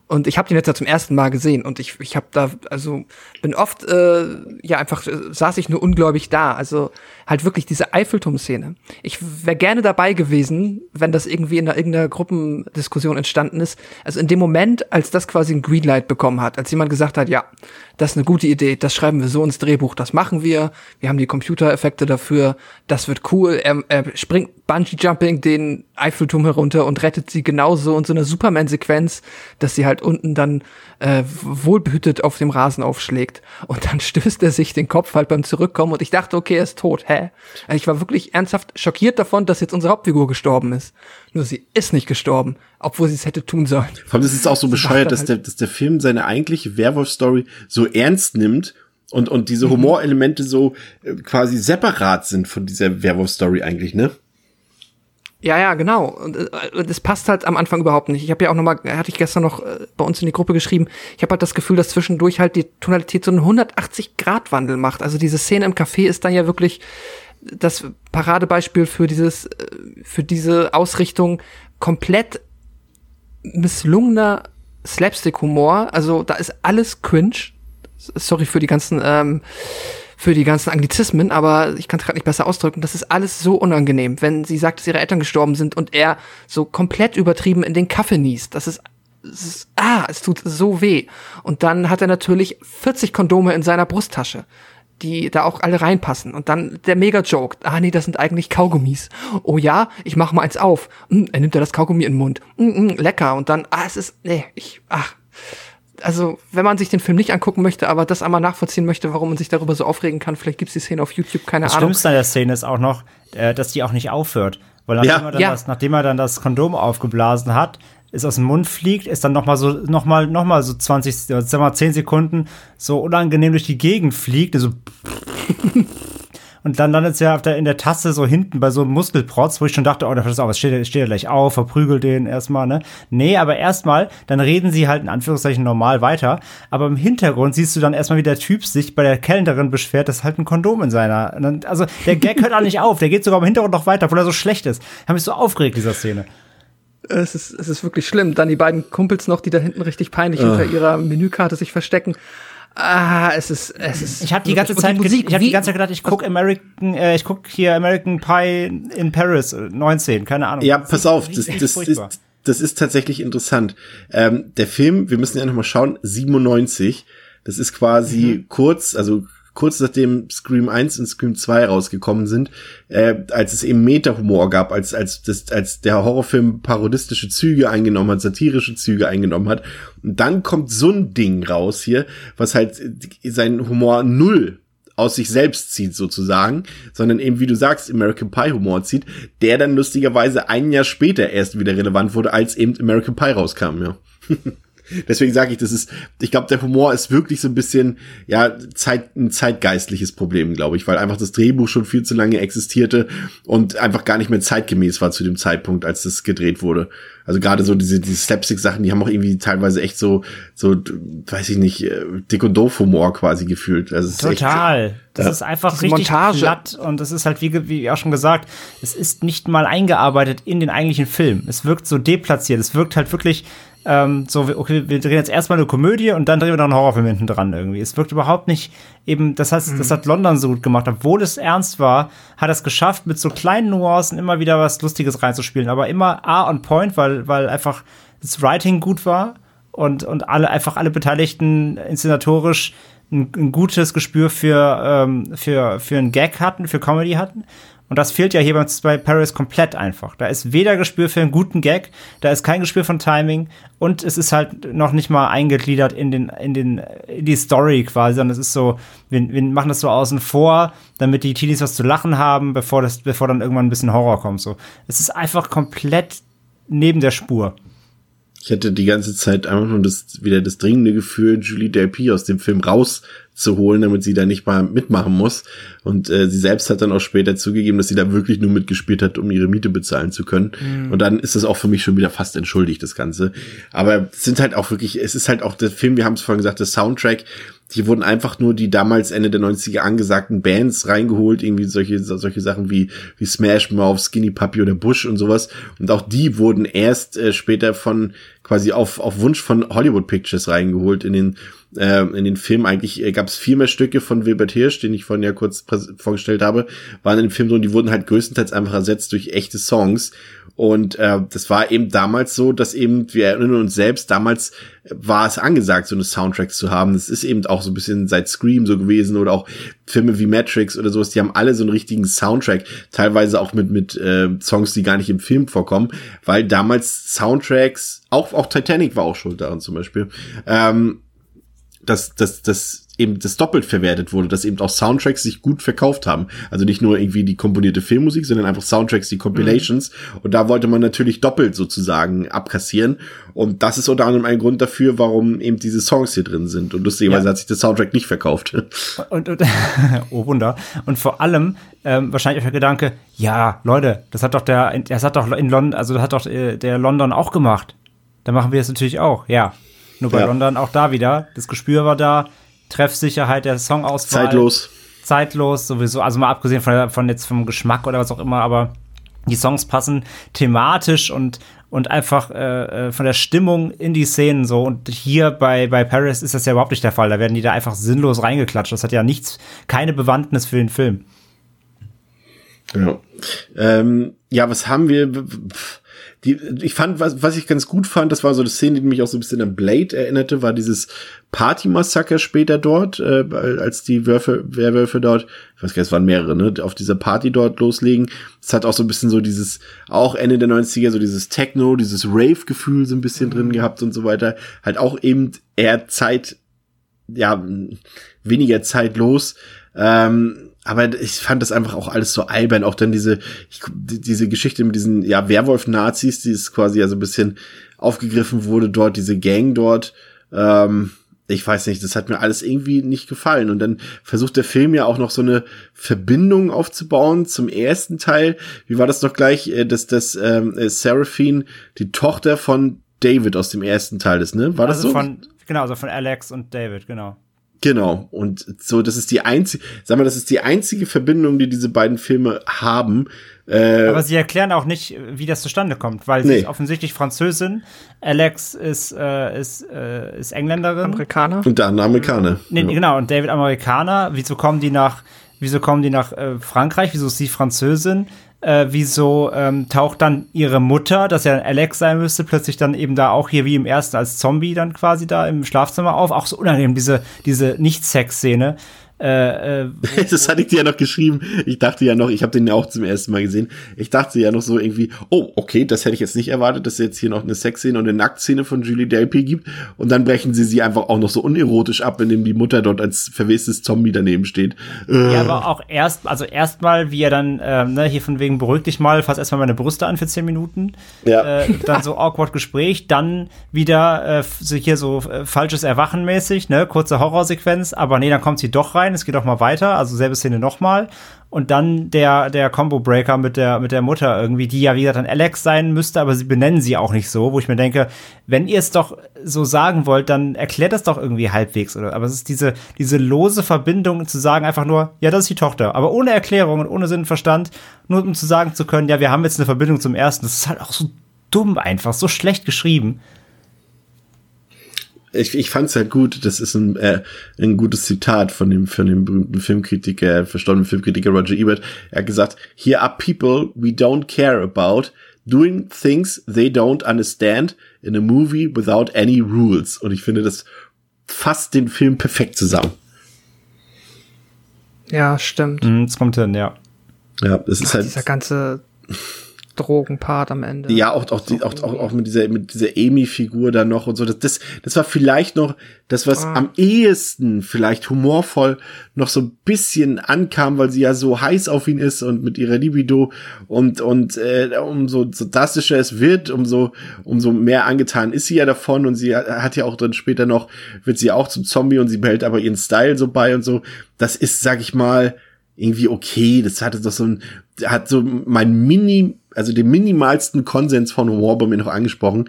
Und ich habe den jetzt ja zum ersten Mal gesehen und ich habe da, also bin oft, saß ich nur ungläubig da. Also halt wirklich diese Eiffelturm-Szene. Ich wäre gerne dabei gewesen, wenn das irgendwie in irgendeiner Gruppendiskussion entstanden ist. Also in dem Moment, als das quasi ein Greenlight bekommen hat, als jemand gesagt hat, ja, das ist eine gute Idee, das schreiben wir so ins Drehbuch, das machen wir haben die Computereffekte dafür, das wird cool. Er springt Bungee-Jumping den Eiffelturm herunter und rettet sie genauso in so einer Superman-Sequenz, dass sie halt unten dann wohlbehütet auf dem Rasen aufschlägt und dann stößt er sich den Kopf halt beim Zurückkommen und ich dachte, okay, er ist tot, Also ich war wirklich ernsthaft schockiert davon, dass jetzt unsere Hauptfigur gestorben ist. Nur sie ist nicht gestorben, obwohl sie es hätte tun sollen. Vor allem, das ist auch so bescheuert, dass der Film seine eigentliche Werwolf-Story so ernst nimmt und diese Humorelemente so quasi separat sind von dieser Werwolf-Story eigentlich, ne? Ja, genau. Und es passt halt am Anfang überhaupt nicht. Ich habe ja auch hatte ich gestern noch bei uns in die Gruppe geschrieben, ich habe halt das Gefühl, dass zwischendurch halt die Tonalität so einen 180-Grad-Wandel macht. Also diese Szene im Café ist dann ja wirklich das Paradebeispiel für diese Ausrichtung komplett misslungener Slapstick-Humor. Also da ist alles cringe. Sorry für die ganzen für die ganzen Anglizismen, aber ich kann es gerade nicht besser ausdrücken, das ist alles so unangenehm, wenn sie sagt, dass ihre Eltern gestorben sind und er so komplett übertrieben in den Kaffee niest, es tut so weh. Und dann hat er natürlich 40 Kondome in seiner Brusttasche, die da auch alle reinpassen. Und dann der Mega-Joke. Ah nee, das sind eigentlich Kaugummis. Oh ja, ich mach mal eins auf. Er nimmt ja das Kaugummi in den Mund. Lecker. Und dann, Also, wenn man sich den Film nicht angucken möchte, aber das einmal nachvollziehen möchte, warum man sich darüber so aufregen kann, vielleicht gibt's die Szene auf YouTube, keine Ahnung. Das Schlimmste an der Szene ist auch noch, dass die auch nicht aufhört. Weil nachdem er dann das Kondom aufgeblasen hat, ist aus dem Mund fliegt, ist dann noch mal so 10 Sekunden so unangenehm durch die Gegend fliegt, so und dann landet es ja in der Tasse so hinten bei so einem Muskelprotz, wo ich schon dachte, oh, was steht er gleich auf, verprügelt den erstmal, ne? Nee, aber erstmal, dann reden sie halt in Anführungszeichen normal weiter, aber im Hintergrund siehst du dann erstmal, wie der Typ sich bei der Kellnerin beschwert, dass halt ein Kondom in seiner, also der Gag hört auch nicht auf, der geht sogar im Hintergrund noch weiter, obwohl er so schlecht ist. Ich habe mich so aufgeregt, dieser Szene. Es ist wirklich schlimm. Dann die beiden Kumpels noch, die da hinten richtig peinlich hinter ihrer Menükarte sich verstecken. Ich habe die ganze Zeit gedacht, ich gucke American Pie in Paris 19, keine Ahnung. Ja, pass auf, das ist tatsächlich interessant. Der Film, wir müssen ja nochmal schauen, 97, das ist quasi kurz nachdem Scream 1 und Scream 2 rausgekommen sind, als es eben Meta-Humor gab, als der Horrorfilm parodistische Züge eingenommen hat, satirische Züge eingenommen hat. Und dann kommt so ein Ding raus hier, was halt seinen Humor null aus sich selbst zieht sozusagen, sondern eben, wie du sagst, American Pie Humor zieht, der dann lustigerweise ein Jahr später erst wieder relevant wurde, als eben American Pie rauskam, ja. Deswegen sage ich, ich glaube, der Humor ist wirklich so ein bisschen, ja, ein zeitgeistliches Problem, glaube ich, weil einfach das Drehbuch schon viel zu lange existierte und einfach gar nicht mehr zeitgemäß war zu dem Zeitpunkt, als das gedreht wurde. Also gerade so diese Slapstick-Sachen, die haben auch irgendwie teilweise echt so, weiß ich nicht, dick und doof Humor quasi gefühlt. Also total. Das ist einfach diese richtig Montage. Platt und das ist halt, wie auch schon gesagt, es ist nicht mal eingearbeitet in den eigentlichen Film. Es wirkt so deplatziert, es wirkt halt wirklich okay, wir drehen jetzt erstmal eine Komödie und dann drehen wir noch einen Horrorfilm hinten dran irgendwie. Es wirkt überhaupt nicht eben, das hat London so gut gemacht, obwohl es ernst war, hat es geschafft, mit so kleinen Nuancen immer wieder was Lustiges reinzuspielen, aber immer on point, weil einfach das Writing gut war und alle Beteiligten inszenatorisch ein gutes Gespür für einen Gag hatten, für Comedy hatten. Und das fehlt ja hier bei Paris komplett einfach. Da ist weder Gespür für einen guten Gag, da ist kein Gespür von Timing und es ist halt noch nicht mal eingegliedert in die Story quasi, sondern es ist so, wir machen das so außen vor, damit die Teenies was zu lachen haben, bevor dann irgendwann ein bisschen Horror kommt. So. Es ist einfach komplett neben der Spur. Ich hatte die ganze Zeit einfach nur das dringende Gefühl, Julie Delpy aus dem Film rauszuholen, damit sie da nicht mal mitmachen muss. Und sie selbst hat dann auch später zugegeben, dass sie da wirklich nur mitgespielt hat, um ihre Miete bezahlen zu können. Mhm. Und dann ist das auch für mich schon wieder fast entschuldigt, das Ganze. Aber es ist halt auch der Film, wir haben es vorhin gesagt, der Soundtrack. Hier wurden einfach nur die damals Ende der 90er angesagten Bands reingeholt, irgendwie solche Sachen wie Smash Mouth, Skinny Puppy oder Bush und sowas. Und auch die wurden erst später von quasi auf Wunsch von Hollywood Pictures reingeholt in den Film. Eigentlich gab es viel mehr Stücke von Wilbert Hirsch, den ich vorhin ja kurz vorgestellt habe, waren in dem Film so und die wurden halt größtenteils einfach ersetzt durch echte Songs. Und das war eben damals so, dass eben, wir erinnern uns selbst, damals war es angesagt, so eine Soundtracks zu haben. Das ist eben auch so ein bisschen seit Scream so gewesen oder auch Filme wie Matrix oder sowas, die haben alle so einen richtigen Soundtrack, teilweise auch mit Songs, die gar nicht im Film vorkommen, weil damals Soundtracks, auch Titanic war auch schuld daran zum Beispiel, dass eben das doppelt verwertet wurde, dass eben auch Soundtracks sich gut verkauft haben. Also nicht nur irgendwie die komponierte Filmmusik, sondern einfach Soundtracks, die Compilations. Und da wollte man natürlich doppelt sozusagen abkassieren. Und das ist unter anderem ein Grund dafür, warum eben diese Songs hier drin sind. Und lustigerweise hat sich der Soundtrack nicht verkauft. Und oh Wunder. Und vor allem wahrscheinlich auch der Gedanke, ja, Leute, das hat doch der London auch gemacht. Dann machen wir das natürlich auch, ja. Nur bei London auch da wieder. Das Gespür war da, Treffsicherheit, der Songauswahl. Zeitlos sowieso. Also mal abgesehen von jetzt vom Geschmack oder was auch immer, aber die Songs passen thematisch und und einfach von der Stimmung in die Szenen so. Und hier bei Paris ist das ja überhaupt nicht der Fall. Da werden die da einfach sinnlos reingeklatscht. Das hat ja nichts, keine Bewandtnis für den Film. Ja. Ja, was haben wir? Ich fand, was ich ganz gut fand, das war so eine Szene, die mich auch so ein bisschen an Blade erinnerte, war dieses Party-Massaker später dort, als die Werwölfe dort, ich weiß gar nicht, es waren mehrere, ne, auf dieser Party dort loslegen. Es hat auch so ein bisschen so dieses, auch Ende der 90er, so dieses Techno, dieses Rave-Gefühl so ein bisschen drin gehabt und so weiter. Halt auch eben eher weniger zeitlos. Aber ich fand das einfach auch alles so albern, auch dann diese Geschichte mit diesen, ja, Werwolf-Nazis, die es quasi ja so ein bisschen aufgegriffen wurde dort, diese Gang dort, ich weiß nicht, das hat mir alles irgendwie nicht gefallen. Und dann versucht der Film ja auch noch so eine Verbindung aufzubauen zum ersten Teil. Wie war das noch gleich, dass Seraphine die Tochter von David aus dem ersten Teil ist, ne? War das so? Also von Alex und David, genau. Genau, und so, das ist die einzige Verbindung, die diese beiden Filme haben. Aber sie erklären auch nicht, wie das zustande kommt, weil sie ist offensichtlich Französin, Alex ist Engländerin. Amerikaner. Und der andere Amerikaner. Nee, ja. Genau, und David Amerikaner. Wieso kommen die nach Frankreich? Wieso ist sie Französin? Wieso taucht dann ihre Mutter, dass ja Alex sein müsste, plötzlich dann eben da auch hier wie im ersten als Zombie dann quasi da im Schlafzimmer auf? Auch so unangenehm, diese Nicht-Sex-Szene. Das hatte ich dir ja noch geschrieben. Ich dachte ja noch, ich habe den ja auch zum ersten Mal gesehen. Ich dachte ja noch so irgendwie, oh, okay, das hätte ich jetzt nicht erwartet, dass es jetzt hier noch eine Sex-Szene und eine Nacktszene von Julie Delpy gibt. Und dann brechen sie einfach auch noch so unerotisch ab, indem die Mutter dort als verwestes Zombie daneben steht. Ja, aber auch erstmal, wie er dann, hier von wegen beruhig dich mal, fass erstmal meine Brüste an für 10 Minuten. Ja. Dann so awkward Gespräch, dann wieder falsches Erwachen mäßig, ne, kurze Horrorsequenz, aber nee, dann kommt sie doch rein. Es geht auch mal weiter, also selbe Szene nochmal. Und dann der Combo-Breaker mit der Mutter irgendwie, die ja, wie gesagt, dann Alex sein müsste, aber sie benennen sie auch nicht so, wo ich mir denke, wenn ihr es doch so sagen wollt, dann erklärt das doch irgendwie halbwegs. Aber es ist diese lose Verbindung zu sagen einfach nur, ja, das ist die Tochter, aber ohne Erklärung und ohne Sinn und Verstand, nur um zu sagen zu können, ja, wir haben jetzt eine Verbindung zum ersten. Das ist halt auch so dumm einfach, so schlecht geschrieben. Ich fand's halt gut, das ist ein gutes Zitat von dem berühmten verstorbenen Filmkritiker Roger Ebert. Er hat gesagt, here are people we don't care about doing things they don't understand in a movie without any rules. Und ich finde, das fasst den Film perfekt zusammen. Ja, stimmt. Das kommt hin, ja. Ja, das ist halt dieser ganze Drogenpart am Ende. Ja, auch mit dieser Amy-Figur da noch und so. Das war vielleicht noch das, was am ehesten vielleicht humorvoll noch so ein bisschen ankam, weil sie ja so heiß auf ihn ist und mit ihrer Libido und umso drastischer es wird, umso mehr angetan ist sie ja davon, und sie hat ja auch dann später noch, wird sie auch zum Zombie und sie behält aber ihren Style so bei und so. Das ist, sag ich mal, irgendwie okay. Das hatte doch den minimalsten Konsens von Humor bei mir noch angesprochen.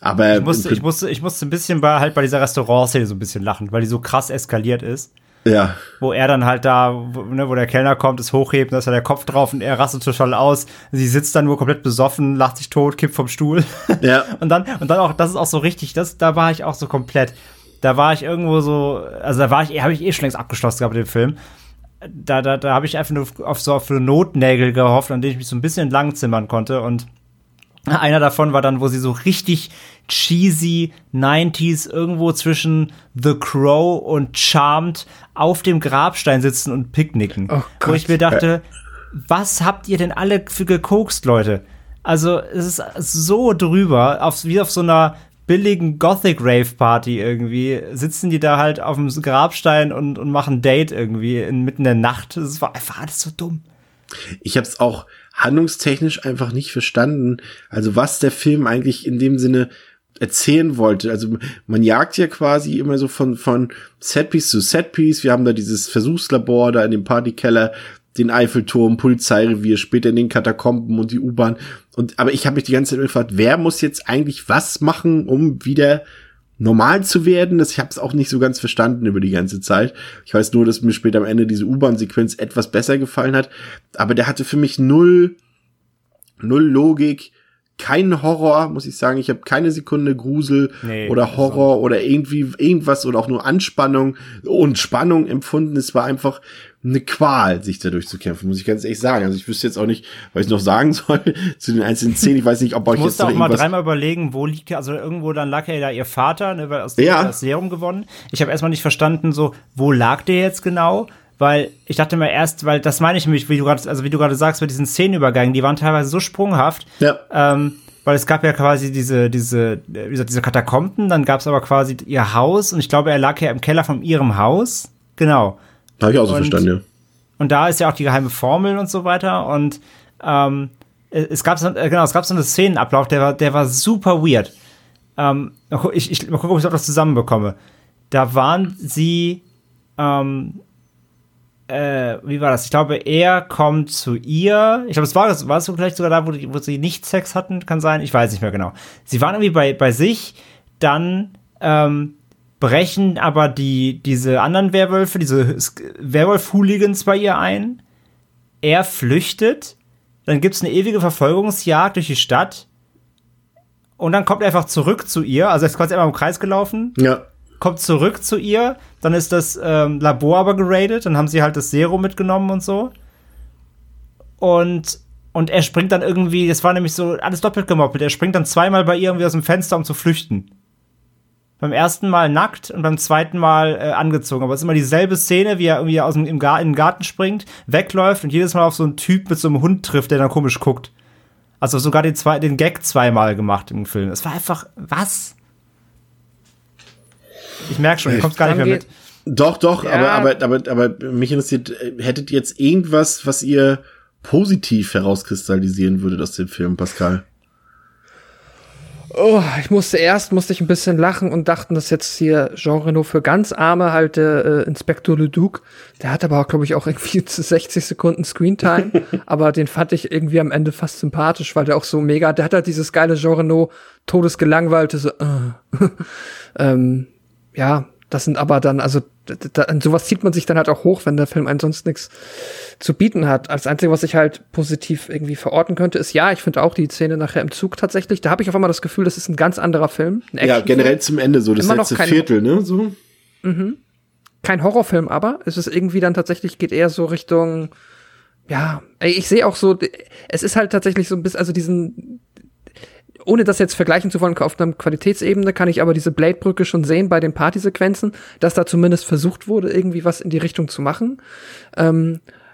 Aber ich musste ein bisschen bei dieser Restaurantszene so ein bisschen lachen, weil die so krass eskaliert ist. Ja. Wo er dann halt da, wo der Kellner kommt, es hochhebt, da ist ja der Kopf drauf und er rastet total aus. Sie sitzt dann nur komplett besoffen, lacht sich tot, kippt vom Stuhl. Ja. Und dann auch, das ist auch so richtig, da war ich auch so komplett. Da war ich irgendwo so, also habe ich eh schon längst abgeschlossen gehabt mit dem Film. Da habe ich einfach nur auf Notnägel gehofft, an denen ich mich so ein bisschen langzimmern konnte. Und einer davon war dann, wo sie so richtig cheesy 90s irgendwo zwischen The Crow und Charmed auf dem Grabstein sitzen und picknicken. Oh Gott. Wo ich mir dachte, was habt ihr denn alle für gekokst, Leute? Also es ist so drüber, wie auf so einer billigen Gothic-Rave-Party irgendwie, sitzen die da halt auf dem Grabstein und machen Date irgendwie mitten der Nacht. Das war einfach alles so dumm. Ich hab's auch handlungstechnisch einfach nicht verstanden, also was der Film eigentlich in dem Sinne erzählen wollte. Also man jagt ja quasi immer so von Setpiece zu Setpiece. Wir haben da dieses Versuchslabor da in dem Partykeller, den Eiffelturm, Polizeirevier, später in den Katakomben und die U-Bahn. Aber ich habe mich die ganze Zeit gefragt, wer muss jetzt eigentlich was machen, um wieder normal zu werden? Ich habe es auch nicht so ganz verstanden über die ganze Zeit. Ich weiß nur, dass mir später am Ende diese U-Bahn-Sequenz etwas besser gefallen hat. Aber der hatte für mich null Logik, keinen Horror, muss ich sagen. Ich habe keine Sekunde Grusel oder Horror oder irgendwie irgendwas oder auch nur Anspannung und Spannung empfunden. Es war einfach eine Qual, sich da durchzukämpfen, muss ich ganz ehrlich sagen. Also ich wüsste jetzt auch nicht, was ich noch sagen soll zu den einzelnen Szenen. Ich weiß nicht, ob euch jetzt da irgendwas... Ich musste auch mal dreimal überlegen, wo liegt... Also irgendwo dann lag ja da ihr Vater, ne, weil aus dem das Serum gewonnen. Ich habe erstmal nicht verstanden, so, wo lag der jetzt genau? Weil ich dachte mir erst, weil das meine ich nämlich, wie du gerade sagst, mit diesen Szenenübergängen, die waren teilweise so sprunghaft, weil es gab ja quasi diese Katakomben, dann gab es aber quasi ihr Haus und ich glaube, er lag ja im Keller von ihrem Haus, genau. Habe ich auch so verstanden, ja. Und da ist ja auch die geheime Formel und so weiter und es gab so einen Szenenablauf, der war super weird. Ich mal gucken, ob ich das zusammenbekomme. Da waren sie wie war das? Ich glaube, er kommt zu ihr. Ich glaube, war es vielleicht sogar da, wo sie nicht Sex hatten, kann sein. Ich weiß nicht mehr genau. Sie waren irgendwie bei sich, dann brechen aber diese anderen Werwölfe, diese Werwolf-Hooligans bei ihr ein. Er flüchtet. Dann gibt es eine ewige Verfolgungsjagd durch die Stadt. Und dann kommt er einfach zurück zu ihr. Also er ist quasi einmal im Kreis gelaufen. Ja. Kommt zurück zu ihr, dann ist das Labor aber geradet, dann haben sie halt das Serum mitgenommen und so. Und er springt dann irgendwie, das war nämlich so alles doppelt gemoppelt, er springt dann zweimal bei ihr irgendwie aus dem Fenster, um zu flüchten. Beim ersten Mal nackt und beim zweiten Mal angezogen, aber es ist immer dieselbe Szene, wie er irgendwie in den Garten springt, wegläuft und jedes Mal auf so einen Typ mit so einem Hund trifft, der dann komisch guckt. Also sogar den Gag zweimal gemacht im Film. Es war einfach, was? Ich merke schon, ihr kommt gar nicht mehr mit. Doch, ja. aber mich interessiert, hättet ihr jetzt irgendwas, was ihr positiv herauskristallisieren würdet aus dem Film, Pascal? Oh, ich musste ich ein bisschen lachen und dachten, dass jetzt hier Jean Reno für ganz Arme halt Inspektor Leduc, der hat aber, glaube ich, auch irgendwie zu 60 Sekunden Screentime, aber den fand ich irgendwie am Ende fast sympathisch, weil der auch so mega, der hat halt dieses geile Jean Reno todesgelangweilte so ja, das sind aber dann, also an sowas zieht man sich dann halt auch hoch, wenn der Film einen sonst nichts zu bieten hat. Als Einzige, was ich halt positiv irgendwie verorten könnte, ist, ja, ich finde auch die Szene nachher im Zug tatsächlich, da habe ich auf einmal das Gefühl, das ist ein ganz anderer Film. Ja, generell zum Ende so, das letzte Viertel, ne? So. Mhm. Kein Horrorfilm aber, es ist irgendwie dann tatsächlich, geht eher so Richtung, ja, ich sehe auch so, es ist halt tatsächlich so ein bisschen, also diesen, ohne das jetzt vergleichen zu wollen, auf einer Qualitätsebene kann ich aber diese Blade-Brücke schon sehen bei den Partysequenzen, dass da zumindest versucht wurde, irgendwie was in die Richtung zu machen.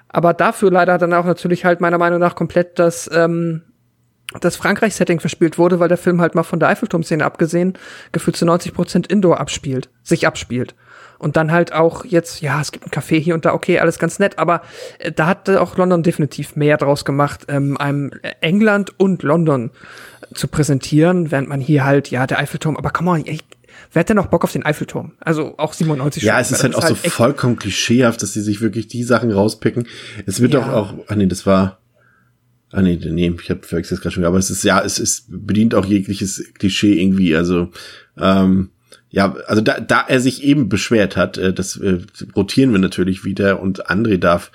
Aber dafür leider dann auch natürlich halt meiner Meinung nach komplett das Frankreich-Setting verspielt wurde, weil der Film halt mal von der Eiffelturm-Szene abgesehen gefühlt zu 90% Indoor abspielt. Und dann halt auch jetzt, ja, es gibt ein Café hier und da, okay, alles ganz nett, aber da hat auch London definitiv mehr draus gemacht, einem England und London zu präsentieren, während man hier halt, ja, der Eiffelturm, aber come on, ey, wer hat denn noch Bock auf den Eiffelturm? Also auch 97 Ja, es ist halt auch so vollkommen klischeehaft, dass sie sich wirklich die Sachen rauspicken. Es wird doch auch, ich hab verwechselt das gerade schon, aber es bedient auch jegliches Klischee irgendwie, also, ja, also da er sich eben beschwert hat, das rotieren wir natürlich wieder und André darf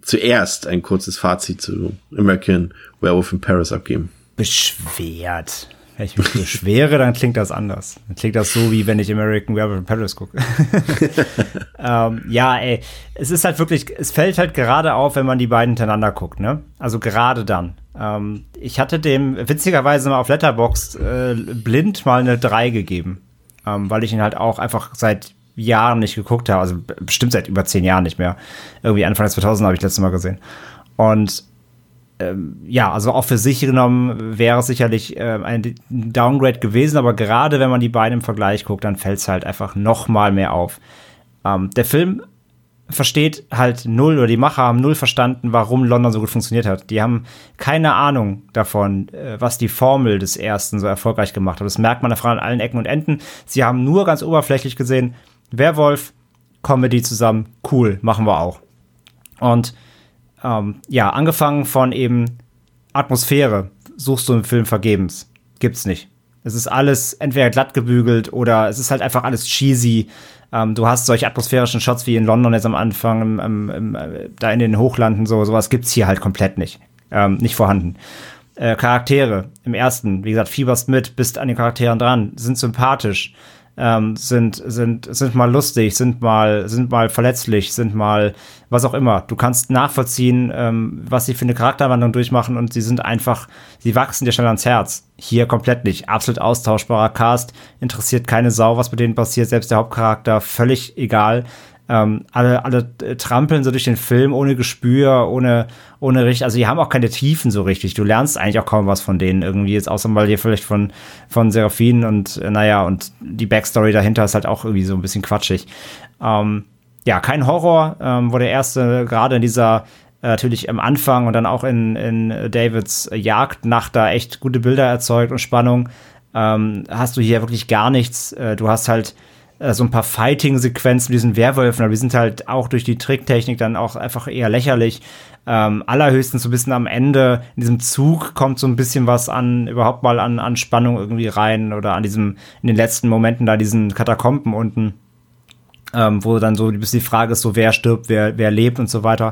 zuerst ein kurzes Fazit zu American Werewolf in Paris abgeben. Beschwert. Wenn ich mich beschwere, dann klingt das anders. Dann klingt das so, wie wenn ich American Werewolf in Paris gucke. Ja, ey, es ist halt wirklich, es fällt halt gerade auf, wenn man die beiden hintereinander guckt, ne? Also gerade dann. Ich hatte dem witzigerweise mal auf Letterboxd blind mal eine 3 gegeben. Weil ich ihn halt auch einfach seit Jahren nicht geguckt habe, also bestimmt seit über 10 Jahren nicht mehr. Irgendwie Anfang des 2000 habe ich letztes Mal gesehen. Und ja, also auch für sich genommen wäre es sicherlich ein Downgrade gewesen, aber gerade wenn man die beiden im Vergleich guckt, dann fällt es halt einfach noch mal mehr auf. Der Film versteht halt null, oder die Macher haben null verstanden, warum London so gut funktioniert hat. Die haben keine Ahnung davon, was die Formel des Ersten so erfolgreich gemacht hat. Das merkt man davon an allen Ecken und Enden. Sie haben nur ganz oberflächlich gesehen, Werwolf, Comedy zusammen, cool, machen wir auch. Und ja, angefangen von eben Atmosphäre, suchst du im Film vergebens, gibt's nicht. Es ist alles entweder glatt gebügelt oder es ist halt einfach alles cheesy. Du hast solche atmosphärischen Shots wie in London jetzt am Anfang, da in den Hochlanden, sowas gibt's hier halt komplett nicht, nicht vorhanden. Charaktere im ersten. Wie gesagt, fieberst mit, bist an den Charakteren dran, sind sympathisch, sind mal lustig, sind mal verletzlich, sind mal was auch immer. Du kannst nachvollziehen, was sie für eine Charakterwandlung durchmachen, und sie sind einfach, sie wachsen dir schnell ans Herz. Hier komplett nicht. Absolut austauschbarer Cast, interessiert keine Sau, was mit denen passiert, selbst der Hauptcharakter, völlig egal. Alle trampeln so durch den Film ohne Gespür, ohne richtig, also die haben auch keine Tiefen so richtig. Du lernst eigentlich auch kaum was von denen irgendwie, jetzt außer mal hier vielleicht von Seraphin und naja, und die Backstory dahinter ist halt auch irgendwie so ein bisschen quatschig. Ja, kein Horror, wo der erste gerade in dieser, natürlich am Anfang und dann auch in Davids Jagdnacht da echt gute Bilder erzeugt und Spannung. Hast du hier wirklich gar nichts. Du hast halt so ein paar Fighting-Sequenzen mit diesen Werwölfen, aber die sind halt auch durch die Tricktechnik dann auch einfach eher lächerlich. Allerhöchstens so ein bisschen am Ende in diesem Zug kommt so ein bisschen was an, überhaupt mal an Spannung irgendwie rein, oder an diesem, in den letzten Momenten da diesen Katakomben unten, wo dann so ein bisschen die Frage ist, so wer stirbt, wer lebt und so weiter.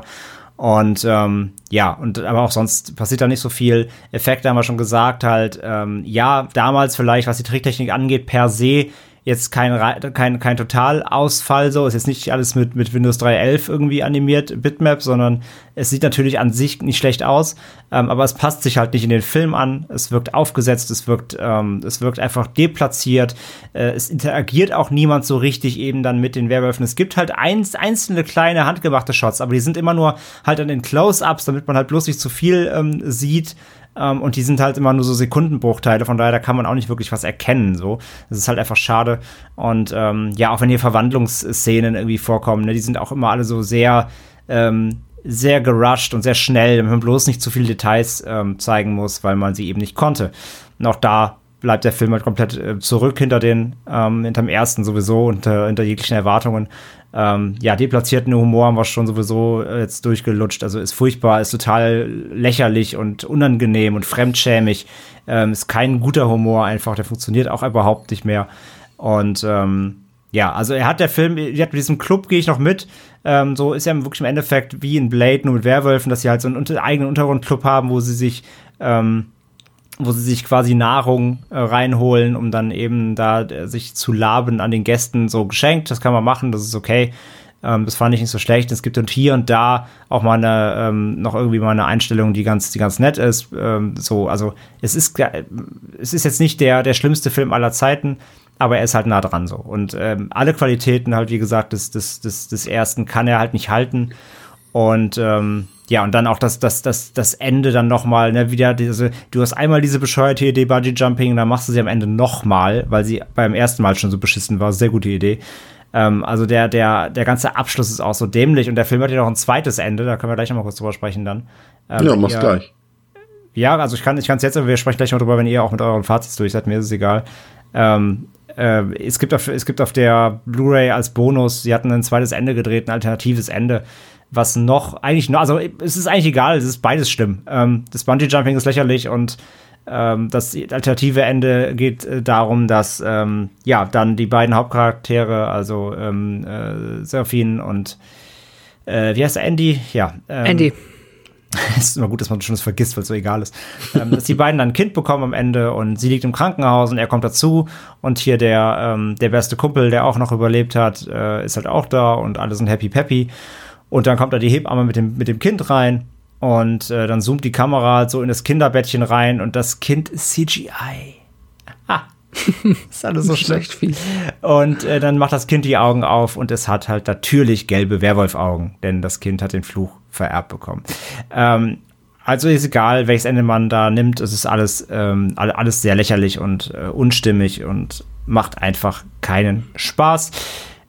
Und ja, und aber auch sonst passiert da nicht so viel. Effekte haben wir schon gesagt, halt, ja, damals vielleicht, was die Tricktechnik angeht, per se jetzt kein Totalausfall, so ist jetzt nicht alles mit Windows 3.11 irgendwie animiert, Bitmap, sondern es sieht natürlich an sich nicht schlecht aus, aber es passt sich halt nicht in den Film an, es wirkt aufgesetzt, es wirkt einfach deplatziert, es interagiert auch niemand so richtig eben dann mit den Werwölfen. Es gibt halt einzelne kleine handgemachte Shots, aber die sind immer nur halt an den Close-Ups, damit man halt bloß nicht zu viel sieht. Und die sind halt immer nur so Sekundenbruchteile, von daher, da kann man auch nicht wirklich was erkennen, so. Das ist halt einfach schade. Und ja, auch wenn hier Verwandlungsszenen irgendwie vorkommen, ne, die sind auch immer alle so sehr, sehr gerusht und sehr schnell, damit man bloß nicht zu viele Details zeigen muss, weil man sie eben nicht konnte. Und auch da bleibt der Film halt komplett zurück hinterm ersten sowieso und hinter jeglichen Erwartungen. Ja, deplatzierten Humor haben wir schon sowieso jetzt durchgelutscht. Also ist furchtbar, ist total lächerlich und unangenehm und fremdschämig. Ist kein guter Humor einfach, der funktioniert auch überhaupt nicht mehr. Und ja, also mit diesem Club gehe ich noch mit. So ist ja wirklich im Endeffekt wie in Blade, nur mit Werwölfen, dass sie halt so einen eigenen Untergrundclub haben, wo sie sich quasi Nahrung reinholen, um dann eben da sich zu laben an den Gästen, so geschenkt. Das kann man machen, das ist okay. Das fand ich nicht so schlecht. Es gibt und hier und da auch mal eine, noch irgendwie mal eine Einstellung, die ganz nett ist. So, also es ist jetzt nicht der schlimmste Film aller Zeiten, aber er ist halt nah dran so. Und alle Qualitäten halt, wie gesagt, des ersten kann er halt nicht halten. Und ja, und dann auch das Ende dann nochmal, ne, wieder diese, du hast einmal diese bescheuerte Idee, Bungee-Jumping, dann machst du sie am Ende nochmal, weil sie beim ersten Mal schon so beschissen war. Sehr gute Idee. Also der ganze Abschluss ist auch so dämlich, und der Film hat ja noch ein zweites Ende, da können wir gleich nochmal kurz drüber sprechen dann. Ja, mach's gleich. Ja, also ich kann's jetzt, aber wir sprechen gleich noch drüber, wenn ihr auch mit euren Fazits durch seid, mir ist es egal. Es gibt auf der Blu-ray als Bonus, sie hatten ein zweites Ende gedreht, ein alternatives Ende. Was noch, eigentlich noch, also es ist eigentlich egal, es ist beides schlimm. Das Bungee-Jumping ist lächerlich, und das alternative Ende geht darum, dass ja, dann die beiden Hauptcharaktere, also Seraphin und wie heißt der, Andy? Ja, Andy. Es ist immer gut, dass man schon das vergisst, weil es so egal ist. Dass die beiden dann ein Kind bekommen am Ende, und sie liegt im Krankenhaus und er kommt dazu, und hier der beste Kumpel, der auch noch überlebt hat, ist halt auch da, und alle sind happy-peppy. Und dann kommt da die Hebamme mit dem Kind rein, und dann zoomt die Kamera so in das Kinderbettchen rein, und das Kind ist CGI. Ah, ist alles so schlecht. Viel. Und dann macht das Kind die Augen auf, und es hat halt natürlich gelbe Werwolfaugen, denn das Kind hat den Fluch vererbt bekommen. Also ist egal, welches Ende man da nimmt, es ist alles sehr lächerlich und unstimmig und macht einfach keinen Spaß.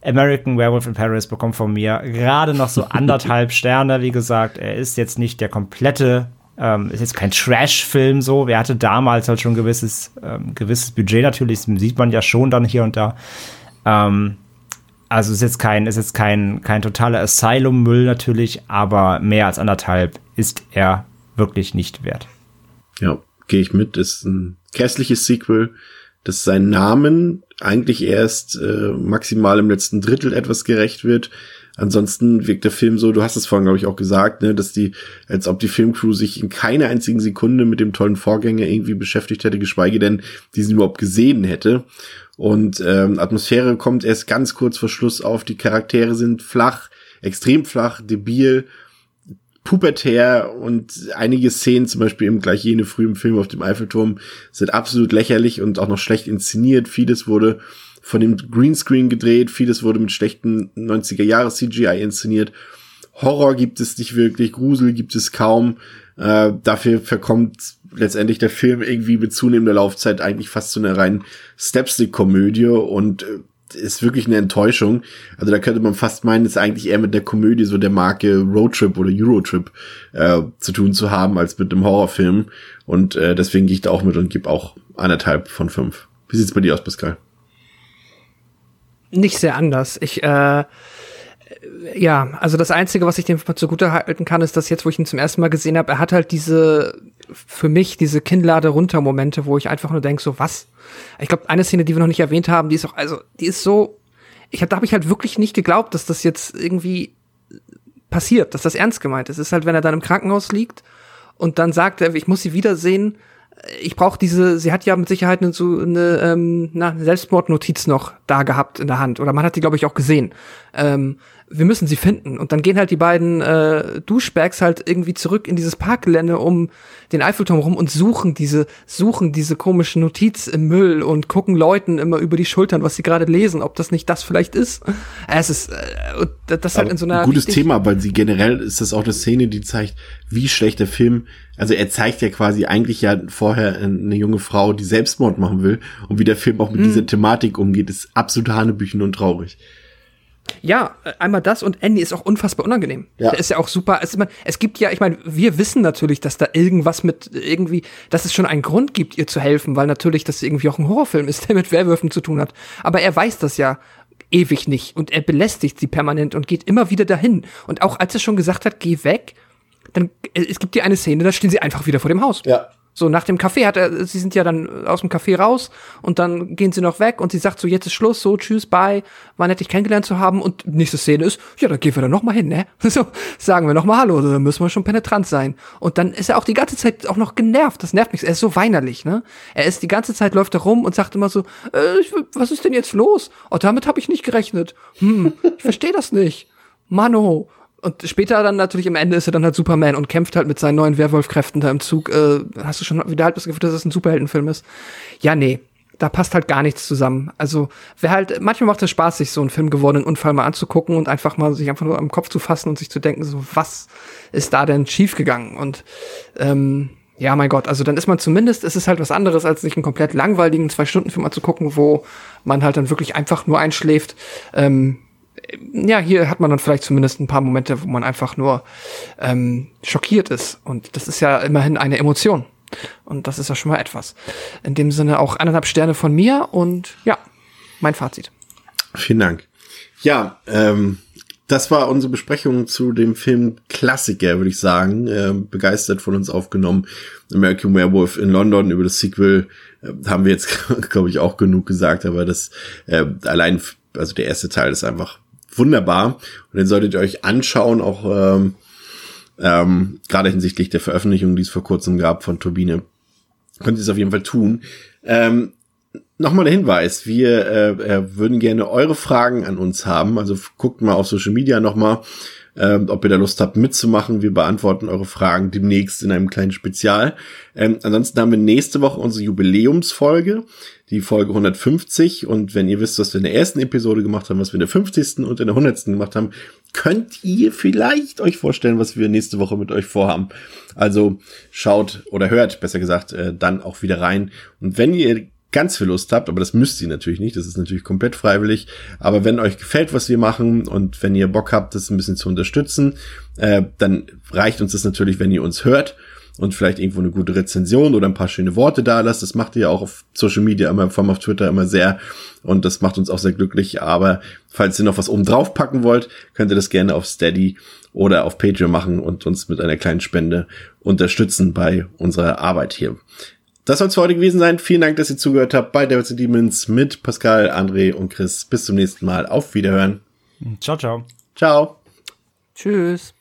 American Werewolf in Paris bekommt von mir gerade noch so 1,5 Sterne. Wie gesagt, er ist jetzt nicht der komplette, ist jetzt kein Trash-Film so. Er hatte damals halt schon ein gewisses Budget natürlich, das sieht man ja schon dann hier und da. Also ist jetzt kein totaler Asylum-Müll natürlich, aber mehr als 1,5 ist er wirklich nicht wert. Ja, gehe ich mit. Ist ein grässliches Sequel, das seinen Namen eigentlich erst maximal im letzten Drittel etwas gerecht wird, Ansonsten wirkt der Film so, du hast es vorhin, glaube ich, auch gesagt, ne, dass als ob die Filmcrew sich in keiner einzigen Sekunde mit dem tollen Vorgänger irgendwie beschäftigt hätte, geschweige denn diesen überhaupt gesehen hätte. Und Atmosphäre kommt erst ganz kurz vor Schluss auf, die Charaktere sind flach, extrem flach, debil, pubertär und einige Szenen, zum Beispiel eben gleich jene frühen Film auf dem Eiffelturm, sind absolut lächerlich und auch noch schlecht inszeniert. Vieles wurde von dem Greenscreen gedreht, vieles wurde mit schlechten 90er-Jahre-CGI inszeniert. Horror gibt es nicht wirklich, Grusel gibt es kaum. Dafür verkommt letztendlich der Film irgendwie mit zunehmender Laufzeit eigentlich fast zu einer reinen Slapstick-Komödie und ist wirklich eine Enttäuschung. Also da könnte man fast meinen, ist eigentlich eher mit der Komödie so der Marke Roadtrip oder Eurotrip zu tun zu haben, als mit einem Horrorfilm. Und deswegen gehe ich da auch mit und gebe auch 1,5 von 5. Wie sieht's bei dir aus, Pascal? Nicht sehr anders. Also das Einzige, was ich dem zugute halten kann, ist, dass jetzt, wo ich ihn zum ersten Mal gesehen habe, er hat halt für mich diese Kinnlade-Runter-Momente, wo ich einfach nur denke, so was? Ich glaube, eine Szene, die wir noch nicht erwähnt haben, da habe ich halt wirklich nicht geglaubt, dass das jetzt irgendwie passiert, dass das ernst gemeint ist. Es ist halt, wenn er dann im Krankenhaus liegt und dann sagt er, ich muss sie wiedersehen, ich brauche sie hat ja mit Sicherheit eine Selbstmordnotiz noch da gehabt in der Hand. Oder man hat die, glaube ich, auch gesehen. Wir müssen sie finden. Und dann gehen halt die beiden Duschbags halt irgendwie zurück in dieses Parkgelände um den Eiffelturm rum und suchen diese komische Notiz im Müll und gucken Leuten immer über die Schultern, was sie gerade lesen, ob das nicht das vielleicht ist. Es ist das halt in so einer... Ein gutes Thema, weil sie generell ist das auch eine Szene, die zeigt, wie schlecht der Film... Also er zeigt ja quasi eigentlich ja vorher eine junge Frau, die Selbstmord machen will, und wie der Film auch mit dieser Thematik umgeht, ist absolut hanebüchen und traurig. Ja, einmal das, und Andy ist auch unfassbar unangenehm. Ja. Der ist ja auch super. Wir wissen natürlich, dass da irgendwas dass es schon einen Grund gibt, ihr zu helfen, weil natürlich das irgendwie auch ein Horrorfilm ist, der mit Werwölfen zu tun hat. Aber er weiß das ja ewig nicht und er belästigt sie permanent und geht immer wieder dahin. Und auch als er schon gesagt hat, geh weg, dann, es gibt ja eine Szene, da stehen sie einfach wieder vor dem Haus. Ja. So, nach dem Café sie sind ja dann aus dem Café raus und dann gehen sie noch weg und sie sagt so, jetzt ist Schluss, so, tschüss, bye, war nett, dich kennengelernt zu haben, und nächste Szene ist, ja, dann gehen wir da nochmal hin, ne? So, sagen wir nochmal Hallo, dann müssen wir schon penetrant sein. Und dann ist er auch die ganze Zeit auch noch genervt, das nervt mich, er ist so weinerlich, ne? Er ist die ganze Zeit, läuft da rum und sagt immer so, was ist denn jetzt los? Oh, damit habe ich nicht gerechnet. Ich verstehe das nicht. Mano. Und später dann natürlich am Ende ist er dann halt Superman und kämpft halt mit seinen neuen Werwolfkräften da im Zug. Hast du schon wieder halt das Gefühl, dass es ein Superheldenfilm ist? Ja, nee, da passt halt gar nichts zusammen. Also, manchmal macht es Spaß, sich so einen Film gewordenen Unfall mal anzugucken und einfach mal sich einfach nur am Kopf zu fassen und sich zu denken, so, was ist da denn schiefgegangen? Und ja, mein Gott, also dann ist man zumindest, es ist halt was anderes, als nicht einen komplett langweiligen 2-Stunden-Film anzugucken, wo man halt dann wirklich einfach nur einschläft. Ja, hier hat man dann vielleicht zumindest ein paar Momente, wo man einfach nur schockiert ist. Und das ist ja immerhin eine Emotion. Und das ist ja schon mal etwas. In dem Sinne auch 1,5 Sterne von mir und ja, mein Fazit. Vielen Dank. Ja, das war unsere Besprechung zu dem Film Klassiker, würde ich sagen. Begeistert von uns aufgenommen. American Werewolf in London, über das Sequel haben wir jetzt, glaube ich, auch genug gesagt. Aber das der erste Teil ist einfach wunderbar und den solltet ihr euch anschauen, auch gerade hinsichtlich der Veröffentlichung, die es vor kurzem gab von Turbine, könnt ihr es auf jeden Fall tun. Nochmal der Hinweis, wir würden gerne eure Fragen an uns haben, also guckt mal auf Social Media nochmal, ob ihr da Lust habt mitzumachen. Wir beantworten eure Fragen demnächst in einem kleinen Spezial. Ansonsten haben wir nächste Woche unsere Jubiläumsfolge, die Folge 150, und wenn ihr wisst, was wir in der ersten Episode gemacht haben, was wir in der 50. und in der 100. gemacht haben, könnt ihr vielleicht euch vorstellen, was wir nächste Woche mit euch vorhaben. Also schaut oder hört, besser gesagt, dann auch wieder rein. Und wenn ihr ganz viel Lust habt, aber das müsst ihr natürlich nicht, das ist natürlich komplett freiwillig, aber wenn euch gefällt, was wir machen und wenn ihr Bock habt, das ein bisschen zu unterstützen, dann reicht uns das natürlich, wenn ihr uns hört und vielleicht irgendwo eine gute Rezension oder ein paar schöne Worte da lasst. Das macht ihr ja auch auf Social Media, immer, vor allem auf Twitter immer sehr, und das macht uns auch sehr glücklich. Aber falls ihr noch was oben drauf packen wollt, könnt ihr das gerne auf Steady oder auf Patreon machen und uns mit einer kleinen Spende unterstützen bei unserer Arbeit hier. Das soll es für heute gewesen sein. Vielen Dank, dass ihr zugehört habt bei Devils & Demons mit Pascal, André und Chris. Bis zum nächsten Mal. Auf Wiederhören. Ciao, ciao. Ciao. Tschüss.